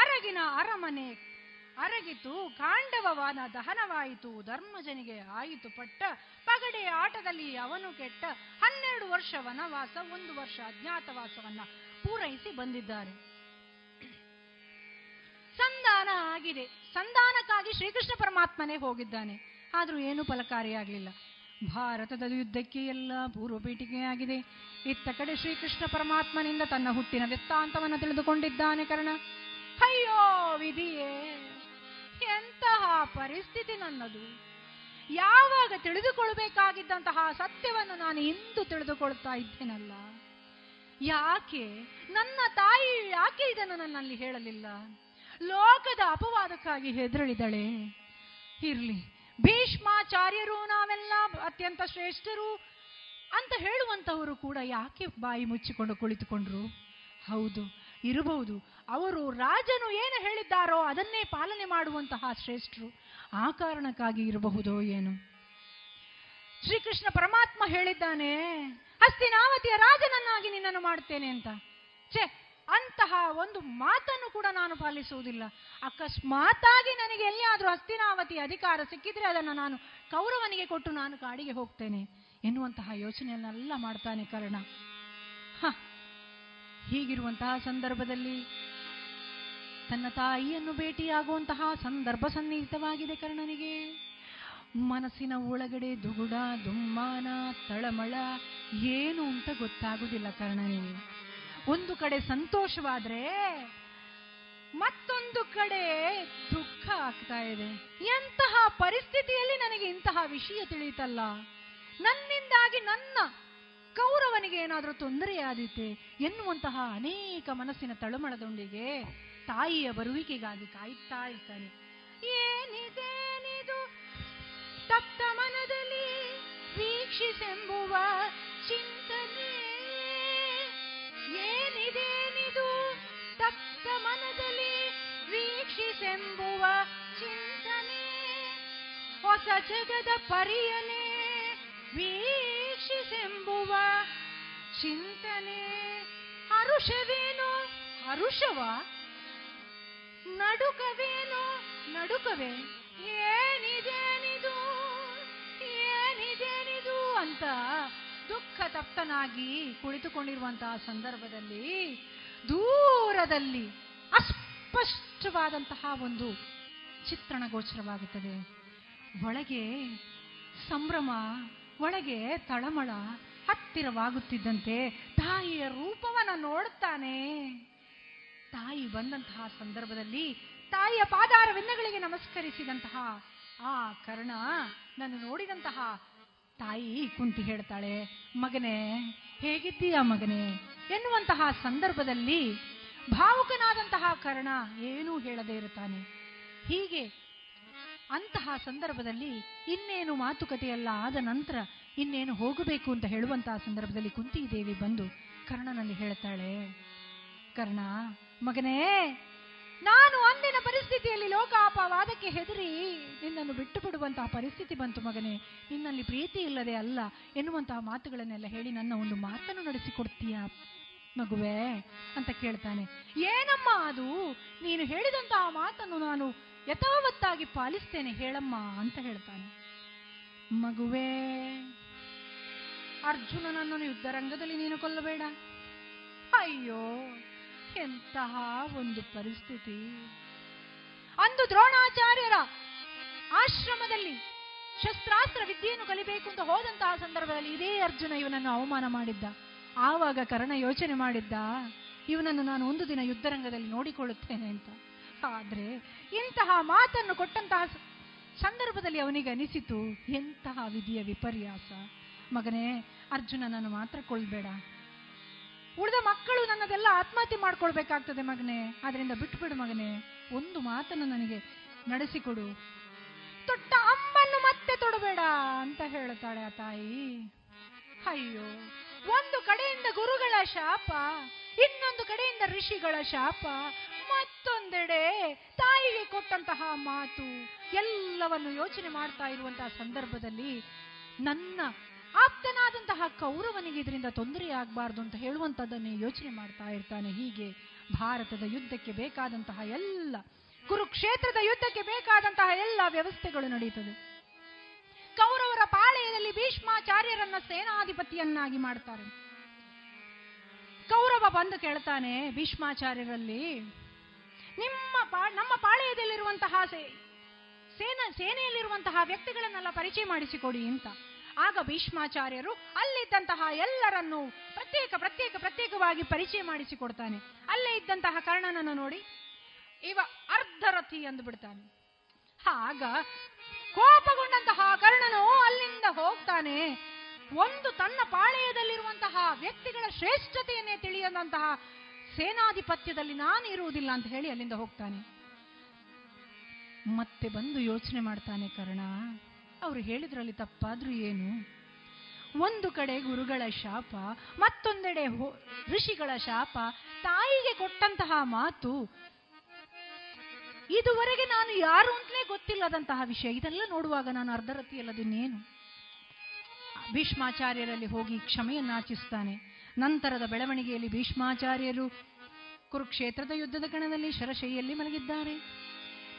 ಅರಗಿನ ಅರಮನೆ ಅರಗಿತು, ಕಾಂಡವವಾದ ದಹನವಾಯಿತು, ಧರ್ಮಜನಿಗೆ ಆಯಿತು ಪಟ್ಟ, ಪಗಡೆ ಆಟದಲ್ಲಿ ಅವನು ಕೆಟ್ಟ. ಹನ್ನೆರಡು ವರ್ಷ ವನವಾಸ, ಒಂದು ವರ್ಷ ಅಜ್ಞಾತವಾಸವನ್ನ ಪೂರೈಸಿ ಬಂದಿದ್ದಾರೆ. ಸಂಧಾನ ಆಗಿದೆ. ಸಂಧಾನಕ್ಕಾಗಿ ಶ್ರೀಕೃಷ್ಣ ಪರಮಾತ್ಮನೇ ಹೋಗಿದ್ದಾನೆ. ಆದ್ರೂ ಏನು ಫಲಕಾರಿಯಾಗಲಿಲ್ಲ. ಭಾರತದ ಯುದ್ಧಕ್ಕೆ ಎಲ್ಲ ಪೂರ್ವ ಪೀಠಿಕೆಯಾಗಿದೆ. ಇತ್ತ ಕಡೆ ಶ್ರೀಕೃಷ್ಣ ಪರಮಾತ್ಮನಿಂದ ತನ್ನ ಹುಟ್ಟಿನ ವೃತ್ತಾಂತವನ್ನು ತಿಳಿದುಕೊಂಡಿದ್ದಾನೆ ಕರ್ಣ. ಅಯ್ಯೋ ವಿಧಿಯೇ, ಎಂತಹ ಪರಿಸ್ಥಿತಿ ನನ್ನದು! ಯಾವಾಗ ತಿಳಿದುಕೊಳ್ಳಬೇಕಾಗಿದ್ದಂತಹ ಸತ್ಯವನ್ನು ನಾನು ಇಂದು ತಿಳಿದುಕೊಳ್ತಾ ಇದ್ದೇನಲ್ಲ. ಯಾಕೆ ನನ್ನ ತಾಯಿ ಯಾಕೆ ಇದನ್ನು ನನ್ನಲ್ಲಿ ಹೇಳಲಿಲ್ಲ? ಲೋಕದ ಅಪವಾದಕ್ಕಾಗಿ ಹೆದರಳಿದಳೆ. ಇರ್ಲಿ, ಭೀಷ್ಮಾಚಾರ್ಯರು ನಾವೆಲ್ಲ ಅತ್ಯಂತ ಶ್ರೇಷ್ಠರು ಅಂತ ಹೇಳುವಂತಹವರು ಕೂಡ ಯಾಕೆ ಬಾಯಿ ಮುಚ್ಚಿಕೊಂಡು ಕುಳಿತುಕೊಂಡ್ರು? ಹೌದು, ಇರಬಹುದು, ಅವರು ರಾಜನು ಏನು ಹೇಳಿದ್ದಾರೋ ಅದನ್ನೇ ಪಾಲನೆ ಮಾಡುವಂತಹ ಶ್ರೇಷ್ಠರು. ಆ ಕಾರಣಕ್ಕಾಗಿ ಇರಬಹುದೋ ಏನು? ಶ್ರೀಕೃಷ್ಣ ಪರಮಾತ್ಮ ಹೇಳಿದ್ದಾನೆ, ಹಸ್ತಿನಾವತಿಯ ರಾಜನನ್ನಾಗಿ ನಿನ್ನನ್ನು ಮಾಡ್ತೇನೆ ಅಂತ. ಛೇ, ಅಂತಹ ಒಂದು ಮಾತನ್ನು ಕೂಡ ನಾನು ಪಾಲಿಸುವುದಿಲ್ಲ. ಅಕಸ್ಮಾತಾಗಿ ನನಗೆ ಎಲ್ಲಿಯಾದರೂ ಹಸ್ತಿನಾವತಿ ಅಧಿಕಾರ ಸಿಕ್ಕಿದ್ರೆ ಅದನ್ನು ನಾನು ಕೌರವನಿಗೆ ಕೊಟ್ಟು ನಾನು ಕಾಡಿಗೆ ಹೋಗ್ತೇನೆ ಎನ್ನುವಂತಹ ಯೋಚನೆಯನ್ನೆಲ್ಲ ಮಾಡ್ತಾನೆ ಕರ್ಣ. ಹ, ಹೀಗಿರುವಂತಹ ಸಂದರ್ಭದಲ್ಲಿ ತನ್ನ ತಾಯಿಯನ್ನು ಭೇಟಿಯಾಗುವಂತಹ ಸಂದರ್ಭ ಸನ್ನಿಹಿತವಾಗಿದೆ ಕರ್ಣನಿಗೆ. ಮನಸ್ಸಿನ ಒಳಗಡೆ ದುಗುಡ, ದುಮ್ಮಾನ, ತಳಮಳ ಏನು ಅಂತ ಗೊತ್ತಾಗುವುದಿಲ್ಲ ಕರ್ಣನಿಗೆ. ಒಂದು ಕಡೆ ಸಂತೋಷವಾದ್ರೆ ಮತ್ತೊಂದು ಕಡೆ ದುಃಖ ಆಗ್ತಾ ಇದೆ. ಎಂತಹ ಪರಿಸ್ಥಿತಿಯಲ್ಲಿ ನನಗೆ ಇಂತಹ ವಿಷಯ ತಿಳಿಯಿತಲ್ಲ, ನನ್ನಿಂದಾಗಿ ನನ್ನ ಕೌರವನಿಗೆ ಏನಾದರೂ ತೊಂದರೆಯಾದೀತೆ ಎನ್ನುವಂತಹ ಅನೇಕ ಮನಸ್ಸಿನ ತಳಮಳದೊಂದಿಗೆ ತಾಯಿಯ ಬರುವಿಕೆಗಾಗಿ ಕಾಯುತ್ತಾ ಇರ್ತಾನೆ. ಏನಿದೇನಿದು ತಪ್ತ ಮನದಲ್ಲಿ ವೀಕ್ಷಿಸೆಂಬುವ ಚಿಂತನೆ, ಏನಿದೇನಿದು ತಪ್ತ ಮನದಲ್ಲಿ ವೀಕ್ಷಿಸೆಂಬುವ ಚಿಂತನೆ, ಹೊಸ ಜಗದ ಪರಿಯನೆ ವೀಕ್ಷಿಸೆಂಬುವ ಚಿಂತನೆ. ಹರುಷವೇನು ಹರುಷವ, ನಡುಕವೇನು ನಡುಕವೇ, ಏನಿದೇನಿದು ಏನಿದೇನಿದು ಅಂತ ದುಃಖ ತಪ್ತನಾಗಿ ಕುಳಿತುಕೊಂಡಿರುವಂತಹ ಸಂದರ್ಭದಲ್ಲಿ ದೂರದಲ್ಲಿ ಅಸ್ಪಷ್ಟವಾದಂತಹ ಒಂದು ಚಿತ್ರಣ ಗೋಚರವಾಗುತ್ತದೆ. ಒಳಗೆ ಸಂಭ್ರಮ, ಒಳಗೆ ತಳಮಳ, ಹತ್ತಿರವಾಗುತ್ತಿದ್ದಂತೆ ತಾಯಿಯ ರೂಪವನ್ನು ನೋಡುತ್ತಾನೆ. ತಾಯಿ ಬಂದಂತಹ ಸಂದರ್ಭದಲ್ಲಿ ತಾಯಿಯ ಪಾದಾರ ಬೆನ್ನಗಳಿಗೆ ನಮಸ್ಕರಿಸಿದಂತಹ ಆ ಕರ್ಣ ನನ್ನ ನೋಡಿದಂತಹ ತಾಯಿ ಕುಂತಿ ಹೇಳ್ತಾಳೆ, ಮಗನೇ ಹೇಗಿದ್ದೀಯಾ ಮಗನೇ ಎನ್ನುವಂತಹ ಸಂದರ್ಭದಲ್ಲಿ ಭಾವುಕನಾದಂತಹ ಕರ್ಣ ಏನೂ ಹೇಳದೇ ಇರುತ್ತಾನೆ. ಹೀಗೆ ಅಂತಹ ಸಂದರ್ಭದಲ್ಲಿ ಇನ್ನೇನು ಮಾತುಕತೆಯಲ್ಲ, ಆದ ನಂತರ ಇನ್ನೇನು ಹೋಗಬೇಕು ಅಂತ ಹೇಳುವಂತಹ ಸಂದರ್ಭದಲ್ಲಿ ಕುಂತಿ ದೇವಿ ಬಂದು ಕರ್ಣನಲ್ಲಿ ಹೇಳ್ತಾಳೆ, ಕರ್ಣ ಮಗನೇ, ನಾನು ಅಂದಿನ ಪರಿಸ್ಥಿತಿಯಲ್ಲಿ ಲೋಕಾಪವಾದಕ್ಕೆ ಹೆದರಿ ನಿನ್ನನ್ನು ಬಿಟ್ಟು ಬಿಡುವಂತಹ ಪರಿಸ್ಥಿತಿ ಬಂತು ಮಗನೇ, ನಿನ್ನಲ್ಲಿ ಪ್ರೀತಿ ಇಲ್ಲದೆ ಅಲ್ಲ ಎನ್ನುವಂತಹ ಮಾತುಗಳನ್ನೆಲ್ಲ ಹೇಳಿ ನನ್ನ ಒಂದು ಮಾತನ್ನು ನಡೆಸಿಕೊಡ್ತೀಯಾ ಮಗುವೆ ಅಂತ ಕೇಳ್ತಾನೆ. ಏನಮ್ಮ ಅದು, ನೀನು ಹೇಳಿದಂತಹ ಮಾತನ್ನು ನಾನು ಯಥಾವತ್ತಾಗಿ ಪಾಲಿಸ್ತೇನೆ ಹೇಳಮ್ಮ ಅಂತ ಹೇಳ್ತಾನೆ. ಮಗುವೇ, ಅರ್ಜುನನನ್ನು ಯುದ್ಧರಂಗದಲ್ಲಿ ನೀನು ಕೊಲ್ಲಬೇಡ. ಅಯ್ಯೋ, ಎಂತಹ ಒಂದು ಪರಿಸ್ಥಿತಿ. ಅಂದು ದ್ರೋಣಾಚಾರ್ಯರ ಆಶ್ರಮದಲ್ಲಿ ಶಸ್ತ್ರಾಸ್ತ್ರ ವಿದ್ಯೆಯನ್ನು ಕಲಿಬೇಕು ಅಂತ ಹೋದಂತಹ ಸಂದರ್ಭದಲ್ಲಿ ಇದೇ ಅರ್ಜುನ ಇವನನ್ನು ಅವಮಾನ ಮಾಡಿದ್ದ. ಆವಾಗ ಕರ್ಣ ಯೋಚನೆ ಮಾಡಿದ್ದ, ಇವನನ್ನು ನಾನು ಒಂದು ದಿನ ಯುದ್ಧರಂಗದಲ್ಲಿ ನೋಡಿಕೊಳ್ಳುತ್ತೇನೆ ಅಂತ. ಆದರೆ ಇಂತಹ ಮಾತನ್ನು ಕೊಟ್ಟಂತಹ ಸಂದರ್ಭದಲ್ಲಿ ಅವನಿಗೆ ಅನಿಸಿತು, ಎಂತಹ ವಿಧಿಯ ವಿಪರ್ಯಾಸ. ಮಗನೇ ಅರ್ಜುನ, ನಾನು ಮಾತ್ರ ಕೊಲ್ಬೇಡ, ಉಳಿದ ಮಕ್ಕಳು ನನ್ನದೆಲ್ಲ ಆತ್ಮಹತ್ಯೆ ಮಾಡ್ಕೊಳ್ಬೇಕಾಗ್ತದೆ ಮಗನೇ, ಆದ್ರಿಂದ ಬಿಟ್ಬಿಡು ಮಗನೇ, ಒಂದು ಮಾತನ್ನು ನನಗೆ ನಡೆಸಿಕೊಡು, ತೊಟ್ಟ ಅಮ್ಮನ್ನು ಮತ್ತೆ ತೊಡಬೇಡ ಅಂತ ಹೇಳ್ತಾಳೆ ಆ ತಾಯಿ. ಅಯ್ಯೋ, ಒಂದು ಕಡೆಯಿಂದ ಗುರುಗಳ ಶಾಪ, ಇನ್ನೊಂದು ಕಡೆಯಿಂದ ಋಷಿಗಳ ಶಾಪ, ಮತ್ತೊಂದೆಡೆ ತಾಯಿಗೆ ಕೊಟ್ಟಂತಹ ಮಾತು, ಎಲ್ಲವನ್ನು ಯೋಚನೆ ಮಾಡ್ತಾ ಇರುವಂತಹ ಸಂದರ್ಭದಲ್ಲಿ ನನ್ನ ಆಪ್ತನಾದಂತಹ ಕೌರವನಿಗೆ ಇದರಿಂದ ತೊಂದರೆ ಆಗಬಾರ್ದು ಅಂತ ಹೇಳುವಂಥದ್ದನ್ನೇ ಯೋಚನೆ ಮಾಡ್ತಾ ಇರ್ತಾನೆ. ಹೀಗೆ ಭಾರತದ ಯುದ್ಧಕ್ಕೆ ಬೇಕಾದಂತಹ ಎಲ್ಲ, ಕುರುಕ್ಷೇತ್ರದ ಯುದ್ಧಕ್ಕೆ ಬೇಕಾದಂತಹ ಎಲ್ಲ ವ್ಯವಸ್ಥೆಗಳು ನಡೆಯುತ್ತದೆ. ಕೌರವರ ಪಾಳೆಯದಲ್ಲಿ ಭೀಷ್ಮಾಚಾರ್ಯರನ್ನ ಸೇನಾಧಿಪತಿಯನ್ನಾಗಿ ಮಾಡ್ತಾರೆ. ಕೌರವ ಬಂದು ಕೇಳ್ತಾನೆ ಭೀಷ್ಮಾಚಾರ್ಯರಲ್ಲಿ, ನಿಮ್ಮ ಪಾ ನಮ್ಮ ಪಾಳೆಯದಲ್ಲಿರುವಂತಹ ಸೇನಾ ಸೇನೆಯಲ್ಲಿರುವಂತಹ ವ್ಯಕ್ತಿಗಳನ್ನೆಲ್ಲ ಪರಿಚಯ ಮಾಡಿಸಿಕೊಡಿ ಅಂತ. ಆಗ ಭೀಷ್ಮಾಚಾರ್ಯರು ಅಲ್ಲಿದ್ದಂತಹ ಎಲ್ಲರನ್ನೂ ಪ್ರತ್ಯೇಕ ಪ್ರತ್ಯೇಕ ಪ್ರತ್ಯೇಕವಾಗಿ ಪರಿಚಯ ಮಾಡಿಸಿಕೊಡ್ತಾನೆ. ಅಲ್ಲೇ ಇದ್ದಂತಹ ಕರ್ಣನನ್ನು ನೋಡಿ ಇವ ಅರ್ಧರಥಿ ಅಂದುಬಿಡ್ತಾನೆ. ಆಗ ಕೋಪಗೊಂಡಂತಹ ಕರ್ಣನು ಅಲ್ಲಿಂದ ಹೋಗ್ತಾನೆ. ಒಂದು ತನ್ನ ಪಾಳೆಯದಲ್ಲಿರುವಂತಹ ವ್ಯಕ್ತಿಗಳ ಶ್ರೇಷ್ಠತೆಯನ್ನೇ ತಿಳಿಯದಂತಹ ಸೇನಾಧಿಪತ್ಯದಲ್ಲಿ ನಾನು ಇರುವುದಿಲ್ಲ ಅಂತ ಹೇಳಿ ಅಲ್ಲಿಂದ ಹೋಗ್ತಾನೆ. ಮತ್ತೆ ಬಂದು ಯೋಚನೆ ಮಾಡ್ತಾನೆ ಕರ್ಣ, ಅವರು ಹೇಳಿದ್ರಲ್ಲಿ ತಪ್ಪಾದ್ರೂ ಏನು? ಒಂದು ಕಡೆ ಗುರುಗಳ ಶಾಪ, ಮತ್ತೊಂದೆಡೆ ಋಷಿಗಳ ಶಾಪ, ತಾಯಿಗೆ ಕೊಟ್ಟಂತಹ ಮಾತು, ಇದುವರೆಗೆ ನಾನು ಯಾರು ಅಂತಲೇ ಗೊತ್ತಿಲ್ಲದಂತಹ ವಿಷಯ. ಇದೆಲ್ಲ ನೋಡುವಾಗ ನಾನು ಅರ್ಧರತಿ ಅಲ್ಲದಿನ್ನೇನು? ಭೀಷ್ಮಾಚಾರ್ಯರಲ್ಲಿ ಹೋಗಿ ಕ್ಷಮೆಯನ್ನಾಚಿಸ್ತಾನೆ. ನಂತರದ ಬೆಳವಣಿಗೆಯಲ್ಲಿ ಭೀಷ್ಮಾಚಾರ್ಯರು ಕುರುಕ್ಷೇತ್ರದ ಯುದ್ಧದ ಕಣದಲ್ಲಿ ಶರಶೈಯಲ್ಲಿ ಮಲಗಿದ್ದಾರೆ.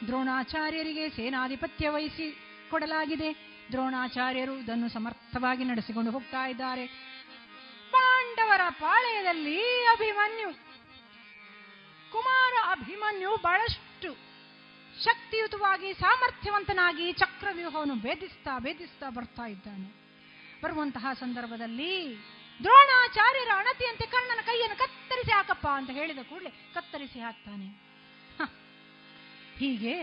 ದ್ರೋಣಾಚಾರ್ಯರಿಗೆ ಸೇನಾಧಿಪತ್ಯ ವಹಿಸಿ ಕೊಡಲಾಗಿದೆ. ದ್ರೋಣಾಚಾರ್ಯರು ಇದನ್ನು ಸಮರ್ಥವಾಗಿ ನಡೆಸಿಕೊಂಡು ಹೋಗ್ತಾ ಇದ್ದಾರೆ. ಪಾಂಡವರ ಪಾಳೆಯದಲ್ಲಿ ಅಭಿಮನ್ಯು, ಕುಮಾರ ಅಭಿಮನ್ಯು ಬಹಳಷ್ಟು ಶಕ್ತಿಯುತವಾಗಿ ಸಾಮರ್ಥ್ಯವಂತನಾಗಿ ಚಕ್ರವ್ಯೂಹವನ್ನು ಭೇದಿಸ್ತಾ ಭೇದಿಸ್ತಾ ಬರ್ತಾ ಇದ್ದಾನೆ. ಬರುವಂತಹ ಸಂದರ್ಭದಲ್ಲಿ ದ್ರೋಣಾಚಾರ್ಯರ ಅಣತಿಯಂತೆ ಕರ್ಣನ ಕೈಯನ್ನು ಕತ್ತರಿಸಿ ಹಾಕಪ್ಪ ಅಂತ ಹೇಳಿದ ಕೂಡಲೇ ಕತ್ತರಿಸಿ ಹಾಕ್ತಾನೆ. ಹೀಗೆ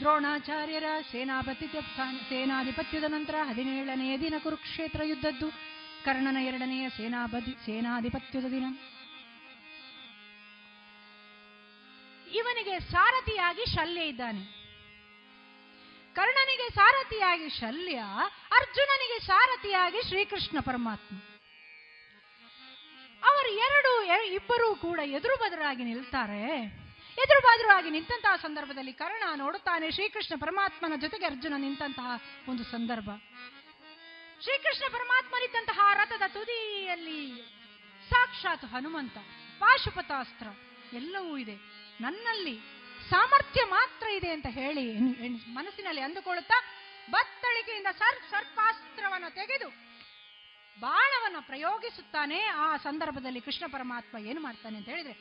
ದ್ರೋಣಾಚಾರ್ಯರ ಸೇನಾಪತ್ಯ ಸೇನಾಧಿಪತ್ಯದ ನಂತರ ಹದಿನೇಳನೆಯ ದಿನ ಕುರುಕ್ಷೇತ್ರ ಯುದ್ಧದ್ದು, ಕರ್ಣನ ಎರಡನೆಯ ಸೇನಾಪತಿ ಸೇನಾಧಿಪತ್ಯದ ದಿನ. ಇವನಿಗೆ ಸಾರಥಿಯಾಗಿ ಶಲ್ಯ ಇದ್ದಾನೆ, ಕರ್ಣನಿಗೆ ಸಾರಥಿಯಾಗಿ ಶಲ್ಯ, ಅರ್ಜುನನಿಗೆ ಸಾರಥಿಯಾಗಿ ಶ್ರೀಕೃಷ್ಣ ಪರಮಾತ್ಮ. ಅವರು ಎರಡು ಇಬ್ಬರೂ ಕೂಡ ಎದುರು ಬದುರಾಗಿ ನಿಲ್ತಾರೆ. ಎದುರು ಬಾದುರಾಗಿ ನಿಂತಹ ಸಂದರ್ಭದಲ್ಲಿ ಕರ್ಣ ನೋಡುತ್ತಾನೆ ಶ್ರೀಕೃಷ್ಣ ಪರಮಾತ್ಮನ ಜೊತೆಗೆ ಅರ್ಜುನ ನಿಂತಹ ಒಂದು ಸಂದರ್ಭ. ಶ್ರೀಕೃಷ್ಣ ಪರಮಾತ್ಮನಿದ್ದಂತಹ ರಥದ ತುದಿಯಲ್ಲಿ ಸಾಕ್ಷಾತ್ ಹನುಮಂತ, ಪಾಶುಪತಾಸ್ತ್ರ ಎಲ್ಲವೂ ಇದೆ, ನನ್ನಲ್ಲಿ ಸಾಮರ್ಥ್ಯ ಮಾತ್ರ ಇದೆ ಅಂತ ಹೇಳಿ ಮನಸ್ಸಿನಲ್ಲಿ ಅಂದುಕೊಳ್ಳುತ್ತಾ ಬತ್ತಳಿಕೆಯಿಂದ ಸರ್ ಸರ್ಪಾಸ್ತ್ರವನ್ನು ತೆಗೆದು ಬಾಣವನ್ನು ಪ್ರಯೋಗಿಸುತ್ತಾನೆ. ಆ ಸಂದರ್ಭದಲ್ಲಿ ಕೃಷ್ಣ ಪರಮಾತ್ಮ ಏನು ಮಾಡ್ತಾನೆ ಅಂತ ಹೇಳಿದ್ರೆ,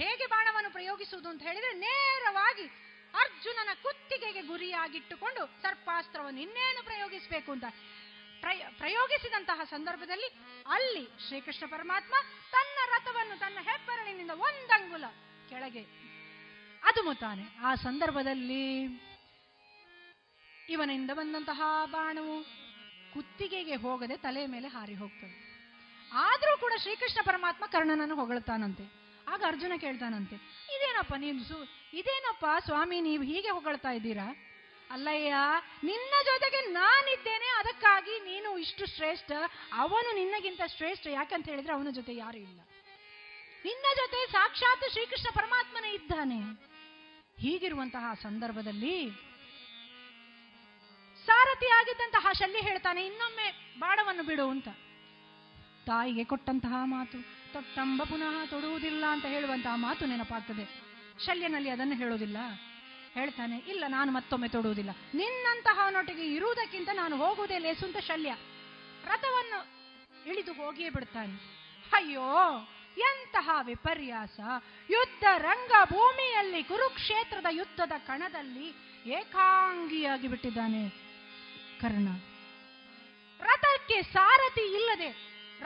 ಹೇಗೆ ಬಾಣವನ್ನು ಪ್ರಯೋಗಿಸುವುದು ಅಂತ ಹೇಳಿದ್ರೆ, ನೇರವಾಗಿ ಅರ್ಜುನನ ಕುತ್ತಿಗೆಗೆ ಗುರಿಯಾಗಿಟ್ಟುಕೊಂಡು ಸರ್ಪಾಸ್ತ್ರವನ್ನು ಇನ್ನೇನು ಪ್ರಯೋಗಿಸಬೇಕು ಅಂತ ಪ್ರಯ ಪ್ರಯೋಗಿಸಿದಂತಹ ಸಂದರ್ಭದಲ್ಲಿ ಅಲ್ಲಿ ಶ್ರೀಕೃಷ್ಣ ಪರಮಾತ್ಮ ತನ್ನ ರಥವನ್ನು ತನ್ನ ಹೆಬ್ಬೆರಳಿನಿಂದ ಒಂದಂಗುಲ ಕೆಳಗೆ ಅದುಮುತ್ತಾನೆ. ಆ ಸಂದರ್ಭದಲ್ಲಿ ಇವನಿಂದ ಬಂದಂತಹ ಬಾಣವು ಕುತ್ತಿಗೆಗೆ ಹೋಗದೆ ತಲೆಯ ಮೇಲೆ ಹಾರಿ ಹೋಗ್ತದೆ. ಆದರೂ ಕೂಡ ಶ್ರೀಕೃಷ್ಣ ಪರಮಾತ್ಮ ಕರ್ಣನನ್ನು ಹೊಗಳ್ತಾನಂತೆ. ಆಗ ಅರ್ಜುನ ಕೇಳ್ತಾನಂತೆ, ಇದೇನಪ್ಪ ನೀವು ಇದೇನಪ್ಪ ಸ್ವಾಮಿ ನೀವು ಹೀಗೆ ಹೊಗಳ್ತಾ ಇದ್ದೀರಾ? ಅಲ್ಲಯ್ಯ, ನಿನ್ನ ಜೊತೆಗೆ ನಾನಿದ್ದೇನೆ, ಅದಕ್ಕಾಗಿ ನೀನು ಇಷ್ಟು ಶ್ರೇಷ್ಠ, ಅವನು ನಿನ್ನಗಿಂತ ಶ್ರೇಷ್ಠ. ಯಾಕಂತ ಹೇಳಿದ್ರೆ ಅವನ ಜೊತೆ ಯಾರೂ ಇಲ್ಲ, ನಿನ್ನ ಜೊತೆ ಸಾಕ್ಷಾತ್ ಶ್ರೀಕೃಷ್ಣ ಪರಮಾತ್ಮನೇ ಇದ್ದಾನೆ. ಹೀಗಿರುವಂತಹ ಸಂದರ್ಭದಲ್ಲಿ ಸಾರಥಿಯಾಗಿದ್ದಂತಹ ಶಲ್ಯ ಹೇಳ್ತಾನೆ, ಇನ್ನೊಮ್ಮೆ ಬಾಣವನ್ನು ಬಿಡು ಅಂತ. ತಾಯಿಗೆ ಕೊಟ್ಟಂತಹ ಮಾತು, ತೊಟ್ಟಂಬ ಪುನಃ ತೊಡುವುದಿಲ್ಲ ಅಂತ ಹೇಳುವಂತಹ ಮಾತು ನೆನಪಾಗ್ತದೆ. ಶಲ್ಯನಲ್ಲಿ ಅದನ್ನು ಹೇಳೋದಿಲ್ಲ, ಹೇಳ್ತಾನೆ ಇಲ್ಲ ನಾನು ಮತ್ತೊಮ್ಮೆ ತೊಡುವುದಿಲ್ಲ, ನಿನ್ನಂತಹವನೊಟ್ಟಿಗೆ ಇರುವುದಕ್ಕಿಂತ ನಾನು ಹೋಗುವುದೇ ಲೇಸು ಅಂತ ಶಲ್ಯ ರಥವನ್ನು ಇಳಿದು ಹೋಗಿಯೇ ಬಿಡ್ತಾನೆ. ಅಯ್ಯೋ ಎಂತಹ ವಿಪರ್ಯಾಸ! ಯುದ್ಧ ರಂಗ ಭೂಮಿಯಲ್ಲಿ, ಕುರುಕ್ಷೇತ್ರದ ಯುದ್ಧದ ಕಣದಲ್ಲಿ ಏಕಾಂಗಿಯಾಗಿ ಬಿಟ್ಟಿದ್ದಾನೆ ಕರ್ಣ. ರಥಕ್ಕೆ ಸಾರಥಿ ಇಲ್ಲದೆ,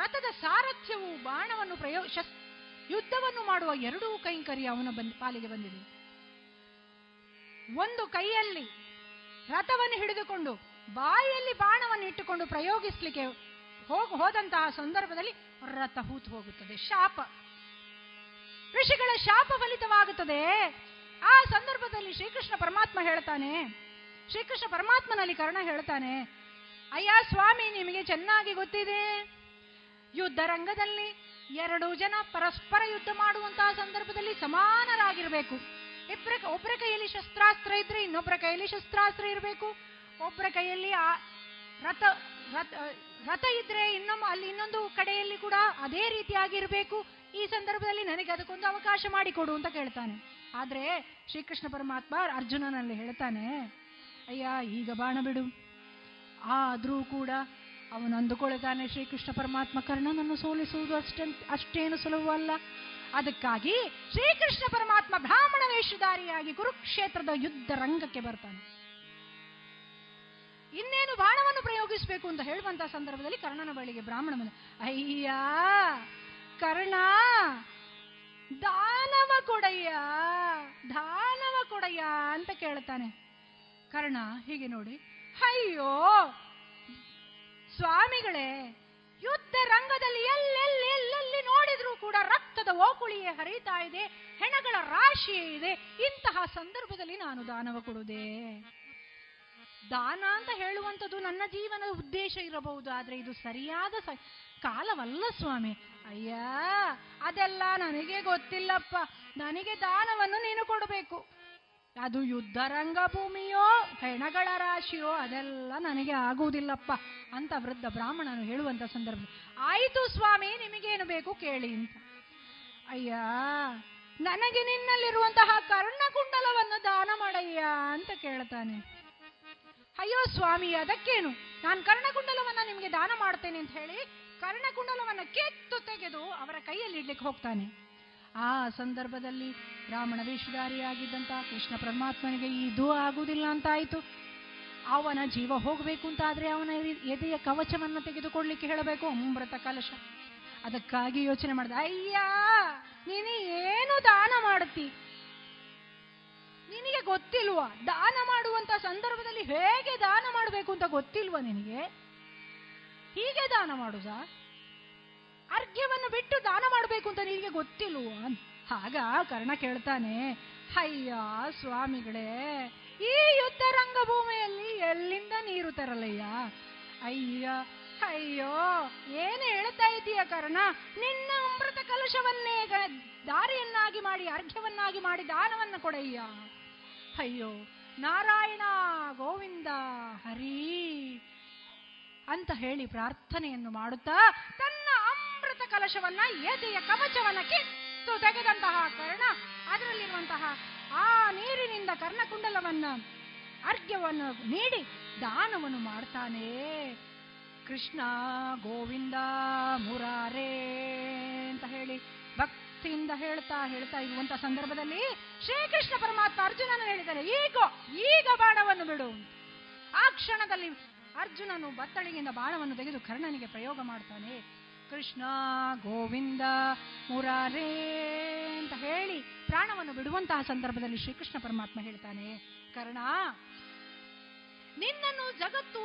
ರಥದ ಸಾರಥ್ಯವು ಬಾಣವನ್ನು ಪ್ರಯೋಗ ಯುದ್ಧವನ್ನು ಮಾಡುವ ಎರಡೂ ಕೈಂಕರ್ಯ ಅವನ ಬಂದ ಪಾಲಿಗೆ ಬಂದಿದೆ. ಒಂದು ಕೈಯಲ್ಲಿ ರಥವನ್ನು ಹಿಡಿದುಕೊಂಡು, ಬಾಯಿಯಲ್ಲಿ ಬಾಣವನ್ನು ಇಟ್ಟುಕೊಂಡು ಪ್ರಯೋಗಿಸ್ಲಿಕ್ಕೆ ಹೋಗ ಹೋದಂತಹ ಸಂದರ್ಭದಲ್ಲಿ ರಥ ಹೂತು ಹೋಗುತ್ತದೆ. ಶಾಪ, ಋಷಿಗಳ ಶಾಪ ಫಲಿತವಾಗುತ್ತದೆ. ಆ ಸಂದರ್ಭದಲ್ಲಿ ಶ್ರೀಕೃಷ್ಣ ಪರಮಾತ್ಮ ಹೇಳ್ತಾನೆ, ಶ್ರೀಕೃಷ್ಣ ಪರಮಾತ್ಮನಲ್ಲಿ ಕರ್ಣ ಹೇಳ್ತಾನೆ, ಅಯ್ಯ ಸ್ವಾಮಿ ನಿಮಗೆ ಚೆನ್ನಾಗಿ ಗೊತ್ತಿದೆ, ಯುದ್ಧರಂಗದಲ್ಲಿ ಎರಡು ಜನ ಪರಸ್ಪರ ಯುದ್ಧ ಮಾಡುವಂತಹ ಸಂದರ್ಭದಲ್ಲಿ ಸಮಾನರಾಗಿರಬೇಕು. ಇಬ್ಬರ ಒಬ್ಬರ ಕೈಯಲ್ಲಿ ಶಸ್ತ್ರಾಸ್ತ್ರ ಇದ್ರೆ ಇನ್ನೊಬ್ಬರ ಕೈಯಲ್ಲಿ ಶಸ್ತ್ರಾಸ್ತ್ರ ಇರಬೇಕು, ಒಬ್ಬರ ಕೈಯಲ್ಲಿ ಆ ರಥ ರಥ ರಥ ಇದ್ರೆ ಇನ್ನೊಮ್ಮೆ ಅಲ್ಲಿ ಇನ್ನೊಂದು ಕಡೆಯಲ್ಲಿ ಕೂಡ ಅದೇ ರೀತಿಯಾಗಿರಬೇಕು. ಈ ಸಂದರ್ಭದಲ್ಲಿ ನನಗೆ ಅದಕ್ಕೊಂದು ಅವಕಾಶ ಮಾಡಿಕೊಡು ಅಂತ ಕೇಳ್ತಾನೆ. ಆದರೆ ಶ್ರೀಕೃಷ್ಣ ಪರಮಾತ್ಮ ಅರ್ಜುನನಲ್ಲಿ ಹೇಳ್ತಾನೆ, ಅಯ್ಯ ಈಗ ಬಾಣ ಬಿಡು. ಆದರೂ ಕೂಡ ಅವನು ಅಂದುಕೊಳ್ತಾನೆ, ಶ್ರೀಕೃಷ್ಣ ಪರಮಾತ್ಮ ಕರ್ಣನನ್ನು ಸೋಲಿಸುವುದು ಅಷ್ಟೇ ಅಷ್ಟೇನು ಸುಲಭವಲ್ಲ. ಅದಕ್ಕಾಗಿ ಶ್ರೀಕೃಷ್ಣ ಪರಮಾತ್ಮ ಬ್ರಾಹ್ಮಣ ವೇಷಧಾರಿಯಾಗಿ ಕುರುಕ್ಷೇತ್ರದ ಯುದ್ಧ ರಂಗಕ್ಕೆ ಬರ್ತಾನೆ. ಇನ್ನೇನು ಬಾಣವನ್ನು ಪ್ರಯೋಗಿಸಬೇಕು ಅಂತ ಹೇಳುವಂತಹ ಸಂದರ್ಭದಲ್ಲಿ ಕರ್ಣನ ಬಳಿಗೆ ಬ್ರಾಹ್ಮಣ ಬಂದ. ಅಯ್ಯ ಕರ್ಣ, ದಾನವ ಕೊಡಯ್ಯ, ದಾನವ ಕೊಡಯ್ಯ ಅಂತ ಕೇಳ್ತಾನೆ. ಕರ್ಣ ಹೀಗೆ ನೋಡಿ, ಅಯ್ಯೋ ಸ್ವಾಮಿಗಳೇ, ಯುದ್ಧ ರಂಗದಲ್ಲಿ ಎಲ್ಲೆಲ್ಲೆಲ್ಲೆಲ್ಲಿ ನೋಡಿದ್ರೂ ಕೂಡ ರಕ್ತದ ಓಕುಳಿಯೇ ಹರಿತಾ ಇದೆ, ಹೆಣಗಳ ರಾಶಿಯೇ ಇದೆ, ಇಂತಹ ಸಂದರ್ಭದಲ್ಲಿ ನಾನು ದಾನವ ಕೊಡುವುದೇ? ದಾನ ಅಂತ ಹೇಳುವಂಥದ್ದು ನನ್ನ ಜೀವನದ ಉದ್ದೇಶ ಇರಬಹುದು, ಆದರೆ ಇದು ಸರಿಯಾದ ಕಾಲವಲ್ಲ ಸ್ವಾಮಿ. ಅಯ್ಯ ಅದೆಲ್ಲ ನನಗೆ ಗೊತ್ತಿಲ್ಲಪ್ಪ, ನನಗೆ ದಾನವನ್ನು ನೀನು ಕೊಡಬೇಕು. ಅದು ಯುದ್ಧ ರಂಗಭೂಮಿಯೋ ಹೆಣಗಳ ರಾಶಿಯೋ ಅದೆಲ್ಲ ನನಗೆ ಆಗುವುದಿಲ್ಲಪ್ಪ ಅಂತ ವೃದ್ಧ ಬ್ರಾಹ್ಮಣನು ಹೇಳುವಂಥ ಸಂದರ್ಭ, ಆಯಿತು ಸ್ವಾಮಿ ನಿಮಗೇನು ಬೇಕು ಕೇಳಿ ಅಂತ. ಅಯ್ಯ ನನಗೆ ನಿನ್ನಲ್ಲಿರುವಂತಹ ಕರ್ಣಕುಂಡಲವನ್ನು ದಾನ ಮಾಡಯ್ಯ ಅಂತ ಕೇಳ್ತಾನೆ. ಅಯ್ಯೋ ಸ್ವಾಮಿ ಅದಕ್ಕೇನು, ನಾನು ಕರ್ಣಕುಂಡಲವನ್ನು ನಿಮಗೆ ದಾನ ಮಾಡ್ತೇನೆ ಅಂತ ಹೇಳಿ ಕರ್ಣಕುಂಡಲವನ್ನು ಕಿತ್ತು ತೆಗೆದು ಅವರ ಕೈಯಲ್ಲಿ ಇಡ್ಲಿಕ್ಕೆ ಹೋಗ್ತಾನೆ. ಆ ಸಂದರ್ಭದಲ್ಲಿ ಬ್ರಾಹ್ಮಣ ವೇಷಧಾರಿಯಾಗಿದ್ದಂತಹ ಕೃಷ್ಣ ಪರಮಾತ್ಮನಿಗೆ ಇದೂ ಆಗುವುದಿಲ್ಲ ಅಂತಾಯಿತು. ಅವನ ಜೀವ ಹೋಗಬೇಕು ಅಂತ ಆದರೆ ಅವನ ಎದೆಯ ಕವಚವನ್ನು ತೆಗೆದುಕೊಳ್ಳಲಿಕ್ಕೆ ಹೇಳಬೇಕು, ಅಮೃತ ಕಲಶ. ಅದಕ್ಕಾಗಿ ಯೋಚನೆ ಮಾಡಿದೆ, ಅಯ್ಯ ನೀನು ಏನು ದಾನ ಮಾಡುತ್ತಿ, ನಿನಗೆ ಗೊತ್ತಿಲ್ವಾ ದಾನ ಮಾಡುವಂತ ಸಂದರ್ಭದಲ್ಲಿ ಹೇಗೆ ದಾನ ಮಾಡಬೇಕು ಅಂತ ಗೊತ್ತಿಲ್ವಾ ನಿನಗೆ? ಹೀಗೆ ದಾನ ಮಾಡುದಾ? ಅರ್ಘ್ಯವನ್ನು ಬಿಟ್ಟು ದಾನ ಮಾಡಬೇಕು ಅಂತ ನಿನಗೆ ಗೊತ್ತಿಲ್ವ? ಆಗ ಕರ್ಣ ಕೇಳ್ತಾನೆ, ಅಯ್ಯ ಸ್ವಾಮಿಗಳೇ, ಈ ಯುದ್ಧ ರಂಗಭೂಮಿಯಲ್ಲಿ ಎಲ್ಲಿಂದ ನೀರು ತರಲಯ್ಯ? ಅಯ್ಯ ಅಯ್ಯೋ ಏನು ಹೇಳ್ತಾ ಇದೀಯ ಕರ್ಣ, ನಿನ್ನ ಅಮೃತ ಕಲಶವನ್ನೇ ದಾರಿಯನ್ನಾಗಿ ಮಾಡಿ ಅರ್ಘ್ಯವನ್ನಾಗಿ ಮಾಡಿ ದಾನವನ್ನು ಕೊಡಯ್ಯ. ಅಯ್ಯೋ ನಾರಾಯಣ ಗೋವಿಂದ ಹರಿ ಅಂತ ಹೇಳಿ ಪ್ರಾರ್ಥನೆಯನ್ನು ಮಾಡುತ್ತಾ ತನ್ನ ಅಮೃತ ಕಲಶವನ್ನ ಎದೆಯ ಕವಚವನ್ನ ಕಿತ್ತು ತೆಗೆದಂತಹ ಕರ್ಣ ಅದರಲ್ಲಿರುವಂತಹ ಆ ನೀರಿನಿಂದ ಕರ್ಣಕುಂಡಲವನ್ನ ಅರ್ಘ್ಯವನ್ನು ನೀಡಿ ದಾನವನ್ನು ಮಾಡ್ತಾನೆ. ಕೃಷ್ಣ ಗೋವಿಂದ ಮುರಾರೇ ಅಂತ ಹೇಳಿ ಭಕ್ತಿಯಿಂದ ಹೇಳ್ತಾ ಹೇಳ್ತಾ ಇರುವಂತಹ ಸಂದರ್ಭದಲ್ಲಿ ಶ್ರೀಕೃಷ್ಣ ಪರಮಾತ್ಮ ಅರ್ಜುನನ ಹೇಳಿದ್ದಾರೆ, ಈಗ ಈಗ ಬಾಣವನ್ನು ಬಿಡು. ಆ ಕ್ಷಣದಲ್ಲಿ ಅರ್ಜುನನು ಬತ್ತಳಿಗೆಯಿಂದ ಬಾಣವನ್ನು ತೆಗೆದು ಕರ್ಣನಿಗೆ ಪ್ರಯೋಗ ಮಾಡ್ತಾನೆ. ಕೃಷ್ಣ ಗೋವಿಂದ ಮುರಾರೇ ಅಂತ ಹೇಳಿ ಪ್ರಾಣವನ್ನು ಬಿಡುವಂತಹ ಸಂದರ್ಭದಲ್ಲಿ ಶ್ರೀಕೃಷ್ಣ ಪರಮಾತ್ಮ ಹೇಳ್ತಾನೆ, ಕರ್ಣ, ನಿನ್ನನ್ನು ಜಗತ್ತು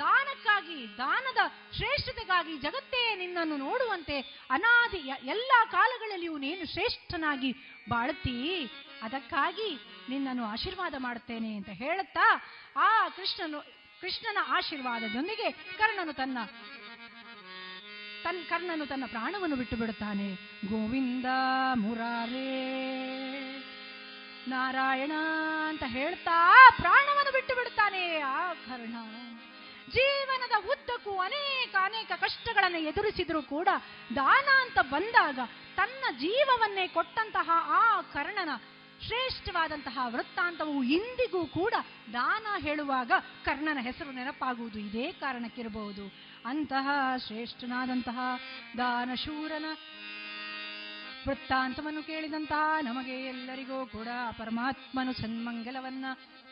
ದಾನಕ್ಕಾಗಿ, ದಾನದ ಶ್ರೇಷ್ಠತೆಗಾಗಿ ಜಗತ್ತೇ ನಿನ್ನನ್ನು ನೋಡುವಂತೆ ಅನಾದಿ ಎಲ್ಲ ಕಾಲಗಳಲ್ಲಿಯೂ ನೀನು ಶ್ರೇಷ್ಠನಾಗಿ ಬಾಳ್ತೀ, ಅದಕ್ಕಾಗಿ ನಿನ್ನನ್ನು ಆಶೀರ್ವಾದ ಮಾಡುತ್ತೇನೆ ಅಂತ ಹೇಳುತ್ತಾ ಆ ಕೃಷ್ಣನು ಕೃಷ್ಣನ ಆಶೀರ್ವಾದದೊಂದಿಗೆ ಕರ್ಣನು ತನ್ನ ತನ್ ಕರ್ಣನು ತನ್ನ ಪ್ರಾಣವನ್ನು ಬಿಟ್ಟು ಬಿಡುತ್ತಾನೆ. ಗೋವಿಂದ ಮುರಾರೇ ನಾರಾಯಣ ಅಂತ ಹೇಳ್ತಾ ಪ್ರಾಣವನ್ನು ಬಿಟ್ಟು ಬಿಡುತ್ತಾನೆ ಆ ಕರ್ಣ. ಜೀವನದ ಉದ್ದಕ್ಕೂ ಅನೇಕ ಅನೇಕ ಕಷ್ಟಗಳನ್ನು ಎದುರಿಸಿದರೂ ಕೂಡ ದಾನ ಅಂತ ಬಂದಾಗ ತನ್ನ ಜೀವವನ್ನೇ ಕೊಟ್ಟಂತಹ ಆ ಕರ್ಣನ ಶ್ರೇಷ್ಠವಾದಂತಹ ವೃತ್ತಾಂತವು ಇಂದಿಗೂ ಕೂಡ ದಾನ ಹೇಳುವಾಗ ಕರ್ಣನ ಹೆಸರು ನೆನಪಾಗುವುದು ಇದೇ ಕಾರಣಕ್ಕಿರಬಹುದು. ಅಂತಹ ಶ್ರೇಷ್ಠನಾದಂತಹ ದಾನಶೂರನ ವೃತ್ತಾಂತವನ್ನು ಕೇಳಿದಂತಹ ನಮಗೆ ಎಲ್ಲರಿಗೂ ಕೂಡ ಪರಮಾತ್ಮನು ಸನ್ಮಂಗಲವನ್ನ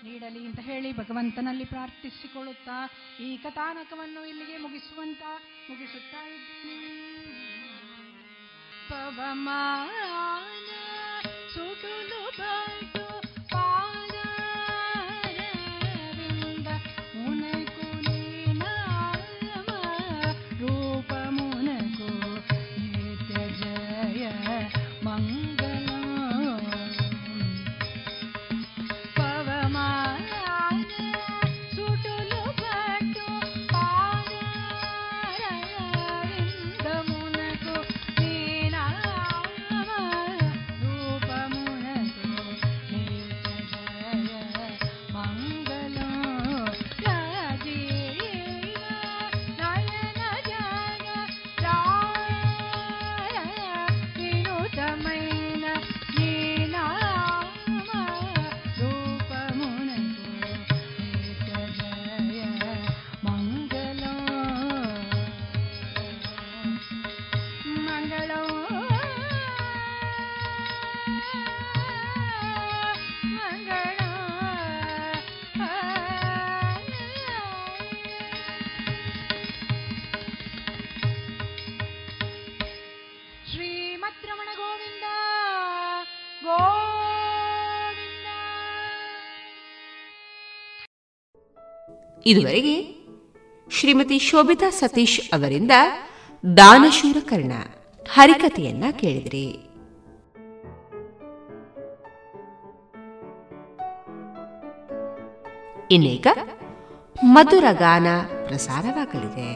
ನೀಡಲಿ ಅಂತ ಹೇಳಿ ಭಗವಂತನಲ್ಲಿ ಪ್ರಾರ್ಥಿಸಿಕೊಳ್ಳುತ್ತಾ ಈ ಕಥಾನಕವನ್ನು ಇಲ್ಲಿಗೆ ಮುಗಿಸುವಂತ ಮುಗಿಸುತ್ತಾ ಇದ್ದೀನಿ. ಪವಮಾನ ಸುಡುಲು ಬಂತು ಇದುವರೆಗೆ ಶ್ರೀಮತಿ ಶೋಭಿತಾ ಸತೀಶ್ ಅವರಿಂದ ದಾನಶೂರ ಕರ್ಣ ಹರಿಕಥೆಯನ್ನ ಕೇಳಿದ್ರಿ. ಇನ್ನೀಗ ಮಧುರ ಗಾನ ಪ್ರಸಾರವಾಗಲಿದೆ.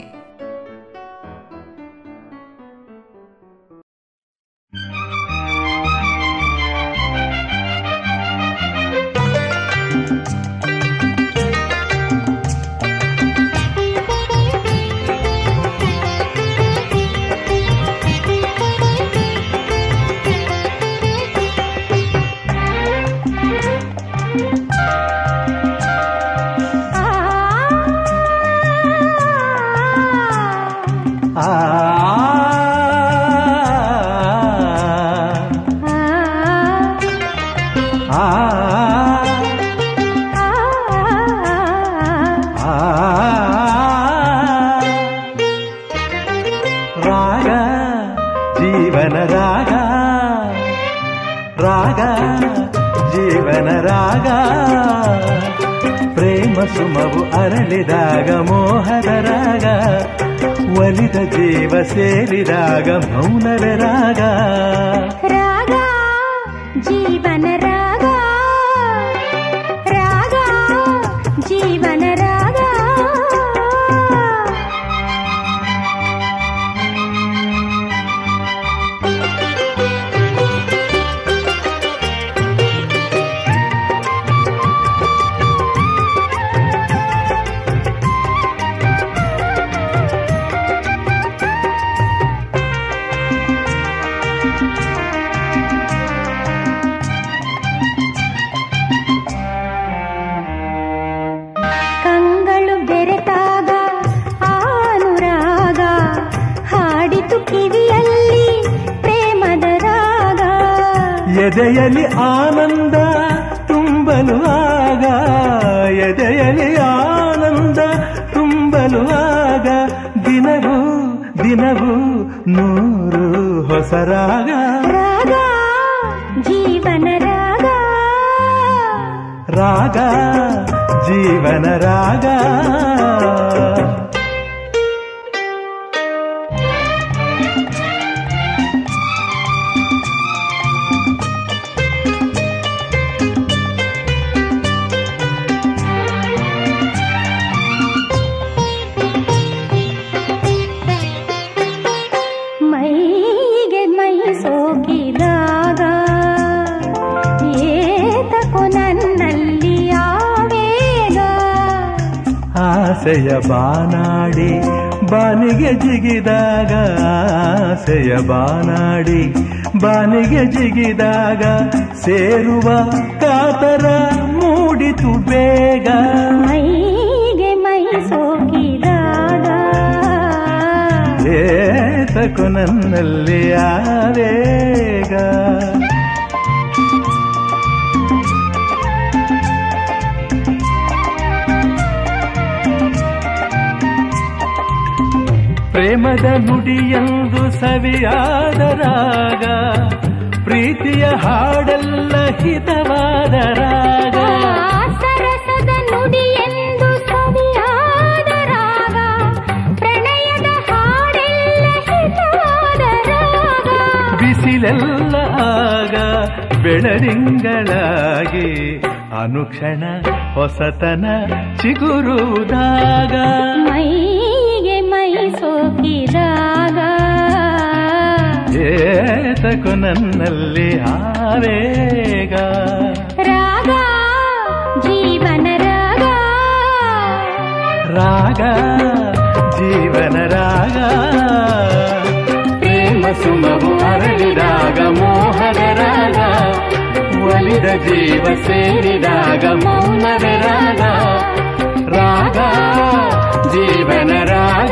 ದಿನವೂ ನೂರು ಹೊಸ ರಾಗ ರಾಗ ಜೀವನ ರಾಗ ರಾಗ ಜೀವನ ರಾಗ ಆಸೆಯ ಬಾನಾಡಿ ಬಾನಿಗೆ ಜಿಗಿದಾಗ ಆಸೆಯ ಬಾನಾಡಿ ಬಾನಿಗೆ ಜಿಗಿದಾಗ ಸೇರುವ ಕಾತರ ಮೂಡಿತು ಬೇಗ ಮೈಗೆ ಮೈ ಸೋಕಿದಾಗ ಏತಕು ನನ್ನಲ್ಲಿ ಆವೇಗ ಪ್ರೇಮದ ನುಡಿಯಂದು ಸವಿಯಾದರಾಗ ಪ್ರೀತಿಯ ಹಾಡೆಲ್ಲ ಹಿತವಾದರಾಗ ಸರಸದ ನುಡಿಯಂದು ಸವಿಯಾದರಾಗ ಪ್ರಣಯದ ಹಾಡೆಲ್ಲ ಹಿತವಾದರಾಗ ಬಿಸಿಲೆಲ್ಲ ಆಗ ಬೆಳದಿಂಗಳಾಗಿ ಅನುಕ್ಷಣ ಹೊಸತನ ಚಿಗುರುದಾಗ ಸೋಕಿದಾಗ ಏತಕು ನನ್ನಲ್ಲಿ ಆವೇಗ ರಾಗ ಜೀವನ ರಾಗ ರಾಗ ಜೀವನ ರಾಗ ಪ್ರೇಮ ಸುಮವು ಅರಳಿದಾಗ ಮೋಹದ ರಾಗ ಒಲಿದ ಜೀವ ಸೇರಿದಾಗ ಮೌನದ ರಾಗ ರಾಗ ಜೀವನ ರಾಗ.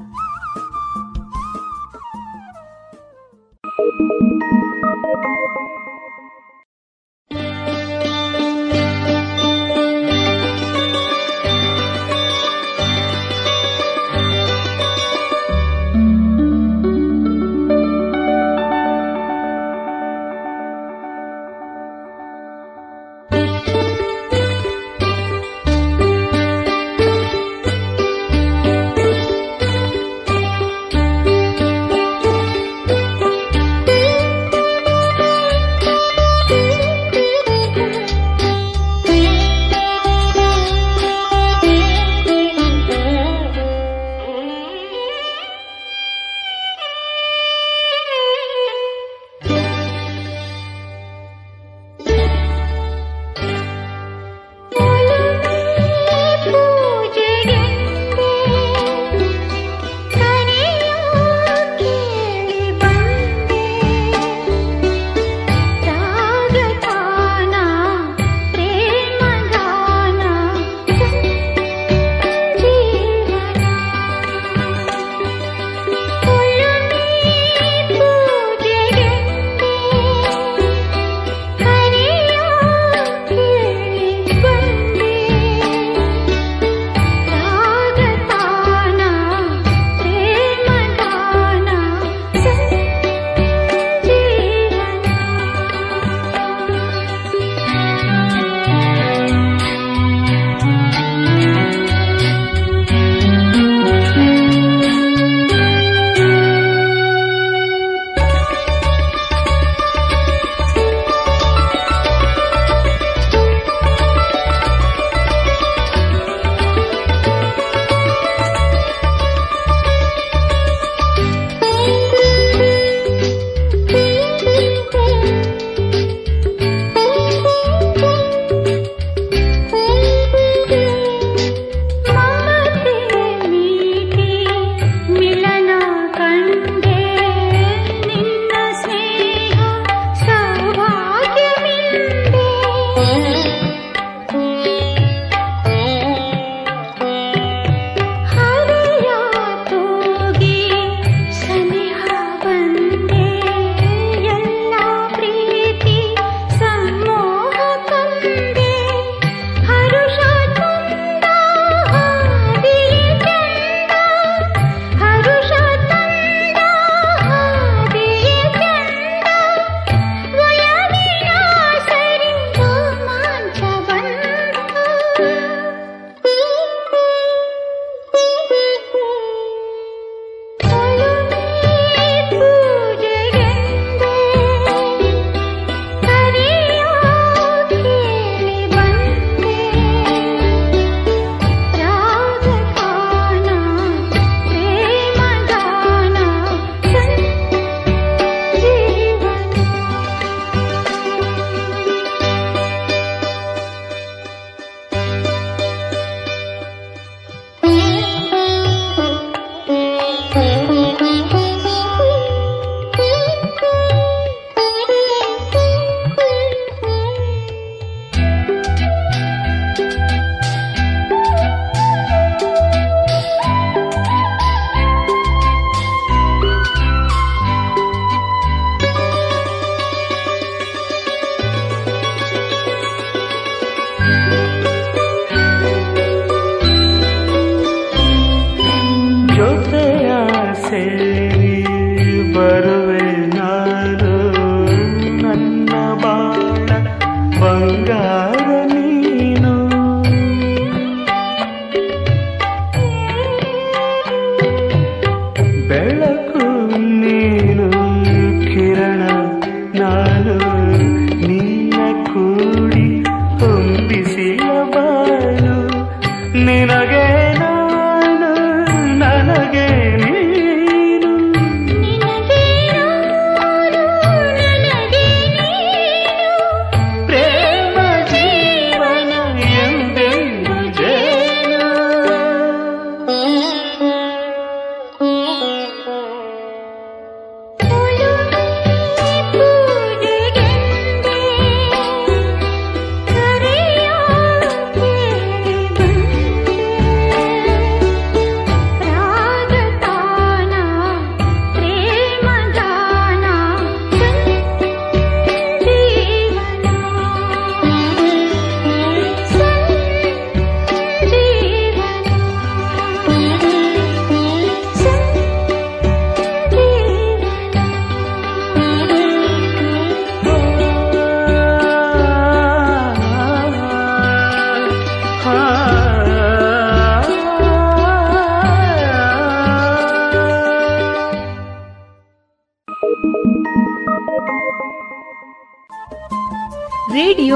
ಸೇರಿ ಬರುವೆ ನಾನು ನನ್ನ ಬಾಳ ಬಂಗಾರ ನೀನು ಬೆಳಕು ನೀನು ಕಿರಣ ನಾನು ನಿನ್ನ ಕೂಡಿ ಹೊಂದಿಸಿಯ ಬಾಳು ನಿನಗೆ ರೇಡಿಯೋ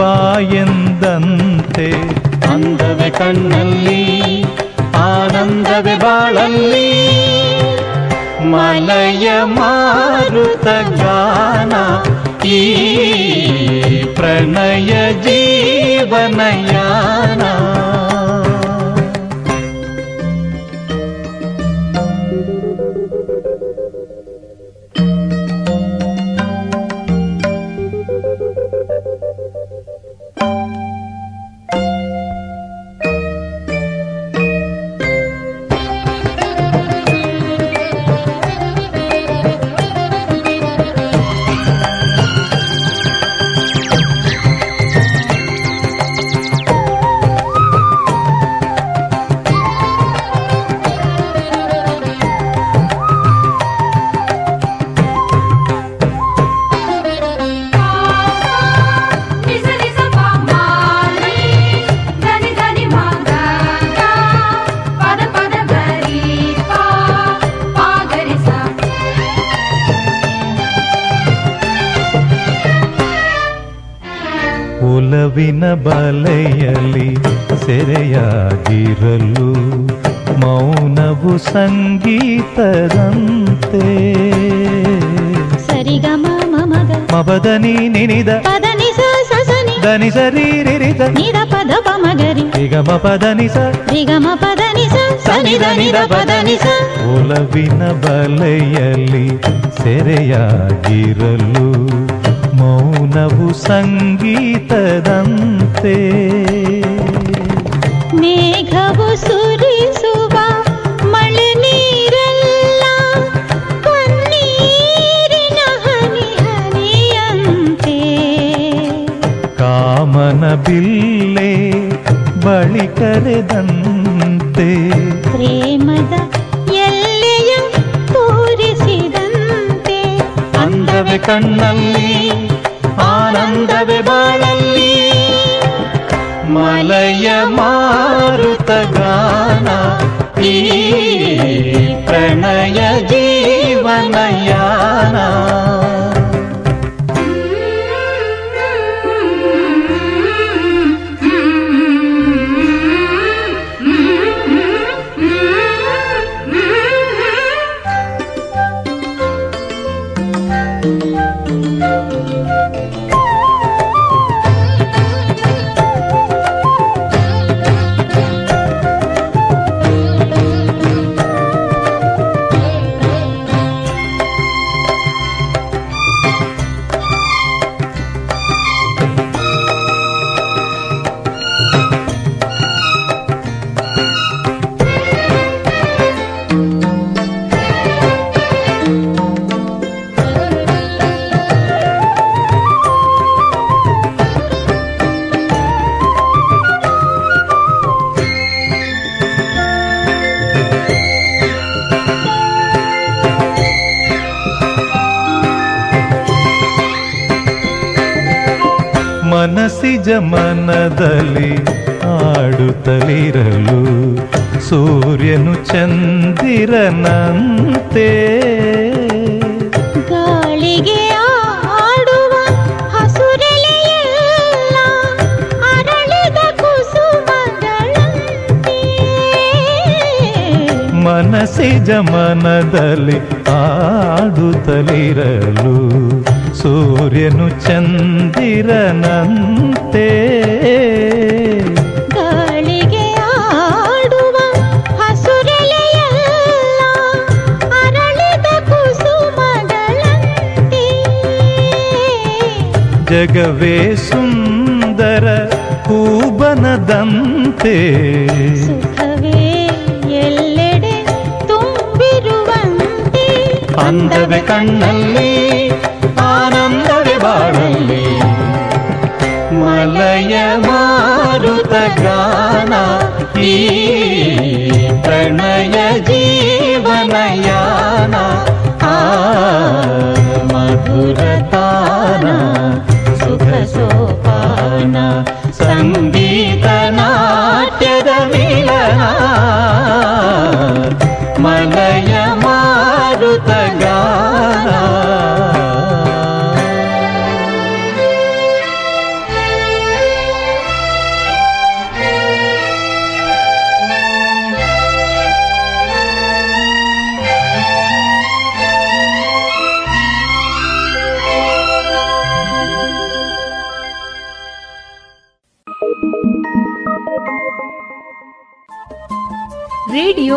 ಬಾ ಎಂದಂತೆ ಅಂದವೆ ಕಣ್ಣಲ್ಲಿ ಆನಂದವೆ ಬಾಳಲ್ಲಿ ಮಲಯ ಮಾರುತ ಗಾನ ಈ ಪ್ರಣಯ ಜೀವನಯಾನ. ವಿನ ಬಲೆಯಲ್ಲಿ ಸೆರೆಯಾಗಿರಲು ಮೌನವು ಸಂಗೀತದಂತೆ ಸರಿಗಮ ಮಮಗ ಮಬದನಿ ನಿನಿದ ಪದನಿ ಸ ಸಸನಿ ದನಿ ಸರಿ ರಿರಿದ ನಿದ ಪದ ಪಮಗರಿ ರಿಗಮ ಪದನಿ ಸ ರಿಗಮ ಪದನಿ ಸ ಸನಿ ದನಿ ದ ಪದನಿ ಸ. ಒಲವಿನ ಬಲೆಯಲ್ಲಿ ಸೆರೆಯಾಗಿರಲು ಮೌನವು ಸಂಗೀತದಂತೆ ಮೇಘವು ಸುರಿಸುವ ಮಳೆ ನೀರೆಲ್ಲ ಕಣ್ಣೀರಿನ ಹನಿ ಹನಿಯಂತೆ ಕಾಮನ ಬಿಲ್ಲೆ ಬಳಿ ಕರೆದಂತೆ ಪ್ರೇಮದ ಎಲ್ಲೆಯ ತೋರಿಸಿದಂತೆ ಅಂದವೆ ಕಣ್ಣಲ್ಲಿ ಆನಂದವೇ ಬಾಳಲ್ಲಿ ಮಲಯ ಮಾರುತ ಗಾನ ಈ ಪ್ರಣಯ ಜೀವನಯಾನ. ನಿಜ ಮನದಲ್ಲಿ ಆಡುತ್ತಲಿರಲು ಸೂರ್ಯನು ಚಂದಿರನಂತೆ ಗಾಳಿಗೆ ಆಡುವ ಹಸುರೆಲೆಯಲ್ಲ ಅರಳಿದ ಕುಸುಮಗಳಂತೆ ಮನಸಿಜ ಮನದಲ್ಲಿ ಆಡುತ್ತಲಿರಲು ಸೂರ್ಯನು ಚಂದಿರನಂತೆ ಗಾಳಿಗೆ ಆಡುವ ಹಸುರೆಲೆಯಲ್ಲ ಅರಳಿದ ಕುಸುಮಗಳಂತೆ ಜಗವೇ ಸುಂದರ ಹೂಬನದಂತೆ ಸುಖವೇ ಎಲ್ಲೆಡೆ ತುಂಬಿರುವಂತೆ ಅಂದವೇ ಕಣ್ಣಲ್ಲಿ ಆನಂದವೇ ಬಾಳಲ್ಲಿ ಮಲಯ ಮಾರುತ ಗಾನ ಈ ಪ್ರಣಯ ಜೀವನಯಾನ ಆ ಮಧುರತಾನ ಸುಖ ಸೋಪಾನ ಸಂಗೀತ ನಾಟ್ಯದ ಮಿಲನ ಮಲಯ ಮಾರುತ ಗಾನ. ರೇಡಿಯೋ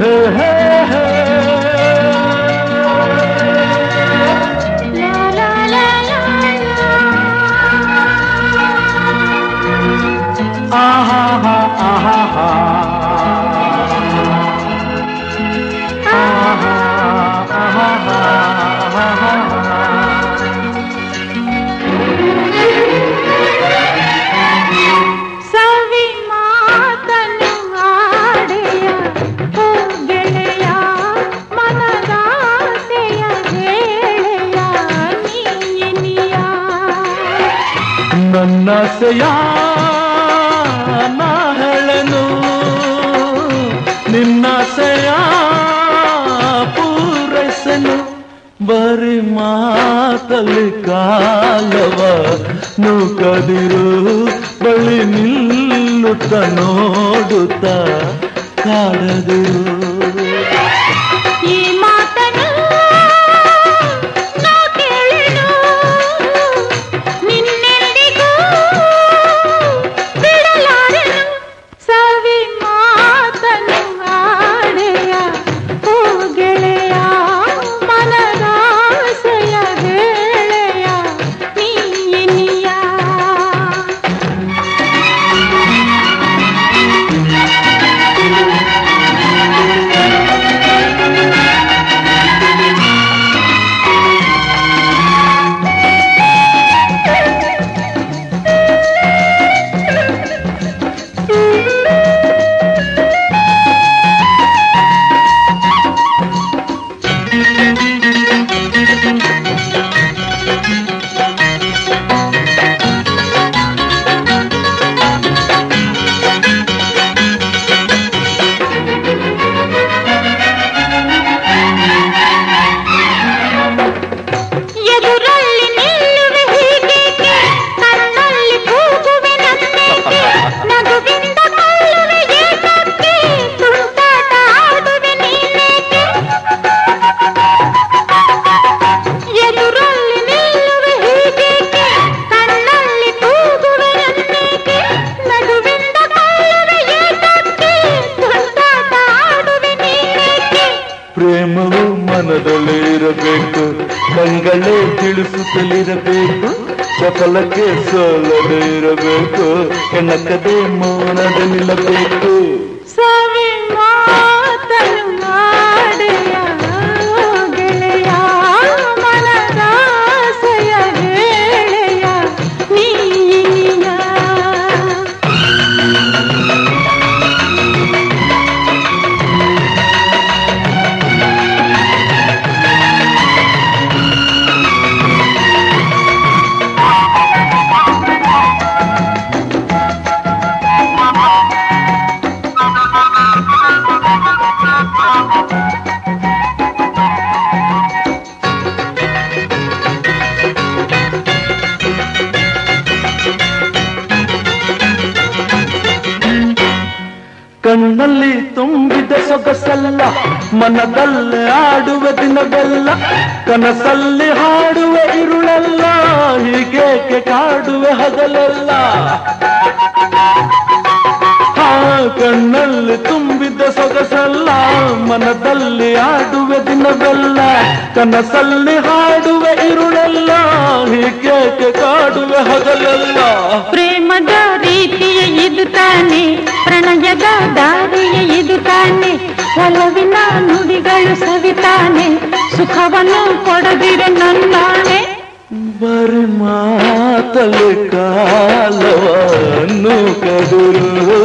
ನನ್ನಸೆಯನಹಳನು ನಿನ್ನಸೆಯ ಪೂರೈಸನು ಬರಿ ಮಾತಲಿ ಕಾಲವ ನೂಕದಿರು ಬಳಿ ನಿಲ್ಲುತ್ತ ನೋಡುತ್ತ ಕಾಡದಿರು ಚಪಲಕ್ಕೆ ಸೋಲದೆ ಇರಬೇಕು, ಎಣಕದೆ ಮೌನದ ನಿಲ್ಲಬೇಕು. ಸೊಗಸಲ್ಲ ಮನದಲ್ಲಿ ಆಡುವ ದಿನವೆಲ್ಲ, ಕನಸಲ್ಲಿ ಹಾಡುವ ಇರುಳೆಲ್ಲ, ಹೀಗೇಕೆ ಕಾಡುವ ಹಗಲೆಲ್ಲ. ಆ ಕಣ್ಣಲ್ಲಿ ತುಂಬಿದ ಸೊಗಸಲ್ಲ ಮನದಲ್ಲಿ ಆಡುವ ದಿನವೆಲ್ಲ, ಕನಸಲ್ಲಿ ಹಾಡುವ ಇರುಳೆಲ್ಲ, ಹೀಗೇಕೆ ಕಾಡುವ ಹಗಲೆಲ್ಲ. ಪ್ರೇಮದ ರೀತಿಯ ಇದು ತಾನೆ, ಪ್ರಣಯದ ದಾರಿಯ ಇದು ತಾನೆ, ಒಲವಿನ ನುಡಿಗಳು ಸವಿತಾನೆ, ಸುಖವನ್ನು ಕೊಡದಿರ ನನ್ನಾನೆ. ಬರಿ ಮಾತಲೆ ಕಾಲವನ್ನು ಕದುರು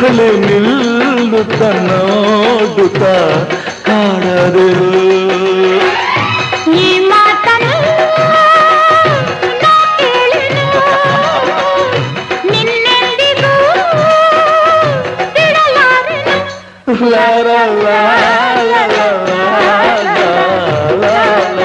ಬಲೆ ನಿಲ್ಲುತ್ತ ನೋಡುತ್ತ ಕಾಡದಿರು. La la la la la la la la la la.